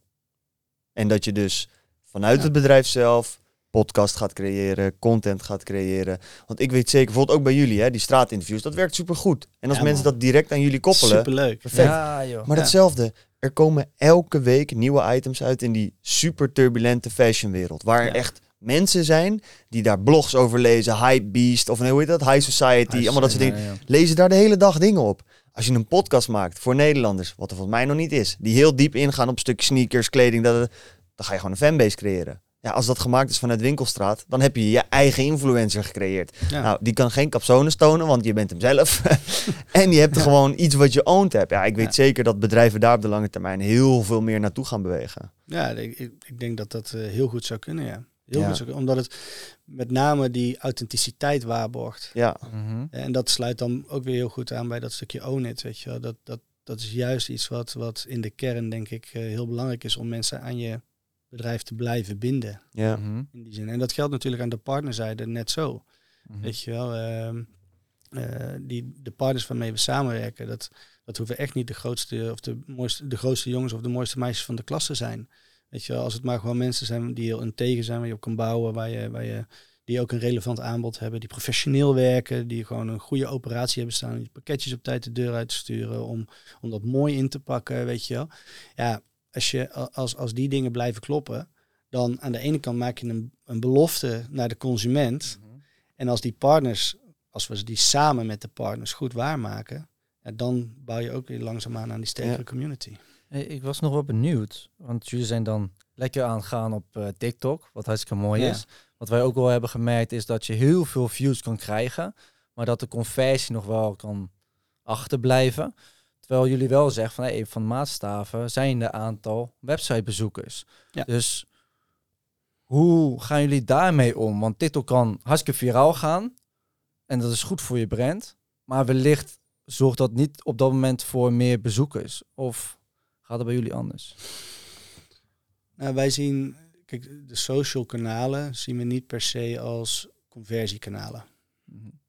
En dat je dus vanuit ja. het bedrijf zelf... podcast gaat creëren, content gaat creëren. Want ik weet zeker, bijvoorbeeld ook bij jullie, hè, die straatinterviews, dat werkt supergoed. En als ja, mensen dat direct aan jullie koppelen... Superleuk. Perfect. Ja, joh. Maar hetzelfde, ja. er komen elke week nieuwe items uit in die super turbulente fashionwereld. Waar ja. echt mensen zijn die daar blogs over lezen, Hype Beast of nee, hoe heet dat? High Society, High allemaal dat soort dingen. Ja, ja. Lezen daar de hele dag dingen op. Als je een podcast maakt voor Nederlanders, wat er volgens mij nog niet is, die heel diep ingaan op stukjes sneakers, kleding, dat, dan ga je gewoon een fanbase creëren. Ja, als dat gemaakt is vanuit Winkelstraat, dan heb je je eigen influencer gecreëerd. Ja. Nou, die kan geen capsones tonen, want je bent hem zelf. En je hebt ja. gewoon iets wat je owned hebt. Ja, ik weet ja. zeker dat bedrijven daar op de lange termijn heel veel meer naartoe gaan bewegen. Ja, ik, ik denk dat dat heel goed zou kunnen, ja. Heel ja. goed zou kunnen, omdat het met name die authenticiteit waarborgt. Ja. Mm-hmm. En dat sluit dan ook weer heel goed aan bij dat stukje own it, weet je wel. Dat, dat, dat is juist iets wat, wat in de kern, denk ik, heel belangrijk is om mensen aan je... bedrijf te blijven binden. Ja. Mm-hmm. In die zin. En dat geldt natuurlijk aan de partnerzijde net zo. Mm-hmm. Weet je wel, uh, uh, die, de partners waarmee we samenwerken, dat, dat hoeven echt niet de grootste of de mooiste, de grootste jongens of de mooiste meisjes van de klas te zijn. Weet je wel, als het maar gewoon mensen zijn die heel integer zijn, waar je op kan bouwen, waar je, waar je, die ook een relevant aanbod hebben, die professioneel werken, die gewoon een goede operatie hebben staan, die pakketjes op tijd de deur uit te sturen, om, om dat mooi in te pakken, weet je wel. Ja, Als, je, als, als die dingen blijven kloppen, dan aan de ene kant maak je een, een belofte naar de consument. Mm-hmm. En als die partners, als we die samen met de partners goed waarmaken, dan bouw je ook weer langzaamaan aan die sterke ja. community. Hey, ik was nog wel benieuwd, want jullie zijn dan lekker aan het gaan op uh, TikTok, wat hartstikke mooi ja. is. Wat wij ook wel hebben gemerkt is dat je heel veel views kan krijgen, maar dat de conversie nog wel kan achterblijven. Terwijl jullie wel zeggen van, hey, van maatstaven zijn de aantal websitebezoekers. Ja. Dus hoe gaan jullie daarmee om? Want TikTok kan hartstikke viraal gaan. En dat is goed voor je brand. Maar wellicht zorgt dat niet op dat moment voor meer bezoekers. Of gaat het bij jullie anders? Nou, wij zien... Kijk, de social kanalen zien we niet per se als conversiekanalen. Mm-hmm.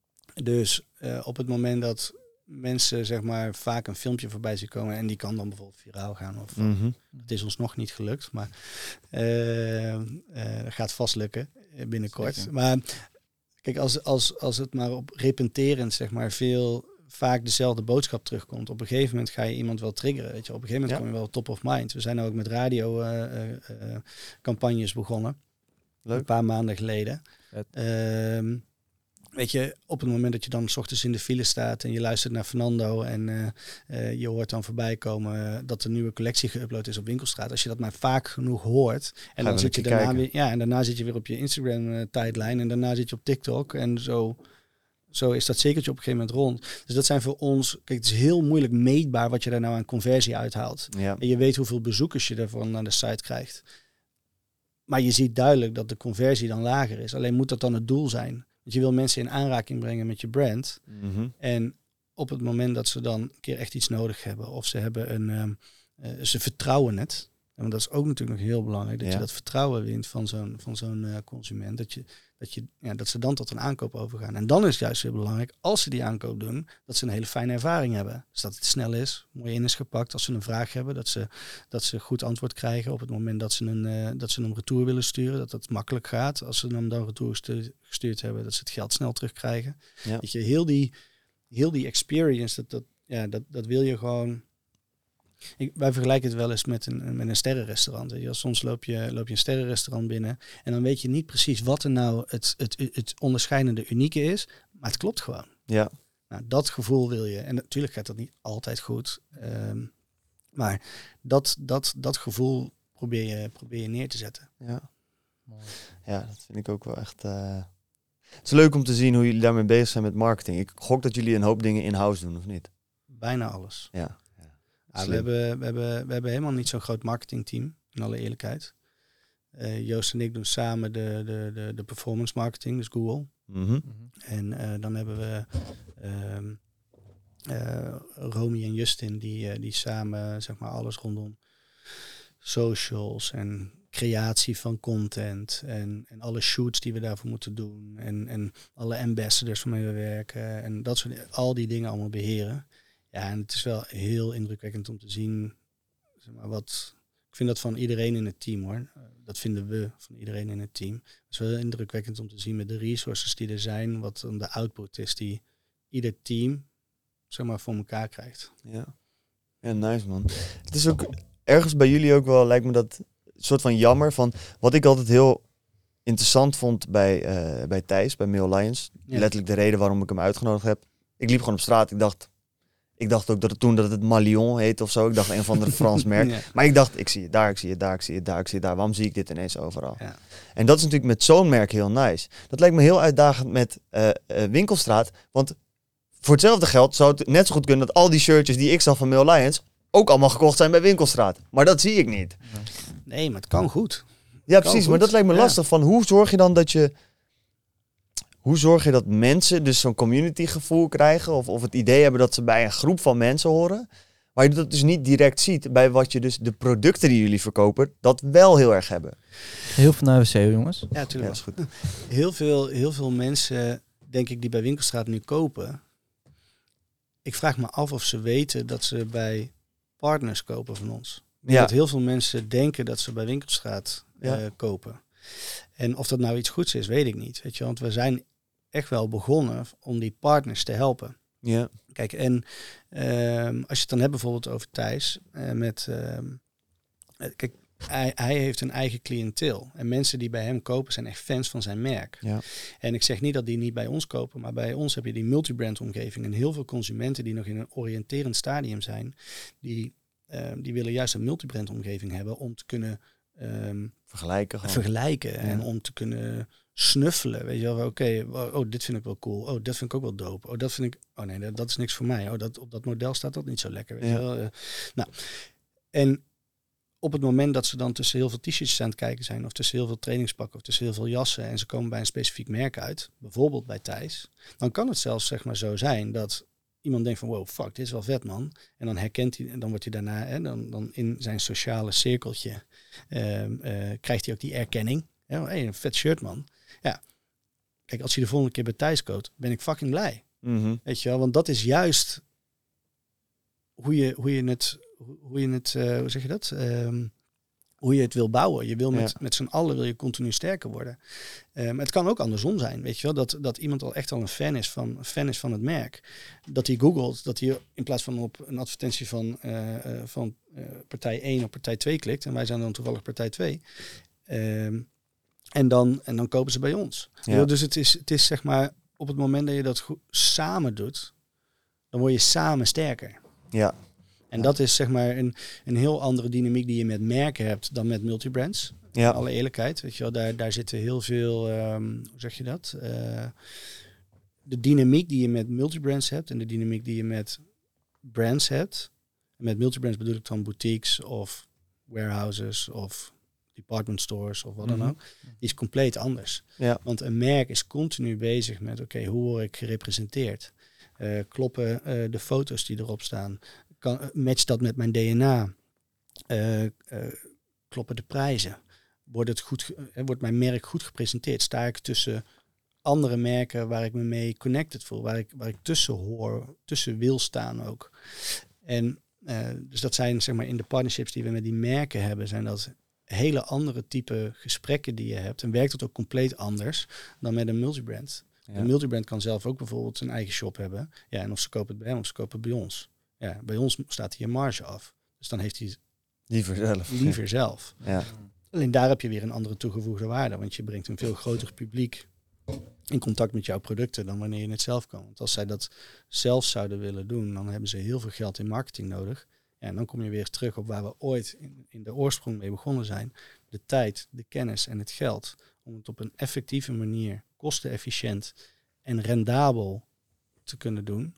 Dus uh, op het moment dat mensen zeg maar vaak een filmpje voorbij zien komen en die kan dan bijvoorbeeld viraal gaan of mm-hmm. Het is ons nog niet gelukt, maar uh, uh, gaat vast lukken binnenkort. Zeker. Maar kijk, als als als het maar op repenterend zeg maar veel vaak dezelfde boodschap terugkomt. Op een gegeven moment ga je iemand wel triggeren. Weet je. Op een gegeven moment ja. kom je wel top of mind. We zijn nou ook met radio uh, uh, uh, campagnes begonnen. Leuk. Een paar maanden geleden. Uh, weet je, op het moment dat je dan 's ochtends in de file staat en je luistert naar Fernando en uh, uh, je hoort dan voorbij komen dat de nieuwe collectie geüpload is op Winkelstraat. Als je dat maar vaak genoeg hoort en dan zit je daarna weer, ja, en daarna zit je weer op je Instagram tijdlijn en daarna zit je op TikTok en zo. Zo is dat zekertje op een gegeven moment rond. Dus dat zijn voor ons... Kijk, het is heel moeilijk meetbaar wat je daar nou aan conversie uithaalt. Ja. En je weet hoeveel bezoekers je daarvan naar de site krijgt. Maar je ziet duidelijk dat de conversie dan lager is. Alleen moet dat dan het doel zijn. Want je wil mensen in aanraking brengen met je brand. Mm-hmm. En op het moment dat ze dan een keer echt iets nodig hebben... of ze hebben een... Um, uh, ze vertrouwen het. Want dat is ook natuurlijk nog heel belangrijk. Dat ja. je dat vertrouwen wint van zo'n, van zo'n uh, consument. Dat je... Dat, je, ja, dat ze dan tot een aankoop overgaan. En dan is het juist heel belangrijk, als ze die aankoop doen, dat ze een hele fijne ervaring hebben. Dus dat het snel is, mooi in is gepakt. Als ze een vraag hebben, dat ze, dat ze goed antwoord krijgen op het moment dat ze, een, uh, dat ze hem retour willen sturen. Dat dat makkelijk gaat. Als ze hem dan retour stu- gestuurd hebben, dat ze het geld snel terugkrijgen. Ja. Dat je heel die, heel die experience, dat, dat, ja, dat, dat wil je gewoon... Ik, wij vergelijken het wel eens met een, met een sterrenrestaurant. Ja, soms loop je, loop je een sterrenrestaurant binnen en dan weet je niet precies wat er nou het, het, het onderscheidende unieke is. Maar het klopt gewoon. Ja. Nou, dat gevoel wil je. En natuurlijk gaat dat niet altijd goed. Um, maar dat, dat, dat gevoel probeer je, probeer je neer te zetten. Ja. Ja, dat vind ik ook wel echt... Uh... Het is leuk om te zien hoe jullie daarmee bezig zijn met marketing. Ik gok dat jullie een hoop dingen in-house doen, of niet? Bijna alles. Ja. Ah, we, hebben, we, hebben, we hebben helemaal niet zo'n groot marketingteam, in alle eerlijkheid. Uh, Joost en ik doen samen de, de, de, de performance marketing, dus Google. Mm-hmm. En uh, dan hebben we um, uh, Romy en Justin, die, uh, die samen zeg maar alles rondom socials en creatie van content en, en alle shoots die we daarvoor moeten doen. En, en alle ambassadors waarmee we werken en dat soort al die dingen allemaal beheren. Ja, en het is wel heel indrukwekkend om te zien, zeg maar, wat... Ik vind dat van iedereen in het team, hoor. Dat vinden we van iedereen in het team. Het is wel indrukwekkend om te zien met de resources die er zijn, wat dan de output is die ieder team, zeg maar, voor elkaar krijgt. Ja, ja, nice, man. Het is ook ergens bij jullie ook wel, lijkt me dat, soort van jammer van... Wat ik altijd heel interessant vond bij, uh, bij Thijs, bij Mil Lions, ja. Letterlijk de reden waarom ik hem uitgenodigd heb. Ik liep gewoon op straat, ik dacht... Ik dacht ook dat het toen dat het Malion heet of zo. Ik dacht een van de Frans merk. Ja. Maar ik dacht, ik zie het daar, ik zie het daar, ik zie het daar, ik zie het daar. Waarom zie ik dit ineens overal? Ja. En dat is natuurlijk met zo'n merk heel nice. Dat lijkt me heel uitdagend met uh, uh, Winkelstraat. Want voor hetzelfde geld zou het net zo goed kunnen dat al die shirtjes die ik zag van Mil Lions ook allemaal gekocht zijn bij Winkelstraat. Maar dat zie ik niet. Nee, maar het kan goed. Ja, precies. Goed. Maar dat lijkt me ja. lastig. Van hoe zorg je dan dat je... Hoe zorg je dat mensen dus zo'n communitygevoel krijgen... Of, of het idee hebben dat ze bij een groep van mensen horen... maar je dat dus niet direct ziet bij wat je dus de producten die jullie verkopen... dat wel heel erg hebben. Heel veel naar W C, jongens. Ja, natuurlijk. Ja, goed. Heel veel, heel veel mensen, denk ik, die bij Winkelstraat nu kopen... ik vraag me af of ze weten dat ze bij partners kopen van ons. Ja. Dat heel veel mensen denken dat ze bij Winkelstraat ja. uh, kopen. En of dat nou iets goeds is, weet ik niet. Weet je, want we zijn echt wel begonnen om die partners te helpen. Ja. Kijk, en um, als je het dan hebt bijvoorbeeld over Thijs. Uh, met, um, kijk, hij, hij heeft een eigen cliënteel. En mensen die bij hem kopen zijn echt fans van zijn merk. Ja. En ik zeg niet dat die niet bij ons kopen. Maar bij ons heb je die multibrand omgeving. En heel veel consumenten die nog in een oriënterend stadium zijn. Die, um, die willen juist een multibrand omgeving hebben om te kunnen... Um, vergelijken gewoon. vergelijken ja. En om te kunnen snuffelen, weet je wel, oké, okay, oh, dit vind ik wel cool, oh, dat vind ik ook wel dope, oh, dat vind ik, oh nee, dat, dat is niks voor mij, oh, dat op dat model staat dat niet zo lekker, weet je ja. wel. Uh, nou, en op het moment dat ze dan tussen heel veel t-shirts aan het kijken zijn, of tussen heel veel trainingspakken, of tussen heel veel jassen, en ze komen bij een specifiek merk uit, bijvoorbeeld bij Thijs, dan kan het zelfs zeg maar zo zijn dat iemand denkt van wow, fuck, dit is wel vet, man. En dan herkent hij, en dan wordt hij daarna, hè, dan, dan in zijn sociale cirkeltje, uh, uh, krijgt hij ook die erkenning. Hé, hey, een vet shirt, man. Ja. Kijk, als hij de volgende keer bij Thijs koopt, ben ik fucking blij. Mm-hmm. Weet je wel, want dat is juist hoe je, hoe je het, hoe je het, uh, hoe zeg je dat? Um, hoe je het wil bouwen. Je wil met, ja. met z'n allen wil je continu sterker worden. Maar um, het kan ook andersom zijn, weet je wel, dat, dat iemand al echt al een fan is van, fan is van het merk. Dat hij googelt, dat hij in plaats van op een advertentie van, uh, van uh, partij één op partij twee klikt, en wij zijn dan toevallig partij twee. Um, en, dan, en dan kopen ze bij ons. Ja. Dus het is, het is zeg maar, op het moment dat je dat goed samen doet, dan word je samen sterker. Ja. En dat is zeg maar een, een heel andere dynamiek die je met merken hebt dan met multibrands. Ja. In alle eerlijkheid, weet je wel, daar, daar zitten heel veel, um, hoe zeg je dat? Uh, de dynamiek die je met multibrands hebt en de dynamiek die je met brands hebt. En met multibrands bedoel ik dan boutiques of warehouses of department stores of wat dan mm-hmm. ook. Die is compleet anders. Ja. Want een merk is continu bezig met oké, okay, hoe word ik gerepresenteerd? Uh, kloppen uh, de foto's die erop staan? Kan, match dat met mijn D N A? Uh, uh, kloppen de prijzen? Wordt, het goed, uh, wordt mijn merk goed gepresenteerd? Sta ik tussen andere merken waar ik me mee connected voel? Waar ik, waar ik tussen hoor, tussen wil staan ook. En uh, dus dat zijn zeg maar in de partnerships die we met die merken hebben, zijn dat hele andere type gesprekken die je hebt. En werkt dat ook compleet anders dan met een multibrand. Ja. Een multibrand kan zelf ook bijvoorbeeld zijn eigen shop hebben. Ja, en of ze kopen het bij hem of ze kopen het bij ons. Ja, bij ons staat hij een marge af. Dus dan heeft hij liever zelf. Liever ja. zelf. Ja. Alleen daar heb je weer een andere toegevoegde waarde. Want je brengt een veel groter publiek in contact met jouw producten dan wanneer je het zelf kan. Want als zij dat zelf zouden willen doen, dan hebben ze heel veel geld in marketing nodig. Ja, en dan kom je weer terug op waar we ooit in, in de oorsprong mee begonnen zijn. De tijd, de kennis en het geld. Om het op een effectieve manier, kostenefficiënt en rendabel te kunnen doen.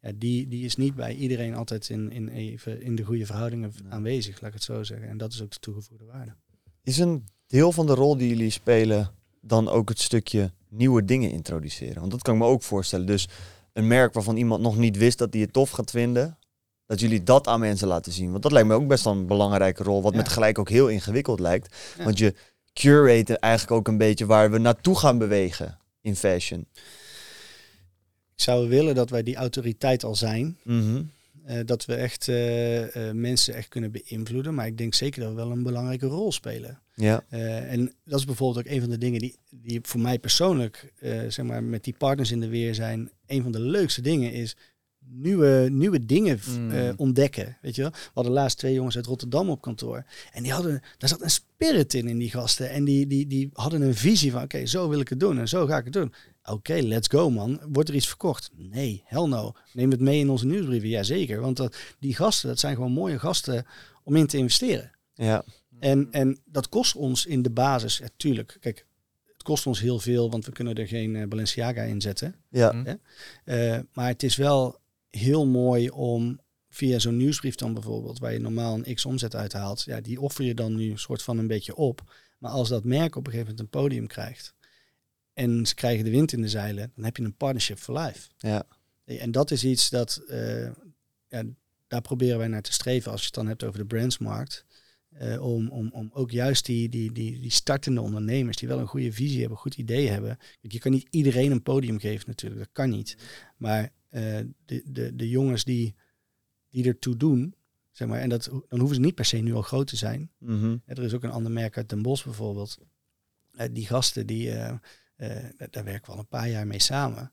Ja, die, die is niet bij iedereen altijd in, in, even in de goede verhoudingen aanwezig, laat ik het zo zeggen. En dat is ook de toegevoegde waarde. Is een deel van de rol die jullie spelen dan ook het stukje nieuwe dingen introduceren? Want dat kan ik me ook voorstellen. Dus een merk waarvan iemand nog niet wist dat hij het tof gaat vinden, dat jullie dat aan mensen laten zien. Want dat lijkt me ook best wel een belangrijke rol, wat ja. me tegelijk ook heel ingewikkeld lijkt. Ja. Want je curate eigenlijk ook een beetje waar we naartoe gaan bewegen in fashion. Ik zou willen dat wij die autoriteit al zijn. Mm-hmm. Uh, dat we echt uh, uh, mensen echt kunnen beïnvloeden. Maar ik denk zeker dat we wel een belangrijke rol spelen. Ja. Uh, en dat is bijvoorbeeld ook een van de dingen die, die voor mij persoonlijk, uh, zeg maar, met die partners in de weer zijn. Een van de leukste dingen is nieuwe, nieuwe dingen mm. uh, ontdekken. Weet je wel? We hadden laatst twee jongens uit Rotterdam op kantoor. En die hadden, daar zat een spirit in, in die gasten. En die, die, die hadden een visie van oké, okay, zo wil ik het doen en zo ga ik het doen. Oké, okay, let's go, man. Wordt er iets verkocht? Nee, hell no. Neem het mee in onze nieuwsbrieven. Jazeker, want dat, die gasten, dat zijn gewoon mooie gasten om in te investeren. Ja. En, en dat kost ons in de basis, ja, tuurlijk. Kijk, het kost ons heel veel, want we kunnen er geen uh, Balenciaga in zetten. Ja. Hè? Uh, maar het is wel heel mooi om via zo'n nieuwsbrief dan bijvoorbeeld, waar je normaal een x omzet uithaalt, ja, die offer je dan nu een soort van een beetje op. Maar als dat merk op een gegeven moment een podium krijgt, en ze krijgen de wind in de zeilen, dan heb je een partnership for life. Ja. En dat is iets dat, uh, ja, daar proberen wij naar te streven als je het dan hebt over de brandsmarkt. Uh, om, om, om ook juist die, die, die, die startende ondernemers die wel een goede visie hebben, een goed idee hebben. Je kan niet iedereen een podium geven natuurlijk, dat kan niet. Maar uh, de, de, de jongens die, die ertoe doen, zeg maar, en dat, dan hoeven ze niet per se nu al groot te zijn. Mm-hmm. Er is ook een ander merk uit Den Bosch bijvoorbeeld. Uh, die gasten die... Uh, Uh, daar werken we al een paar jaar mee samen.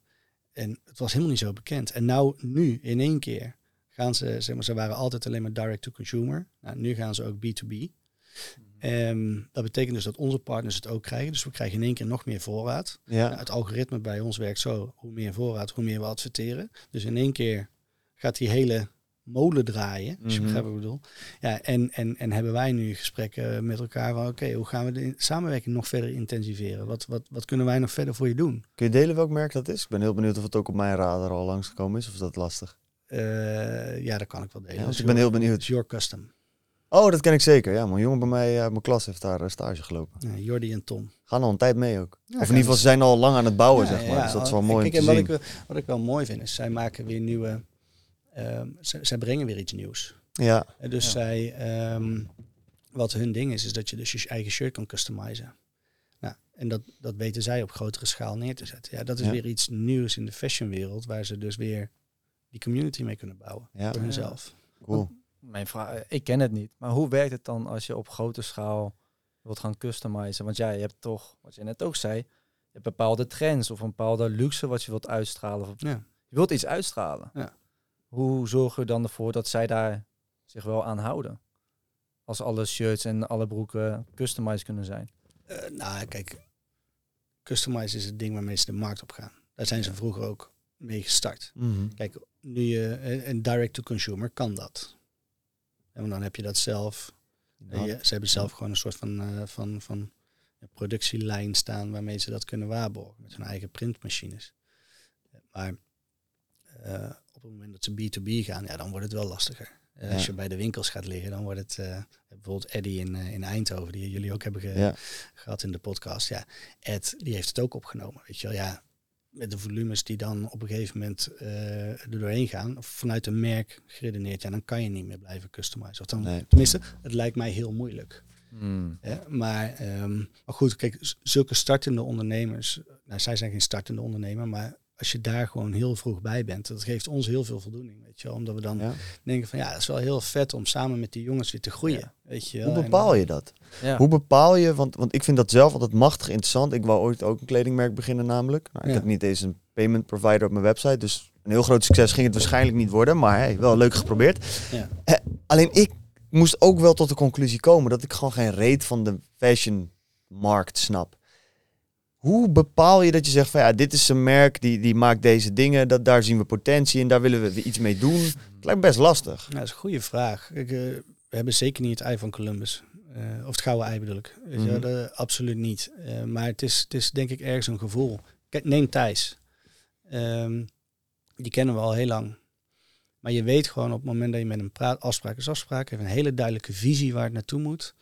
En het was helemaal niet zo bekend. En nou, nu, in één keer, gaan ze, zeg maar, ze waren altijd alleen maar direct-to-consumer. Nou, nu gaan ze ook B to B. Mm-hmm. Um, dat betekent dus dat onze partners het ook krijgen. Dus we krijgen in één keer nog meer voorraad. Ja. Nou, het algoritme bij ons werkt zo. Hoe meer voorraad, hoe meer we adverteren. Dus in één keer gaat die hele molen draaien, als je mm-hmm. begrijpt wat ik bedoel. Ja, en, en, en hebben wij nu gesprekken met elkaar van oké, okay, hoe gaan we de samenwerking nog verder intensiveren? Wat, wat, wat kunnen wij nog verder voor je doen? Kun je delen welk merk dat is? Ik ben heel benieuwd of het ook op mijn radar al langsgekomen is, of is dat lastig? Uh, ja, dat kan ik wel delen. Ja, dus ik ben heel benieuwd. It's your custom. Oh, dat ken ik zeker. Ja, mijn jongen bij mij uit mijn klas heeft daar stage gelopen. Ja, Jordi en Tom. Gaan al een tijd mee ook. Ja, of in ieder geval, ze zijn al lang aan het bouwen, ja, zeg maar. Ja, dus dat is wel mooi kijk, om te wat zien. Ik wel, wat ik wel mooi vind, is zij maken weer nieuwe... Um, zij, zij brengen weer iets nieuws. Ja. Dus ja. zij... Um, wat hun ding is, is dat je dus je eigen shirt kan customizen. Nou, en dat, dat weten zij op grotere schaal neer te zetten. Ja, dat is ja. weer iets nieuws in de fashionwereld, waar ze dus weer die community mee kunnen bouwen. Ja. Voor hunzelf. Cool. Mijn vraag, ik ken het niet, maar hoe werkt het dan als je op grote schaal wilt gaan customizen? Want jij ja, hebt toch, wat je net ook zei, je hebt bepaalde trends of een bepaalde luxe wat je wilt uitstralen. Of ja. Je wilt iets uitstralen. Ja. Hoe zorg je dan ervoor dat zij daar zich wel aan houden? Als alle shirts en alle broeken customized kunnen zijn. Uh, nou, kijk, customized is het ding waarmee ze de markt op gaan. Daar zijn ze vroeger ook mee gestart. Mm-hmm. Kijk, nu je en direct to consumer kan dat. En dan heb je dat zelf. Ja. Je, ze hebben zelf gewoon een soort van, uh, van, van productielijn staan waarmee ze dat kunnen waarborgen. Met hun eigen printmachines. Maar uh, op het moment dat ze B to B gaan, ja, dan wordt het wel lastiger. Uh, ja. Als je bij de winkels gaat liggen, dan wordt het... Uh, bijvoorbeeld Eddie in, uh, in Eindhoven, die jullie ook hebben ge- ja. gehad in de podcast. Ja, Ed, die heeft het ook opgenomen, weet je wel. Ja, met de volumes die dan op een gegeven moment uh, er doorheen gaan, of vanuit een merk geredeneerd, ja, dan kan je niet meer blijven customizen. Of dan, nee. Tenminste, het lijkt mij heel moeilijk. Mm. Ja, maar, um, maar goed, kijk, zulke startende ondernemers... Nou, zij zijn geen startende ondernemer, maar... Als je daar gewoon heel vroeg bij bent, dat geeft ons heel veel voldoening, weet je wel. Omdat we dan ja. denken van ja, dat is wel heel vet om samen met die jongens weer te groeien. Ja. Weet je wel. Hoe bepaal je dat? Ja. Hoe bepaal je, want, want ik vind dat zelf altijd machtig interessant. Ik wou ooit ook een kledingmerk beginnen namelijk. Nou, ik ja. heb niet eens een payment provider op mijn website, dus een heel groot succes ging het waarschijnlijk niet worden. Maar hey, wel leuk geprobeerd. Ja. Eh, alleen ik moest ook wel tot de conclusie komen dat ik gewoon geen reet van de fashionmarkt snap. Hoe bepaal je dat je zegt van ja, dit is een merk, die, die maakt deze dingen, dat, daar zien we potentie in, daar willen we iets mee doen. Het lijkt best lastig. Ja, dat is een goede vraag. Ik, uh, we hebben zeker niet het ei van Columbus. Uh, of het gouden ei bedoel ik. Mm-hmm. Ja, dat, absoluut niet. Uh, maar het is, het is denk ik ergens een gevoel. Kijk, neem Thijs. Um, die kennen we al heel lang. Maar je weet gewoon op het moment dat je met hem praat, afspraak is afspraak, heeft een hele duidelijke visie waar het naartoe moet.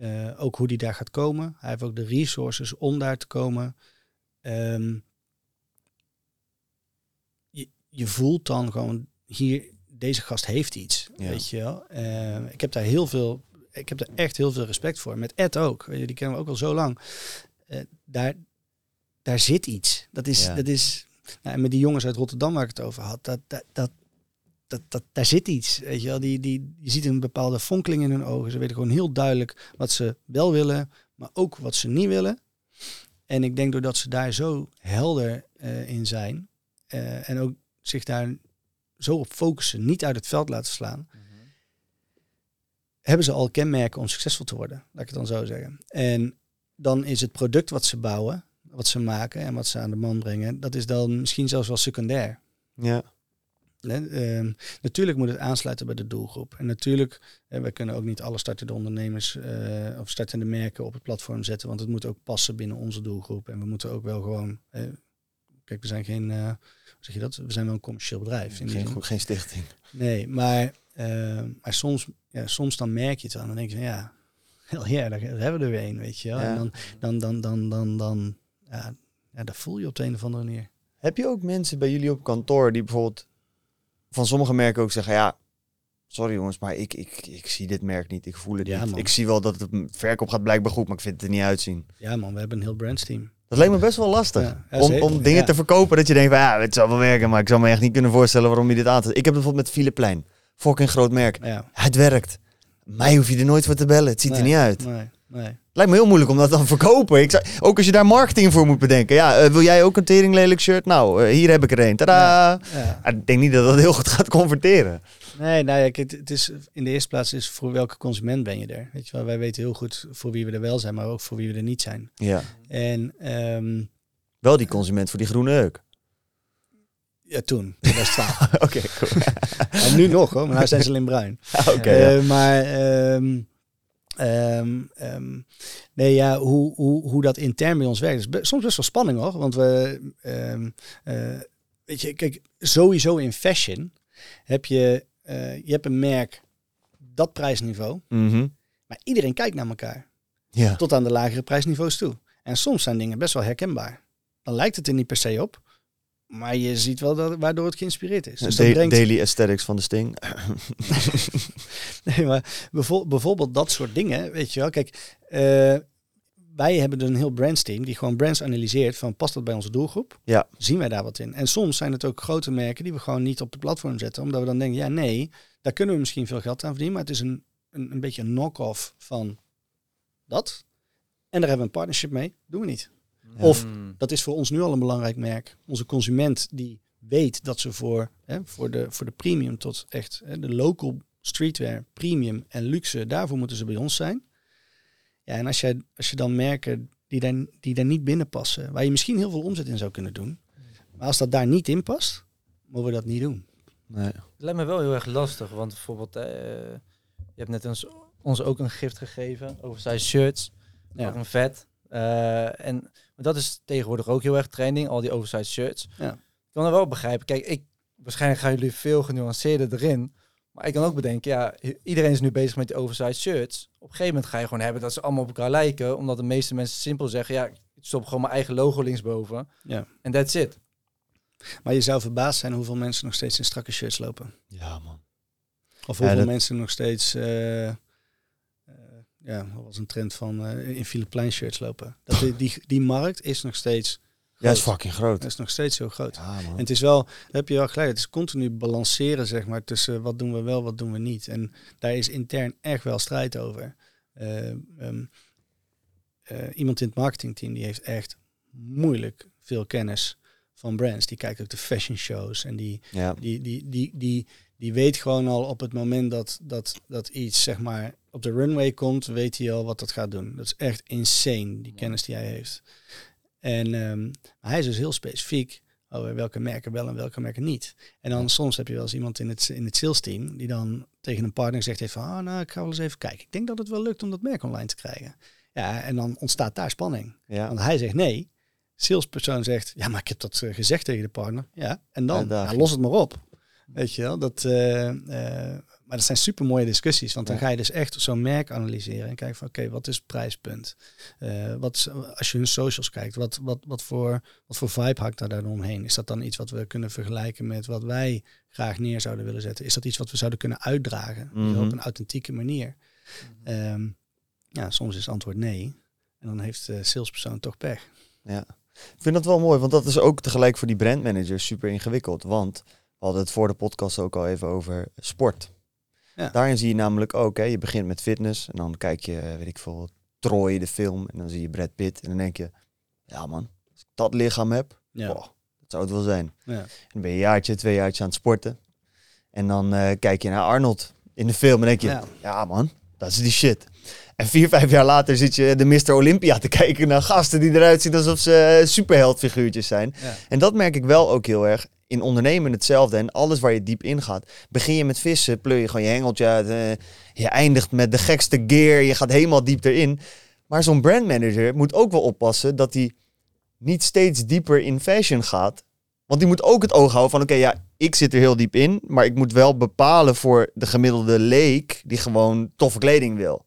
Uh, ook hoe die daar gaat komen. Hij heeft ook de resources om daar te komen. Um, je, je voelt dan gewoon hier, deze gast heeft iets. Ja. Weet je wel. Uh, ik heb daar heel veel, ik heb daar echt heel veel respect voor. Met Ed ook. Die kennen we ook al zo lang. Uh, daar, daar zit iets. Dat is, ja. dat is. Nou, en met die jongens uit Rotterdam waar ik het over had, dat, dat, dat Dat, dat, daar zit iets, weet je wel. Die, die, je ziet een bepaalde fonkeling in hun ogen. Ze weten gewoon heel duidelijk wat ze wel willen, maar ook wat ze niet willen. En ik denk doordat ze daar zo helder uh, in zijn uh, en ook zich daar zo op focussen, niet uit het veld laten slaan, mm-hmm. hebben ze al kenmerken om succesvol te worden, laat ik het dan zo zeggen. En dan is het product wat ze bouwen, wat ze maken en wat ze aan de man brengen, dat is dan misschien zelfs wel secundair. Ja. Uh, natuurlijk moet het aansluiten bij de doelgroep. En natuurlijk, uh, wij kunnen ook niet alle startende ondernemers uh, of startende merken op het platform zetten, want het moet ook passen binnen onze doelgroep. En we moeten ook wel gewoon, uh, kijk, we zijn geen, uh, hoe zeg je dat? We zijn wel een commercieel bedrijf. In geen, goed, geen stichting. Nee, maar, uh, maar soms, ja, soms dan merk je het aan. Dan denk je van ja, heel ja, daar hebben we er weer een, weet je wel. Ja. En dan, dan, dan, dan, dan, dan, ja, ja, dat voel je op de een of andere manier. Heb je ook mensen bij jullie op kantoor die bijvoorbeeld van sommige merken ook zeggen, ja, sorry jongens, maar ik, ik, ik zie dit merk niet. Ik voel het ja, niet. Man. Ik zie wel dat het verkoop gaat blijkbaar goed, maar ik vind het er niet uitzien. Ja man, we hebben een heel brandsteam. Dat leek me best wel lastig. Ja, ja, om, om dingen ja. te verkopen dat je denkt van, ja, het zou wel werken, maar ik zou me echt niet kunnen voorstellen waarom je dit aanzet. Ik heb het bijvoorbeeld met Fileplein. Fucking groot merk. Ja. Het werkt. Mij hoef je er nooit voor te bellen. Het ziet nee, er niet uit. Nee, nee. Lijkt me heel moeilijk om dat dan te verkopen. Ik zou, ook als je daar marketing voor moet bedenken. Ja, uh, wil jij ook een tering lelijk shirt? Nou, uh, hier heb ik er een. Tadaa! Ja, ja. Ah, ik denk niet dat dat heel goed gaat converteren. Nee, nou ja, kijk, het is in de eerste plaats is voor welke consument ben je er? Weet je wel, wij weten heel goed voor wie we er wel zijn, maar ook voor wie we er niet zijn. Ja. En um, wel die consument voor die groene heuk. Ja, toen. Dat was twaalf. Oké, cool. En nu nog hoor, maar nu zijn ze alleen bruin. Oké. Okay, uh, ja. Maar Um, Um, um, nee, ja, hoe, hoe, hoe dat intern bij ons werkt is be- soms best wel spanning hoor, want we, um, uh, weet je, kijk, sowieso in fashion heb je, uh, je hebt een merk dat prijsniveau. Mm-hmm. Maar iedereen kijkt naar elkaar. Ja. Tot aan de lagere prijsniveaus toe. En soms zijn dingen best wel herkenbaar. Dan lijkt het er niet per se op. Maar je ziet wel dat, waardoor het geïnspireerd is. Dus de, dat brengt... Daily aesthetics van de Sting. Nee, maar bijvoorbeeld dat soort dingen. Weet je wel, kijk... Uh, wij hebben dus een heel brandsteam die gewoon brands analyseert van past dat bij onze doelgroep? Ja. Zien wij daar wat in? En soms zijn het ook grote merken die we gewoon niet op de platform zetten. Omdat we dan denken, ja nee, daar kunnen we misschien veel geld aan verdienen. Maar het is een, een, een beetje een knock-off van dat. En daar hebben we een partnership mee. Doen we niet. Ja. Of dat is voor ons nu al een belangrijk merk. Onze consument die weet dat ze voor, hè, voor, de, voor de premium tot echt hè, de local streetwear, premium en luxe. Daarvoor moeten ze bij ons zijn. Ja, en als je, als je dan merken die daar, die daar niet binnen passen, waar je misschien heel veel omzet in zou kunnen doen. Maar als dat daar niet in past, mogen we dat niet doen. Nee. Het lijkt me wel heel erg lastig, want bijvoorbeeld, uh, je hebt net ons, ons ook een gift gegeven, oversized shirts, ja. Ook een vet. Uh, en dat is tegenwoordig ook heel erg trending, al die oversized shirts. Ja. Ik kan dat wel begrijpen. Kijk, ik, waarschijnlijk gaan jullie veel genuanceerder erin. Maar ik kan ook bedenken, ja, iedereen is nu bezig met die oversized shirts. Op een gegeven moment ga je gewoon hebben dat ze allemaal op elkaar lijken. Omdat de meeste mensen simpel zeggen, ja, ik stop gewoon mijn eigen logo linksboven. Ja. En that's it. Maar je zou verbaasd zijn hoeveel mensen nog steeds in strakke shirts lopen. Ja, man. Of hoeveel ja, dat... mensen nog steeds... Uh, uh, ja, dat was een trend van uh, in Filipijn shirts lopen. Dat die, die, die markt is nog steeds... Groot. Ja, het is fucking groot. Het is nog steeds heel groot. Ja, en het is wel, heb je wel gelijk, het is continu balanceren, zeg maar, tussen wat doen we wel, wat doen we niet. En daar is intern echt wel strijd over. Uh, um, uh, iemand in het marketingteam, die heeft echt moeilijk veel kennis van brands. Die kijkt ook de fashion shows en die, ja. die, die, die, die, die, die weet gewoon al op het moment dat, dat, dat iets, zeg maar, op de runway komt, weet hij al wat dat gaat doen. Dat is echt insane, die kennis die hij heeft. En um, hij is dus heel specifiek over welke merken wel en welke merken niet. En dan soms heb je wel eens iemand in het, in het sales team die dan tegen een partner zegt heeft van, oh, nou, ik ga wel eens even kijken. Ik denk dat het wel lukt om dat merk online te krijgen. Ja, en dan ontstaat daar spanning. Ja. Want hij zegt nee. Salespersoon zegt, ja, maar ik heb dat gezegd tegen de partner. Ja, en dan, ja, nou, los het maar op. Weet je wel, dat... Uh, uh, Maar dat zijn super mooie discussies. Want dan ga je dus echt zo'n merk analyseren. En kijken van oké, okay, wat is het prijspunt? Uh, wat, als je hun socials kijkt, wat, wat, wat, voor, wat voor vibe hangt daar dan omheen? Is dat dan iets wat we kunnen vergelijken met wat wij graag neer zouden willen zetten? Is dat iets wat we zouden kunnen uitdragen? Mm-hmm. Dus op een authentieke manier. Mm-hmm. Um, ja, soms is het antwoord nee. En dan heeft de salespersoon toch pech. Ja, ik vind dat wel mooi. Want dat is ook tegelijk voor die brandmanager super ingewikkeld. Want we hadden het voor de podcast ook al even over sport. Ja. Daarin zie je namelijk ook, hè, je begint met fitness en dan kijk je, weet ik veel, Troy, de film. En dan zie je Brad Pitt en dan denk je, ja man, als ik dat lichaam heb, ja. Boah, dat zou het wel zijn. Ja. En dan ben je een jaartje, twee jaartjes aan het sporten. En dan uh, kijk je naar Arnold in de film en denk je, ja, ja man, dat is die shit. En vier, vijf jaar later zit je de mister Olympia te kijken naar gasten die eruit zien alsof ze superheldfiguurtjes zijn. Ja. En dat merk ik wel ook heel erg. In ondernemen hetzelfde en alles waar je diep in gaat. Begin je met vissen, pleur je gewoon je hengeltje uit. Uh, je eindigt met de gekste gear, je gaat helemaal diep erin. Maar zo'n brandmanager moet ook wel oppassen dat hij niet steeds dieper in fashion gaat. Want die moet ook het oog houden van oké, okay, ja, ik zit er heel diep in. Maar ik moet wel bepalen voor de gemiddelde leek die gewoon toffe kleding wil.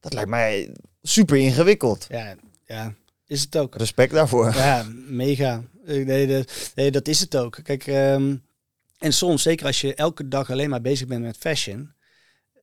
Dat lijkt mij super ingewikkeld. Ja, ja. Is het ook. Respect daarvoor. Ja, mega. Nee, de, nee dat is het ook. Kijk, um, en soms, zeker als je elke dag alleen maar bezig bent met fashion,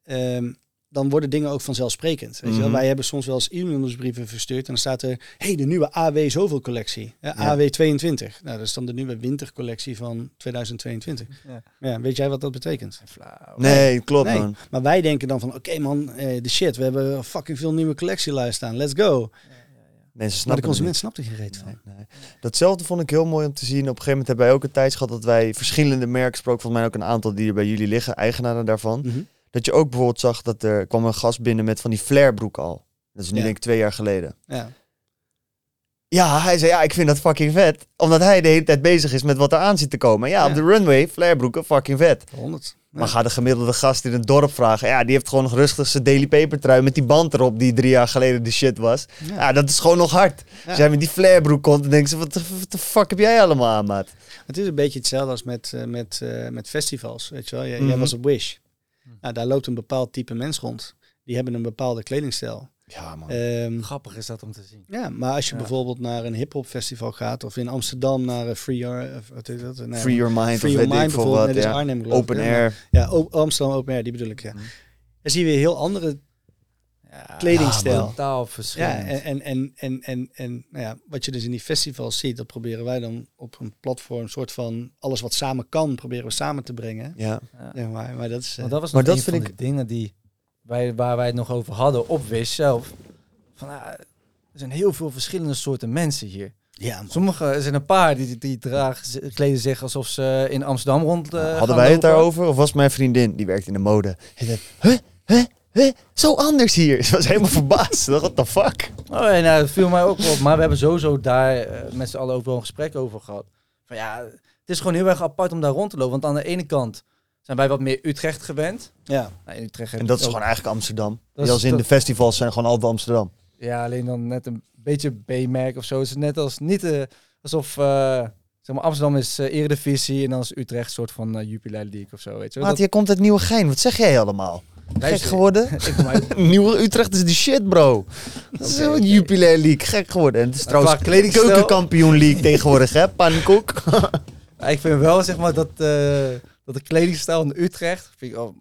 um, dan worden dingen ook vanzelfsprekend. Weet mm-hmm. je wel? Wij hebben soms wel eens e-mailbrieven verstuurd en dan staat er, hey, de nieuwe A W zoveel collectie. Ja, ja. A W tweeëntwintig. Nou, dat is dan de nieuwe wintercollectie van tweeduizend tweeëntwintig. Ja. Ja, weet jij wat dat betekent? Flauw. Nee, klopt nee. man. Maar wij denken dan van, oké okay, man, de eh, shit, we hebben fucking veel nieuwe collectielijst staan. Let's go. Ja. Mensen snappen maar de consument snapt er geen reet van. Nee, nee. Datzelfde vond ik heel mooi om te zien. Op een gegeven moment hebben wij ook een tijd gehad dat wij verschillende merken spraken. Volgens mij ook een aantal die er bij jullie liggen, eigenaren daarvan. Mm-hmm. Dat je ook bijvoorbeeld zag dat er kwam een gast binnen met van die flarebroek al. Dat is nu ja. denk ik twee jaar geleden. Ja. Ja, hij zei ja, ik vind dat fucking vet. Omdat hij de hele tijd bezig is met wat er aan zit te komen. Ja, ja. Op de runway, flarebroeken, fucking vet. honderd. Ja. Maar ga de gemiddelde gast in het dorp vragen. Ja, die heeft gewoon nog rustig zijn Daily Paper trui met die band erop die drie jaar geleden de shit was. Ja, ja dat is gewoon nog hard. Ja. Als jij met die flarebroek komt en denkt ze, wat de fuck heb jij allemaal aan, maat? Het is een beetje hetzelfde als met, met, met festivals, weet je wel. Jij, mm-hmm. jij was op Wish. Nou, daar loopt een bepaald type mens rond. Die hebben een bepaalde kledingstijl. Ja, man. Um, Grappig is dat om te zien. Ja, maar als je ja. bijvoorbeeld naar een hip-hop festival gaat, of in Amsterdam naar een Free Your, of, wat is dat? Nee, Free Your Mind, Free Your Mind bijvoorbeeld. Wat, nee, ja. Arnhem, geloof, open hè? Air. Ja, o- Amsterdam Open Air, die bedoel ik. Ja. Mm. Dan zie je weer heel andere ja, kledingstijl. Totaal verschillend. Ja, en en, en, en, en, en nou ja, wat je dus in die festivals ziet, dat proberen wij dan op een platform, een soort van alles wat samen kan, proberen we samen te brengen. Ja. ja. ja maar, maar dat is. Maar dat was nog maar een dat van de ik... dingen die. Wij, waar wij het nog over hadden op Wish zelf. Van, ah, er zijn heel veel verschillende soorten mensen hier. Ja, sommigen, er zijn een paar die, die dragen, kleden zich alsof ze in Amsterdam rond uh, hadden wij lopen. Het daarover? Of was mijn vriendin, die werkt in de mode. Hij zei, huh? Huh? Huh? Zo anders hier. Ze was helemaal verbaasd. What the fuck? Oh, en, nou, dat viel mij ook op. Maar we hebben sowieso daar uh, met z'n allen ook wel een gesprek over gehad. Van, ja, het is gewoon heel erg apart om daar rond te lopen. Want aan de ene kant zijn wij wat meer Utrecht gewend. Ja. Nou, in Utrecht en dat is ook gewoon eigenlijk Amsterdam. Dat als in de, de festivals zijn gewoon altijd Amsterdam. Ja, alleen dan net een beetje B-merk of zo. Het is net als niet uh, alsof uh, zeg maar Amsterdam is uh, Eredivisie en dan is Utrecht een soort van uh, Jupiler League of zo. Weet je? Maat, dat... hier komt het nieuwe gein. Wat zeg jij allemaal? Luister, gek geworden? Nieuwe Utrecht is de shit, bro. Dat is een Jupiler League. Gek geworden. En het is trouwens keukenkampioen league tegenwoordig, hè? Pannenkoek. Ja, ik vind wel, zeg maar, dat... Uh, Dat de kledingstijl in Utrecht, vind ik, oh,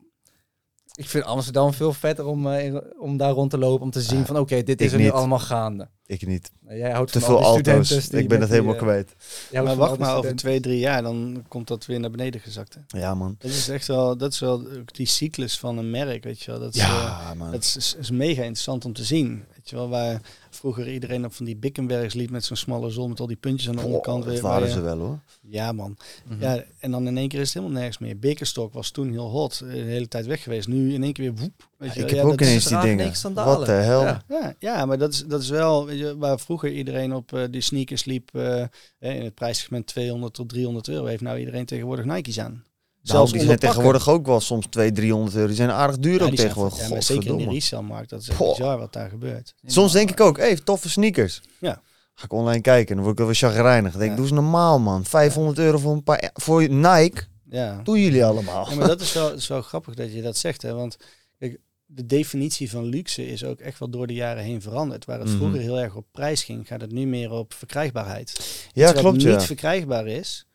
ik vind Amsterdam veel vetter om, uh, in, om daar rond te lopen. Om te zien ah, van, oké, okay, dit is er niet. Nu allemaal gaande. Ik niet. Nou, jij houdt te van veel auto's. Ik ben dat helemaal die, kwijt. Ja, maar wacht maar, over twee, drie jaar, dan komt dat weer naar beneden gezakt. Hè? Ja, man. Dat is echt wel, dat is wel die cyclus van een merk, weet je wel. Dat is, ja, uh, dat is, is, is mega interessant om te zien. Weet je wel, waar vroeger iedereen op van die Bickenbergs liep met zo'n smalle zon, met al die puntjes aan de onderkant. Oh, dat waren ze wel, hoor. Ja, man. Mm-hmm. Ja, en dan in één keer is het helemaal nergens meer. Birkenstock was toen heel hot, de hele tijd weg geweest. Nu in één keer weer woep. Weet je, ja, ik heb ja, ook ineens die dingen. Wat de hel? Ja, ja, ja, maar dat is, dat is wel, weet je, waar vroeger iedereen op uh, die sneakers liep uh, in het prijssegment tweehonderd tot driehonderd euro, heeft nou iedereen tegenwoordig Nike's aan. Zelfs die zijn tegenwoordig ook wel soms tweehonderd, driehonderd euro. Die zijn aardig duur ja, ook tegenwoordig. Ja, maar zeker in de resellmarkt. Dat is echt bizar wat daar gebeurt. Soms denk ik ook, hé, hey, toffe sneakers. Ja. Ga ik online kijken. Dan word ik wel weer chagrijnig. Dan denk ik, ja. doe eens normaal, man. vijfhonderd euro voor een paar voor Nike. Ja. Doen jullie allemaal. Ja, maar dat is wel, is wel grappig dat je dat zegt, hè. Want kijk, de definitie van luxe is ook echt wel door de jaren heen veranderd. Waar het vroeger mm-hmm. heel erg op prijs ging, gaat het nu meer op verkrijgbaarheid. Iets ja, klopt, wat ja. niet verkrijgbaar is.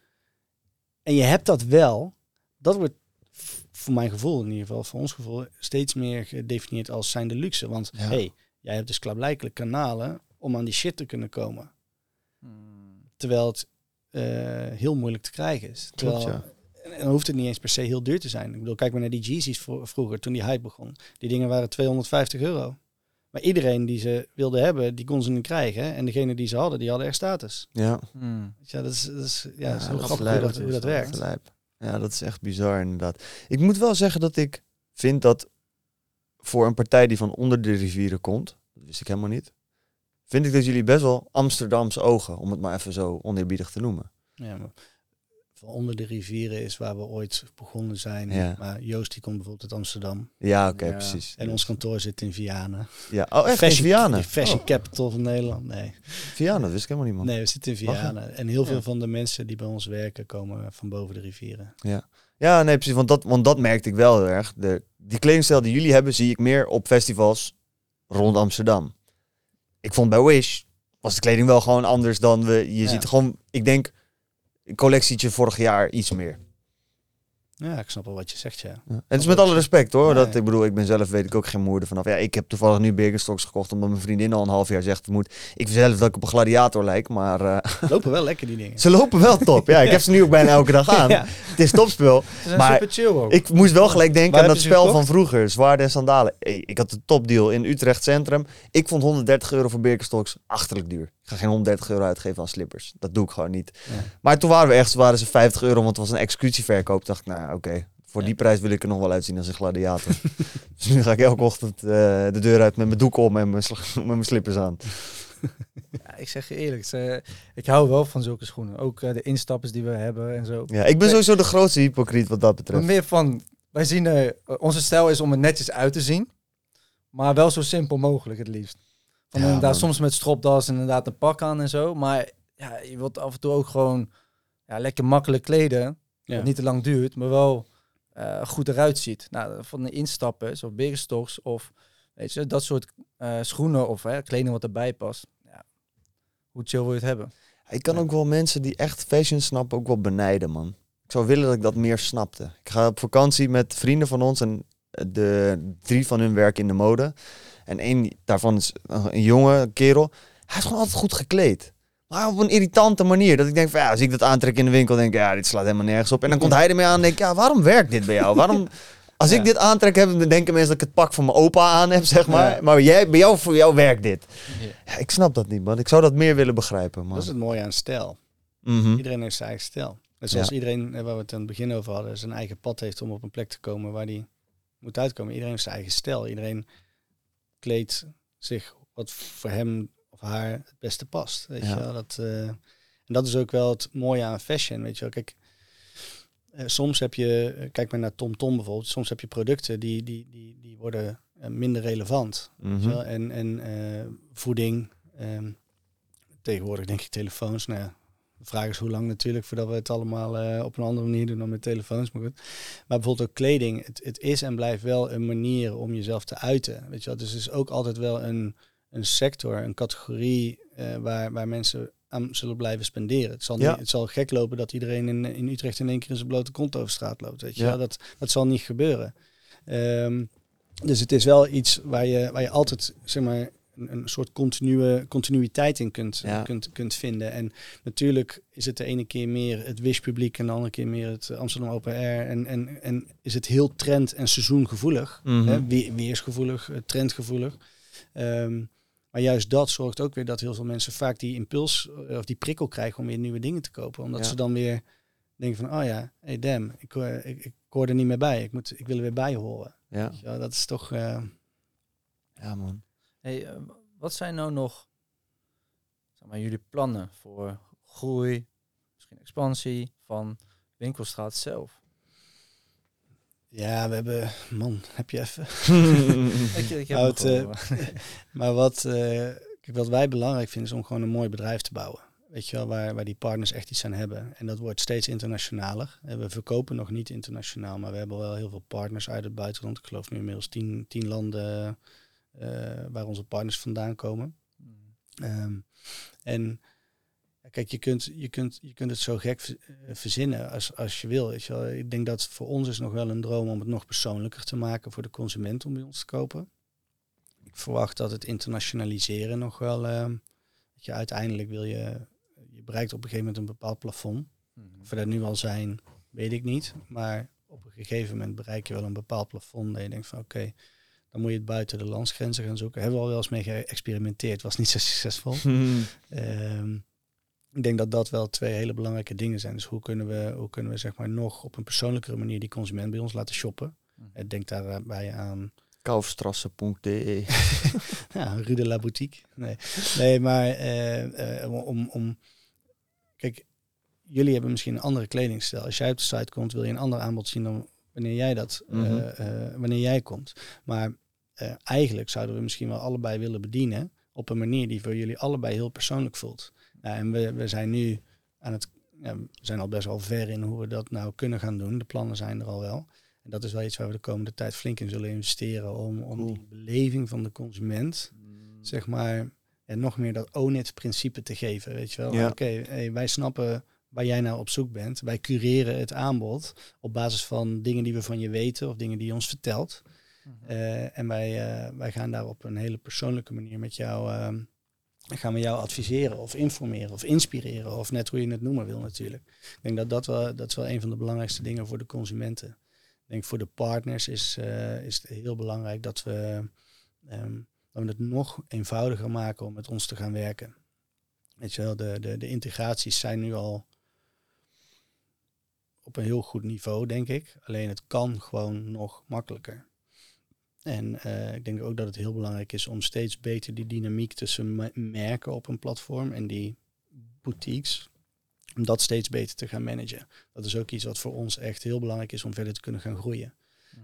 En je hebt dat wel. Dat wordt voor mijn gevoel, in ieder geval voor ons gevoel, steeds meer gedefinieerd als zijnde luxe. Want ja. hey, jij hebt dus klaarblijkelijk kanalen om aan die shit te kunnen komen. Hmm. Terwijl het uh, heel moeilijk te krijgen is. Terwijl, Klopt, ja. en, en dan hoeft het niet eens per se heel duur te zijn. Ik bedoel, kijk maar naar die Yeezys vro- vroeger, toen die hype begon. Die dingen waren tweehonderdvijftig euro. Maar iedereen die ze wilde hebben, die kon ze nu krijgen. Hè? En degene die ze hadden, die hadden echt status. Ja, hmm. ja dat is, dat is, ja, ja, is heel grappig hoe dat, hoe dat werkt. Lijp. Ja, dat is echt bizar inderdaad. Ik moet wel zeggen dat ik vind dat voor een partij die van onder de rivieren komt, dat wist ik helemaal niet, vind ik dat jullie best wel Amsterdamse ogen, om het maar even zo oneerbiedig te noemen. Ja, maar van onder de rivieren is waar we ooit begonnen zijn. Ja. Maar Joost die komt bijvoorbeeld uit Amsterdam. Ja, oké, okay, ja. precies. En ons kantoor zit in Vianen. Ja, oh echt, fashion, in Vianen? Fashion oh. capital van Nederland, nee. Vianen, dat wist ik helemaal niet, man. Nee, we zitten in Vianen. En heel ja. veel van de mensen die bij ons werken komen van boven de rivieren. Ja, ja nee, precies, want dat, want dat merkte ik wel heel erg. De, die kledingstijl die jullie hebben, zie ik meer op festivals rond Amsterdam. Ik vond bij Wish, was de kleding wel gewoon anders dan we... Je ja. ziet gewoon, ik denk... Een collectietje vorig jaar iets meer. Ja, ik snap wel wat je zegt, ja. ja. En het is met alle respect, hoor. Nee. Dat, ik bedoel, ik ben zelf, weet ik ook geen moeder vanaf. Ja, ik heb toevallig nu Birkenstocks gekocht, omdat mijn vriendin al een half jaar zegt, moet. Ik vind zelf dat ik op een gladiator lijk, maar... Uh... Lopen wel lekker, die dingen. Ze lopen wel top, ja. Ik heb ze nu ook bijna elke dag aan. Ja. Het is topspul. Ze maar super chill ook. Ik moest wel gelijk denken Waar aan dat spel van vroeger. Zwaarden en sandalen. Ik had een topdeal in Utrecht Centrum. Ik vond honderddertig euro voor Birkenstocks achterlijk duur. Ik ga geen honderddertig euro uitgeven aan slippers. Dat doe ik gewoon niet. Ja. Maar toen waren we echt, waren ze vijftig euro, want het was een executieverkoop. Dacht ik, nou oké, okay, voor ja. die prijs wil ik er nog wel uitzien als een gladiator. Dus nu ga ik elke ochtend uh, de deur uit met mijn doek om en mijn, sl- met mijn slippers aan. Ja, ik zeg je eerlijk, ze, ik hou wel van zulke schoenen. Ook uh, de instappers die we hebben en zo. Ja, ik ben sowieso de grootste hypocriet wat dat betreft. Meer van, wij zien, uh, onze stijl is om er netjes uit te zien, maar wel zo simpel mogelijk het liefst. Van ja, inderdaad, man. Soms met stropdas en inderdaad een pak aan en zo. Maar ja, je wilt af en toe ook gewoon ja, lekker makkelijk kleden. Ja. Dat niet te lang duurt, maar wel uh, goed eruit ziet. Nou, van de instappers of Birkenstocks of weet je, dat soort uh, schoenen of uh, kleding wat erbij past. Ja. Hoe chill wil je het hebben? Ik kan ja. ook wel mensen die echt fashion snappen ook wel benijden, man. Ik zou willen dat ik dat meer snapte. Ik ga op vakantie met vrienden van ons en de drie van hun werken in de mode. En één daarvan is een jonge kerel. Hij is gewoon altijd goed gekleed. Maar op een irritante manier. Dat ik denk van ja, als ik dat aantrek in de winkel, denk ik ja, dit slaat helemaal nergens op. En dan komt hij ermee aan en denk ja, waarom werkt dit bij jou? Waarom... Als ja. ik dit aantrek heb, dan denken mensen dat ik het pak van mijn opa aan heb, zeg maar. Ja. Maar jij, bij jou, voor jou werkt dit. Ja. Ja, ik snap dat niet, man. Ik zou dat meer willen begrijpen, man. Dat is het mooie aan stijl. Mm-hmm. Iedereen heeft zijn eigen stijl. Dus als ja. iedereen, waar we het aan het begin over hadden, zijn eigen pad heeft om op een plek te komen waar die moet uitkomen. Iedereen heeft zijn eigen stijl. Iedereen kleedt zich wat voor hem of haar het beste past. Weet ja. je wel? Dat, uh, en dat is ook wel het mooie aan fashion, weet je wel. Kijk, Uh, soms heb je, uh, kijk maar naar TomTom bijvoorbeeld, soms heb je producten die, die, die, die worden uh, minder relevant. Mm-hmm. En, en uh, voeding, um, tegenwoordig denk ik telefoons. Nou ja, de vraag is hoe lang natuurlijk voordat we het allemaal uh, op een andere manier doen dan met telefoons. Maar goed. Maar bijvoorbeeld ook kleding, het, het is en blijft wel een manier om jezelf te uiten. Weet je wel? Dus het is ook altijd wel een, een sector, een categorie uh, waar, waar mensen... aan zullen blijven spenderen. Het zal, ja. niet, het zal gek lopen dat iedereen in, in Utrecht in één keer in zijn blote kont over straat loopt. Weet je? Ja. Ja, dat, dat zal niet gebeuren. Um, dus het is wel iets waar je, waar je altijd zeg maar, een, een soort continue, continuïteit in kunt, ja. kunt, kunt vinden. En natuurlijk is het de ene keer meer het Wish publiek en de andere keer meer het Amsterdam Open Air. En, en, en is het heel trend- en seizoengevoelig. Mm-hmm. Hè? Weer, weersgevoelig, trendgevoelig. Um, Maar juist dat zorgt ook weer dat heel veel mensen vaak die impuls of die prikkel krijgen om weer nieuwe dingen te kopen. Omdat ja. ze dan weer denken van, oh ja, hey damn, ik, uh, ik, ik hoor er niet meer bij. Ik, moet, ik wil er weer bij horen. Ja. Ja, dat is toch... Uh... Ja, man. Hey, uh, wat zijn nou nog zeg maar, jullie plannen voor groei, misschien expansie van Winkelstraat zelf? Ja, we hebben... Man, heb je even... ik, ik heb Oud, uh, maar wat, uh, kijk, wat wij belangrijk vinden is om gewoon een mooi bedrijf te bouwen. Weet je wel, waar, waar die partners echt iets aan hebben. En dat wordt steeds internationaler. En we verkopen nog niet internationaal, maar we hebben wel heel veel partners uit het buitenland. Ik geloof nu inmiddels tien, tien landen uh, waar onze partners vandaan komen. Mm. Um, en... Kijk, je kunt, je, kunt, je kunt het zo gek verzinnen als, als je wil. Weet je wel. Ik denk dat voor ons is nog wel een droom om het nog persoonlijker te maken voor de consument om bij ons te kopen. Ik verwacht dat het internationaliseren nog wel... Uh, dat je uiteindelijk wil je... Je bereikt op een gegeven moment een bepaald plafond. Mm-hmm. Of we dat nu al zijn, weet ik niet. Maar op een gegeven moment bereik je wel een bepaald plafond. En je denkt van oké, okay, dan moet je het buiten de landsgrenzen gaan zoeken. Hebben we al wel eens mee geëxperimenteerd. Was niet zo succesvol. Mm-hmm. Um, Ik denk dat dat wel twee hele belangrijke dingen zijn. Dus hoe kunnen we, hoe kunnen we zeg maar nog op een persoonlijkere manier die consument bij ons laten shoppen? Mm. Denk daarbij aan... kaufstrasse punt d e Ja, Rue de la Boutique. Nee, nee maar eh, eh, om, om... Kijk, jullie hebben misschien een andere kledingstijl. Als jij op de site komt, wil je een ander aanbod zien dan wanneer jij dat... Mm-hmm. uh, uh, wanneer jij komt. Maar uh, eigenlijk zouden we misschien wel allebei willen bedienen op een manier die voor jullie allebei heel persoonlijk voelt. Ja, en we, we zijn nu aan het, ja, we zijn al best wel ver in hoe we dat nou kunnen gaan doen. De plannen zijn er al wel. En dat is wel iets waar we de komende tijd flink in zullen investeren. Om, om cool. die beleving van de consument, mm. zeg maar, en nog meer dat own it principe te geven. Weet je wel, ja. Oké, okay, hey, wij snappen waar jij nou op zoek bent. Wij cureren het aanbod op basis van dingen die we van je weten of dingen die je ons vertelt. Mm-hmm. Uh, en wij, uh, wij gaan daar op een hele persoonlijke manier met jou... Uh, gaan we jou adviseren of informeren of inspireren of net hoe je het noemen wil natuurlijk. Ik denk dat dat wel, dat is wel een van de belangrijkste dingen voor de consumenten. Ik denk voor de partners is, uh, is het heel belangrijk dat we, um, dat we het nog eenvoudiger maken om met ons te gaan werken. Weet je wel, de, de, de integraties zijn nu al op een heel goed niveau, denk ik. Alleen het kan gewoon nog makkelijker. En uh, ik denk ook dat het heel belangrijk is om steeds beter die dynamiek tussen me- merken op een platform en die boutiques, om dat steeds beter te gaan managen. Dat is ook iets wat voor ons echt heel belangrijk is om verder te kunnen gaan groeien.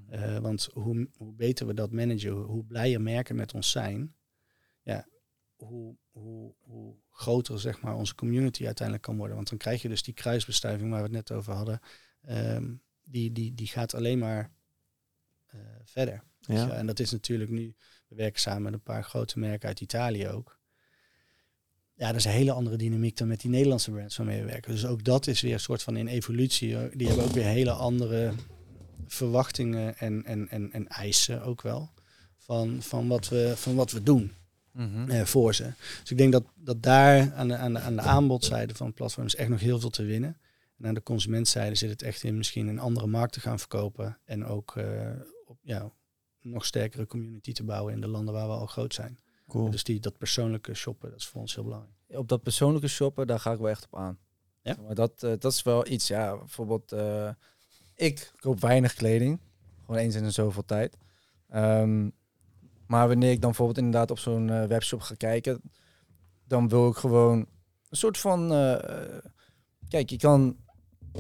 Mm-hmm. Uh, want hoe, hoe beter we dat managen, hoe, hoe blijer merken met ons zijn, ja, hoe, hoe, hoe groter zeg maar, onze community uiteindelijk kan worden. Want dan krijg je dus die kruisbestuiving waar we het net over hadden. Um, die, die, die gaat alleen maar uh, verder. Ja. En dat is natuurlijk nu, we werken samen met een paar grote merken uit Italië ook. Ja, dat is een hele andere dynamiek dan met die Nederlandse brands waarmee we werken. Dus ook dat is weer een soort van in evolutie. Die hebben ook weer hele andere verwachtingen en, en, en, en eisen ook wel van, van, wat, we, van wat we doen mm-hmm. eh, voor ze. Dus ik denk dat, dat daar aan de, aan, de, aan de aanbodzijde van platforms echt nog heel veel te winnen. En aan de consumentzijde zit het echt in misschien een andere markt te gaan verkopen en ook uh, op, ja, nog sterkere community te bouwen in de landen waar we al groot zijn. Cool. Dus die, dat persoonlijke shoppen, dat is voor ons heel belangrijk. Op dat persoonlijke shoppen, daar ga ik wel echt op aan. Ja? Maar dat, uh, dat is wel iets, ja, bijvoorbeeld, uh, ik koop weinig kleding, gewoon eens in de zoveel tijd. Um, maar wanneer ik dan bijvoorbeeld inderdaad op zo'n uh, webshop ga kijken, dan wil ik gewoon een soort van, uh, kijk, je kan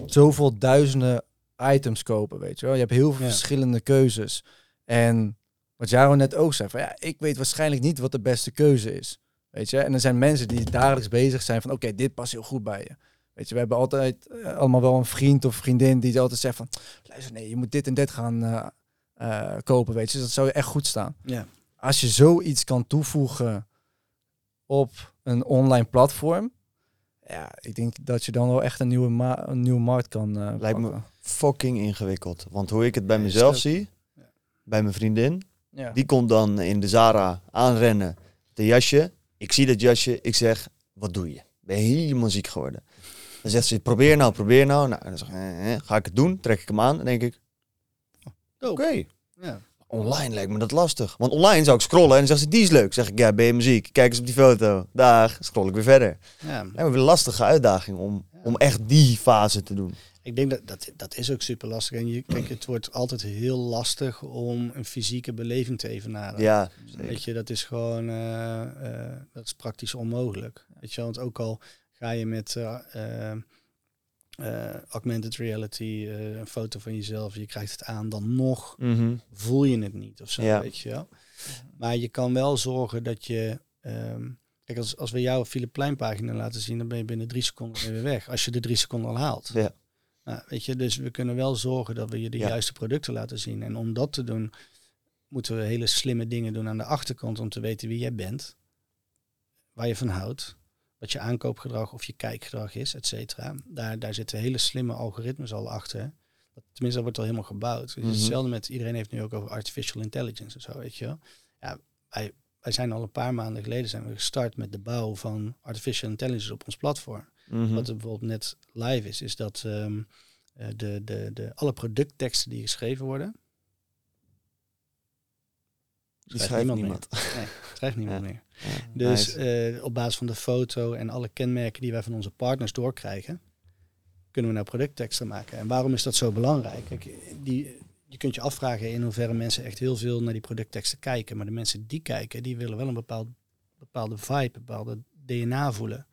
zoveel duizenden items kopen, weet je wel. Je hebt heel veel ja. verschillende keuzes. En wat Jaro net ook zei, van ja, ik weet waarschijnlijk niet wat de beste keuze is. Weet je, en er zijn mensen die dagelijks bezig zijn van oké, okay, dit past heel goed bij je. Weet je, we hebben altijd uh, allemaal wel een vriend of vriendin die altijd zegt van luister, nee, je moet dit en dit gaan uh, uh, kopen, weet je. Dus dat zou je echt goed staan. Ja. Als je zoiets kan toevoegen op een online platform, ja, ik denk dat je dan wel echt een nieuwe, ma- een nieuwe markt kan uh, lijkt me fucking ingewikkeld. Want hoe ik het bij mezelf ja, zie, ja. bij mijn vriendin, ja. die komt dan in de Zara aanrennen met een jasje. Ik zie dat jasje, ik zeg, wat doe je? Ben je helemaal ziek geworden? Dan zegt ze, probeer nou, probeer nou. nou dan zeg ik, eh, eh, ga ik het doen, trek ik hem aan. Dan denk ik, oké. Okay. Ja. Online lijkt me dat lastig. Want online zou ik scrollen en dan zegt ze, die is leuk. Dan zeg ik, ja, ben je muziek? Kijk eens op die foto. Daag, scroll ik weer verder. Ja. We hebben een lastige uitdaging om, om echt die fase te doen. Ik denk dat, dat dat is ook super lastig. En je, kijk, het wordt altijd heel lastig om een fysieke beleving te evenaren. Ja, weet je, dat is gewoon uh, uh, dat is praktisch onmogelijk. Weet je, want ook al ga je met uh, uh, uh, augmented reality uh, een foto van jezelf, je krijgt het aan, dan nog mm-hmm. voel je het niet of zo. Ja. Weet je wel. Maar je kan wel zorgen dat je. Um, kijk, als, als we jouw Filipijnpagina laten zien, dan ben je binnen drie seconden weer weg. Als je de drie seconden al haalt. Ja. Nou, weet je, dus we kunnen wel zorgen dat we je de ja. juiste producten laten zien. En om dat te doen, moeten we hele slimme dingen doen aan de achterkant om te weten wie jij bent, waar je van houdt, wat je aankoopgedrag of je kijkgedrag is, et cetera. Daar, daar zitten hele slimme algoritmes al achter. Tenminste, dat wordt al helemaal gebouwd. Mm-hmm. Hetzelfde met, iedereen heeft nu ook over artificial intelligence en zo, weet je wel. Ja, wij, wij zijn al een paar maanden geleden zijn we gestart met de bouw van artificial intelligence op ons platform. Mm-hmm. Wat er bijvoorbeeld net live is, is dat um, de, de, de, alle productteksten die geschreven worden, schrijft, schrijft niemand, niemand meer. Nee, schrijft niemand ja. meer. Ja, dus nice. uh, op basis van de foto en alle kenmerken die wij van onze partners doorkrijgen, kunnen we nou productteksten maken. En waarom is dat zo belangrijk? Kijk, die, je kunt je afvragen in hoeverre mensen echt heel veel naar die productteksten kijken. Maar de mensen die kijken, die willen wel een bepaald, bepaalde vibe, bepaalde D N A voelen.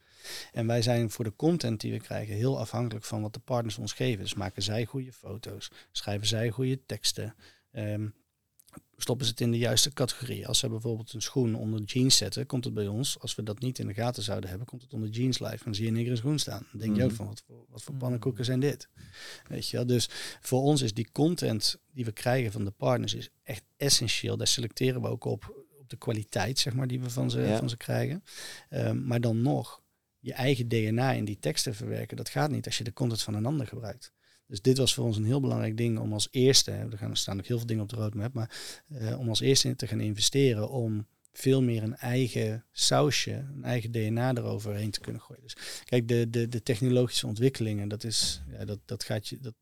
En wij zijn voor de content die we krijgen heel afhankelijk van wat de partners ons geven. Dus maken zij goede foto's, schrijven zij goede teksten, um, stoppen ze het in de juiste categorie. Als ze bijvoorbeeld een schoen onder jeans zetten, komt het bij ons, als we dat niet in de gaten zouden hebben, komt het onder jeans live. Dan zie je een negere schoen staan. Dan denk mm-hmm. je ook van, wat voor, wat voor pannenkoeken zijn dit? Weet je wel? Dus voor ons is die content die we krijgen van de partners is echt essentieel. Daar selecteren we ook op, op de kwaliteit, zeg maar, die we van ze, ja. van ze krijgen. Um, maar dan nog, je eigen D N A in die teksten verwerken, dat gaat niet als je de content van een ander gebruikt. Dus dit was voor ons een heel belangrijk ding om als eerste, er gaan er staan ook heel veel dingen op de roadmap, maar uh, om als eerste te gaan investeren om veel meer een eigen sausje, een eigen D N A eroverheen te kunnen gooien. Dus kijk, de, de, de technologische ontwikkelingen, dat is, ja, dat, dat gaat je, dat,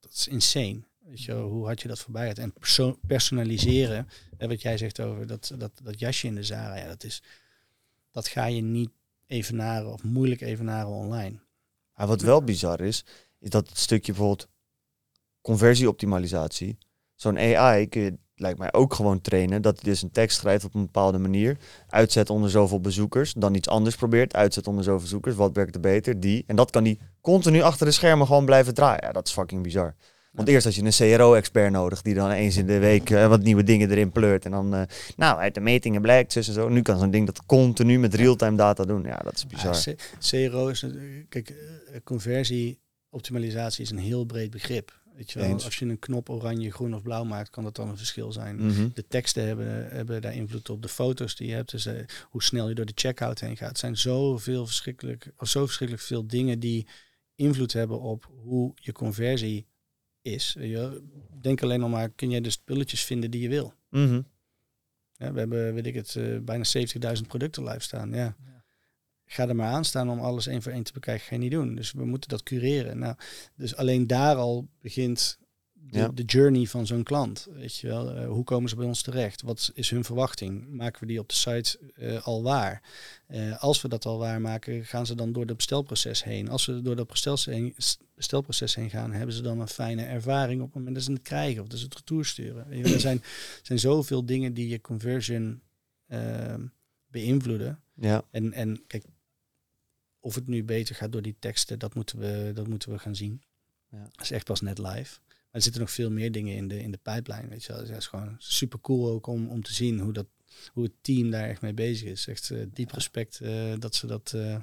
dat is insane. Weet je, hoe had je dat voorbij had? En perso- personaliseren, hè, wat jij zegt over dat, dat, dat jasje in de Zara, ja, dat is, dat ga je niet evenaren of moeilijk evenaren online. Maar wat wel bizar is, is dat het stukje bijvoorbeeld conversieoptimalisatie, zo'n A I kun je, lijkt mij, ook gewoon trainen, dat hij dus een tekst schrijft op een bepaalde manier, uitzet onder zoveel bezoekers, dan iets anders probeert, uitzet onder zoveel bezoekers, wat werkt er beter, die, en dat kan die continu achter de schermen gewoon blijven draaien. Ja, dat is fucking bizar. Want eerst had je een C R O-expert nodig die dan eens in de week uh, wat nieuwe dingen erin pleurt. En dan, uh, nou, uit de metingen blijkt, zus en zo. Nu kan zo'n ding dat continu met real-time data doen. Ja, dat is bizar. Ja, C R O is, kijk, conversie-optimalisatie is een heel breed begrip. Weet je wel, als je een knop oranje, groen of blauw maakt, kan dat dan een verschil zijn. Mm-hmm. De teksten hebben, hebben daar invloed op. De foto's die je hebt, dus uh, hoe snel je door de checkout heen gaat. Het zijn zoveel verschrikkelijk, of zo verschrikkelijk veel dingen die invloed hebben op hoe je conversie is. Je, denk alleen nog maar, kun jij de spulletjes vinden die je wil? Mm-hmm. Ja, we hebben, weet ik het, uh, bijna zeventigduizend producten live staan. Ja. Ja. Ga er maar aan staan om alles één voor één te bekijken, ga je niet doen. Dus we moeten dat cureren. Nou, dus alleen daar al begint de, ja. de journey van zo'n klant. Weet je wel, uh, hoe komen ze bij ons terecht? Wat is hun verwachting? Maken we die op de site uh, al waar? Uh, als we dat al waar maken, gaan ze dan door het bestelproces heen. Als ze door dat bestelproces heen gaan, hebben ze dan een fijne ervaring op het moment dat ze het krijgen of dat ze het retour sturen. Er zijn, zijn zoveel dingen die je conversion uh, beïnvloeden. Ja. En, en kijk, of het nu beter gaat door die teksten, dat moeten we, dat moeten we gaan zien. Ja. Dat is echt pas net live. Maar er zitten nog veel meer dingen in de, in de pijplijn. Weet je wel. Dus dat is gewoon super cool ook om, om te zien hoe, dat, hoe het team daar echt mee bezig is. Echt uh, diep respect uh, dat ze dat... Uh, ja,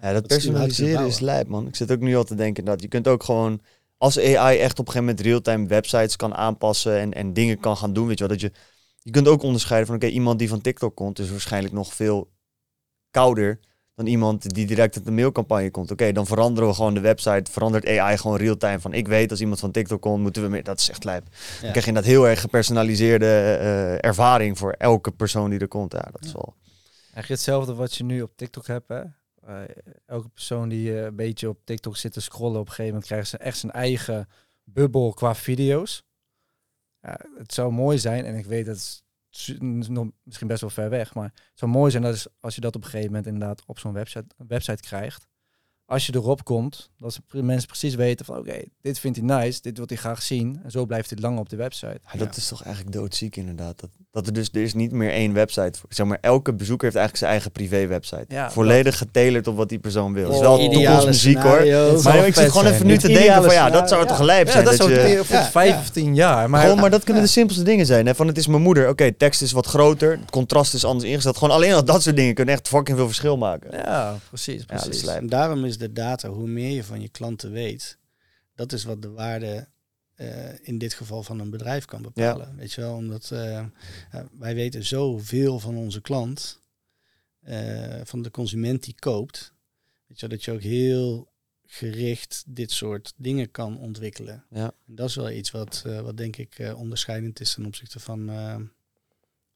dat, dat personaliseren is lijp, man. Ik zit ook nu al te denken dat je kunt ook gewoon... Als A I echt op een gegeven moment real-time websites kan aanpassen en, en dingen kan gaan doen, weet je wel. Dat je, je kunt ook onderscheiden van, oké, okay, iemand die van TikTok komt is waarschijnlijk nog veel kouder dan iemand die direct uit de mailcampagne komt. Oké, okay, dan veranderen we gewoon de website. Verandert A I gewoon real-time van... Ik weet, als iemand van TikTok komt, moeten we meer... Dat is echt lijp. Ja. Dan krijg je dat heel erg gepersonaliseerde uh, ervaring voor elke persoon die er komt. Ja, dat ja. is wel... Eigenlijk hetzelfde wat je nu op TikTok hebt, hè? Uh, elke persoon die uh, een beetje op TikTok zit te scrollen... op een gegeven moment krijgt ze echt zijn eigen bubbel qua video's. Ja, het zou mooi zijn, en ik weet dat... Het nog misschien best wel ver weg, maar het zou mooi zijn dat is als je dat op een gegeven moment inderdaad op zo'n website, website krijgt. Als je erop komt, dat mensen precies weten van oké, okay, dit vindt hij nice, dit wil hij graag zien. En zo blijft hij lang op de website. Ja, dat ja. is toch eigenlijk doodziek inderdaad. Dat, dat er dus er is niet meer één website voor. Zeg maar, elke bezoeker heeft eigenlijk zijn eigen privé website. Ja, volledig dat... getailerd op wat die persoon wil. Oh, wel toekomstmuziek hoor. Maar ik zit gewoon even nu te denken van ja, dat zou ja. toch lijp zijn. Ja, dat, dat zou je... voor ja, vijftien ja. jaar. Maar, gewoon, maar dat kunnen ja. de simpelste dingen zijn. Hè? Van het is mijn moeder. Oké, okay, tekst is wat groter. Het contrast is anders ingesteld. Gewoon alleen al dat soort dingen kunnen echt fucking veel verschil maken. Ja, precies. precies. Ja, en daarom is de data, hoe meer je van je klanten weet, dat is wat de waarde uh, in dit geval van een bedrijf kan bepalen. Ja. Weet je wel, omdat uh, uh, wij weten zoveel van onze klant, uh, van de consument die koopt, weet je wel, dat je ook heel gericht dit soort dingen kan ontwikkelen. Ja. En dat is wel iets wat, uh, wat denk ik uh, onderscheidend is ten opzichte van, uh,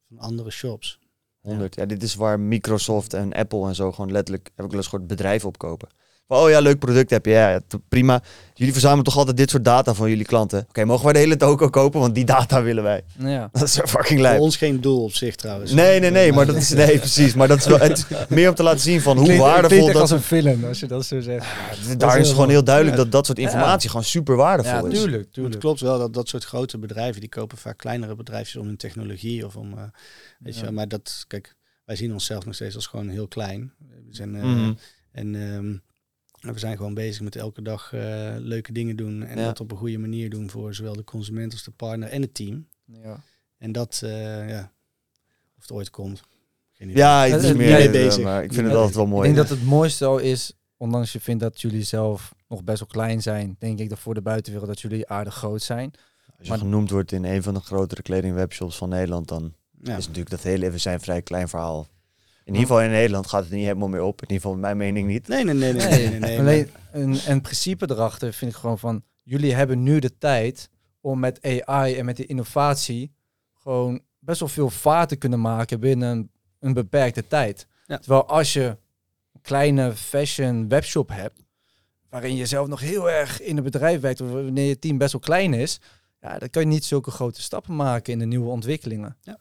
van andere shops. honderd Ja. ja, dit is waar Microsoft en Apple en zo gewoon letterlijk, heb ik wel eens gehoord, bedrijven opkopen. Oh ja, leuk product heb je. Ja, ja, prima. Jullie verzamelen toch altijd dit soort data van jullie klanten? Oké, okay, mogen wij de hele toko kopen? Want die data willen wij. Ja. Dat is fucking lijp. Voor ons geen doel op zich trouwens. Nee, nee, nee. Maar dat is, nee, precies. Maar dat is wel het, meer om te laten zien van hoe klinkt, waardevol... Het klinkt echt dat, als een film, als je dat zo zegt. Ja, daar dat is, is gewoon heel duidelijk ja. dat dat soort informatie ja. gewoon super waardevol ja, tuurlijk, is. Ja, tuurlijk, tuurlijk. Het klopt wel dat dat soort grote bedrijven, die kopen vaak kleinere bedrijfjes om hun technologie of om... Uh, weet ja. je, maar dat... Kijk, wij zien onszelf nog steeds als gewoon heel klein. We zijn... Uh, mm. en, um, We zijn gewoon bezig met elke dag uh, leuke dingen doen. En ja. dat op een goede manier doen voor zowel de consument als de partner en het team. Ja. En dat, uh, ja, of het ooit komt. Geen idee. Ja, ik ben mee bezig. Maar ik vind ja. het altijd wel mooi. Ik denk ja. dat het mooiste al is, ondanks je vindt dat jullie zelf nog best wel klein zijn, denk ik dat voor de buitenwereld dat jullie aardig groot zijn. Als je maar genoemd wordt in een van de grotere kledingwebshops van Nederland, dan ja. is natuurlijk dat hele even zijn vrij klein verhaal. In ieder geval in Nederland gaat het niet helemaal meer op. In ieder geval mijn mening niet. Nee, nee, nee. nee, nee, nee, nee, nee. En, en principe erachter vind ik gewoon van... Jullie hebben nu de tijd om met A I en met de innovatie... gewoon best wel veel vaart te kunnen maken binnen een, een beperkte tijd. Ja. Terwijl als je een kleine fashion webshop hebt... waarin je zelf nog heel erg in het bedrijf werkt... of wanneer je team best wel klein is... Ja, dan kan je niet zulke grote stappen maken in de nieuwe ontwikkelingen. Ja.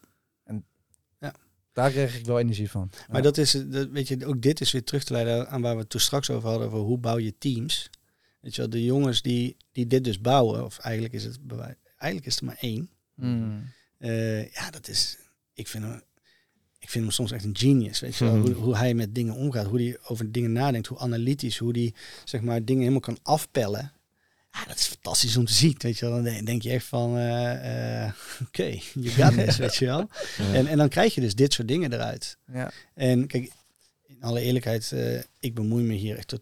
Daar krijg ik wel energie van. Maar ja. dat is, dat, weet je, ook dit is weer terug te leiden aan waar we het toen straks over hadden, over hoe bouw je teams. Weet je wel, de jongens die, die dit dus bouwen, of eigenlijk is het eigenlijk is er maar één. Mm. Uh, ja, dat is, ik vind hem, ik vind hem soms echt een genius, weet je wel, mm. hoe, hoe hij met dingen omgaat, hoe hij over dingen nadenkt, hoe analytisch, hoe hij, zeg maar, dingen helemaal kan afpellen. Ja, dat is fantastisch om te zien, weet je wel. Dan denk je echt van, uh, uh, oké, je gaat het, weet je wel. Ja. En, en dan krijg je dus dit soort dingen eruit. Ja. En kijk, in alle eerlijkheid, uh, ik bemoei me hier echt tot,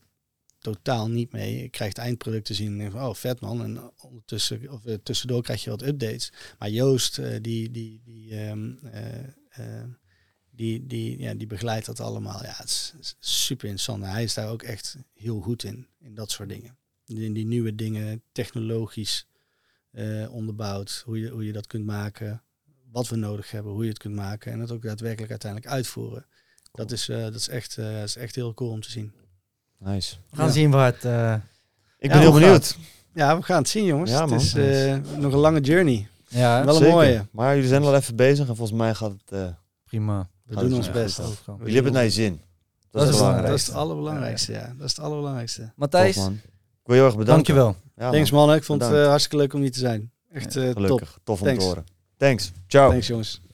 totaal niet mee. Je krijgt eindproducten zien en denk van, oh, vet man. En ondertussen, of, uh, tussendoor krijg je wat updates. Maar Joost, uh, die, die, die, um, uh, uh, die, die, ja, die begeleidt dat allemaal. Ja, het is, het is super interessant. Hij is daar ook echt heel goed in, in dat soort dingen. In die nieuwe dingen, technologisch uh, onderbouwd, hoe je, hoe je dat kunt maken, wat we nodig hebben, hoe je het kunt maken en het ook daadwerkelijk uiteindelijk uitvoeren. Cool. Dat, is, uh, dat, is echt, uh, dat is echt heel cool om te zien. Nice. We gaan ja. zien waar het... Uh, ik ja, ben heel benieuwd. Gaat. Ja, we gaan het zien, jongens. Ja, het is uh, nice. nog een lange journey. Ja, wel een mooie. Maar jullie zijn wel even bezig en volgens mij gaat het... Uh, Prima. We gaat doen ons best. Jullie hebben het naar je zin. Dat, dat, is, het dat is het allerbelangrijkste. Ja. Dat is het allerbelangrijkste. Matthijs, ik wil je heel erg bedanken. Dankjewel. Ja, thanks man, ik vond het uh, hartstikke leuk om hier te zijn. Echt uh, top. Gelukkig, tof om Thanks. te horen. Thanks. Ciao. Thanks jongens.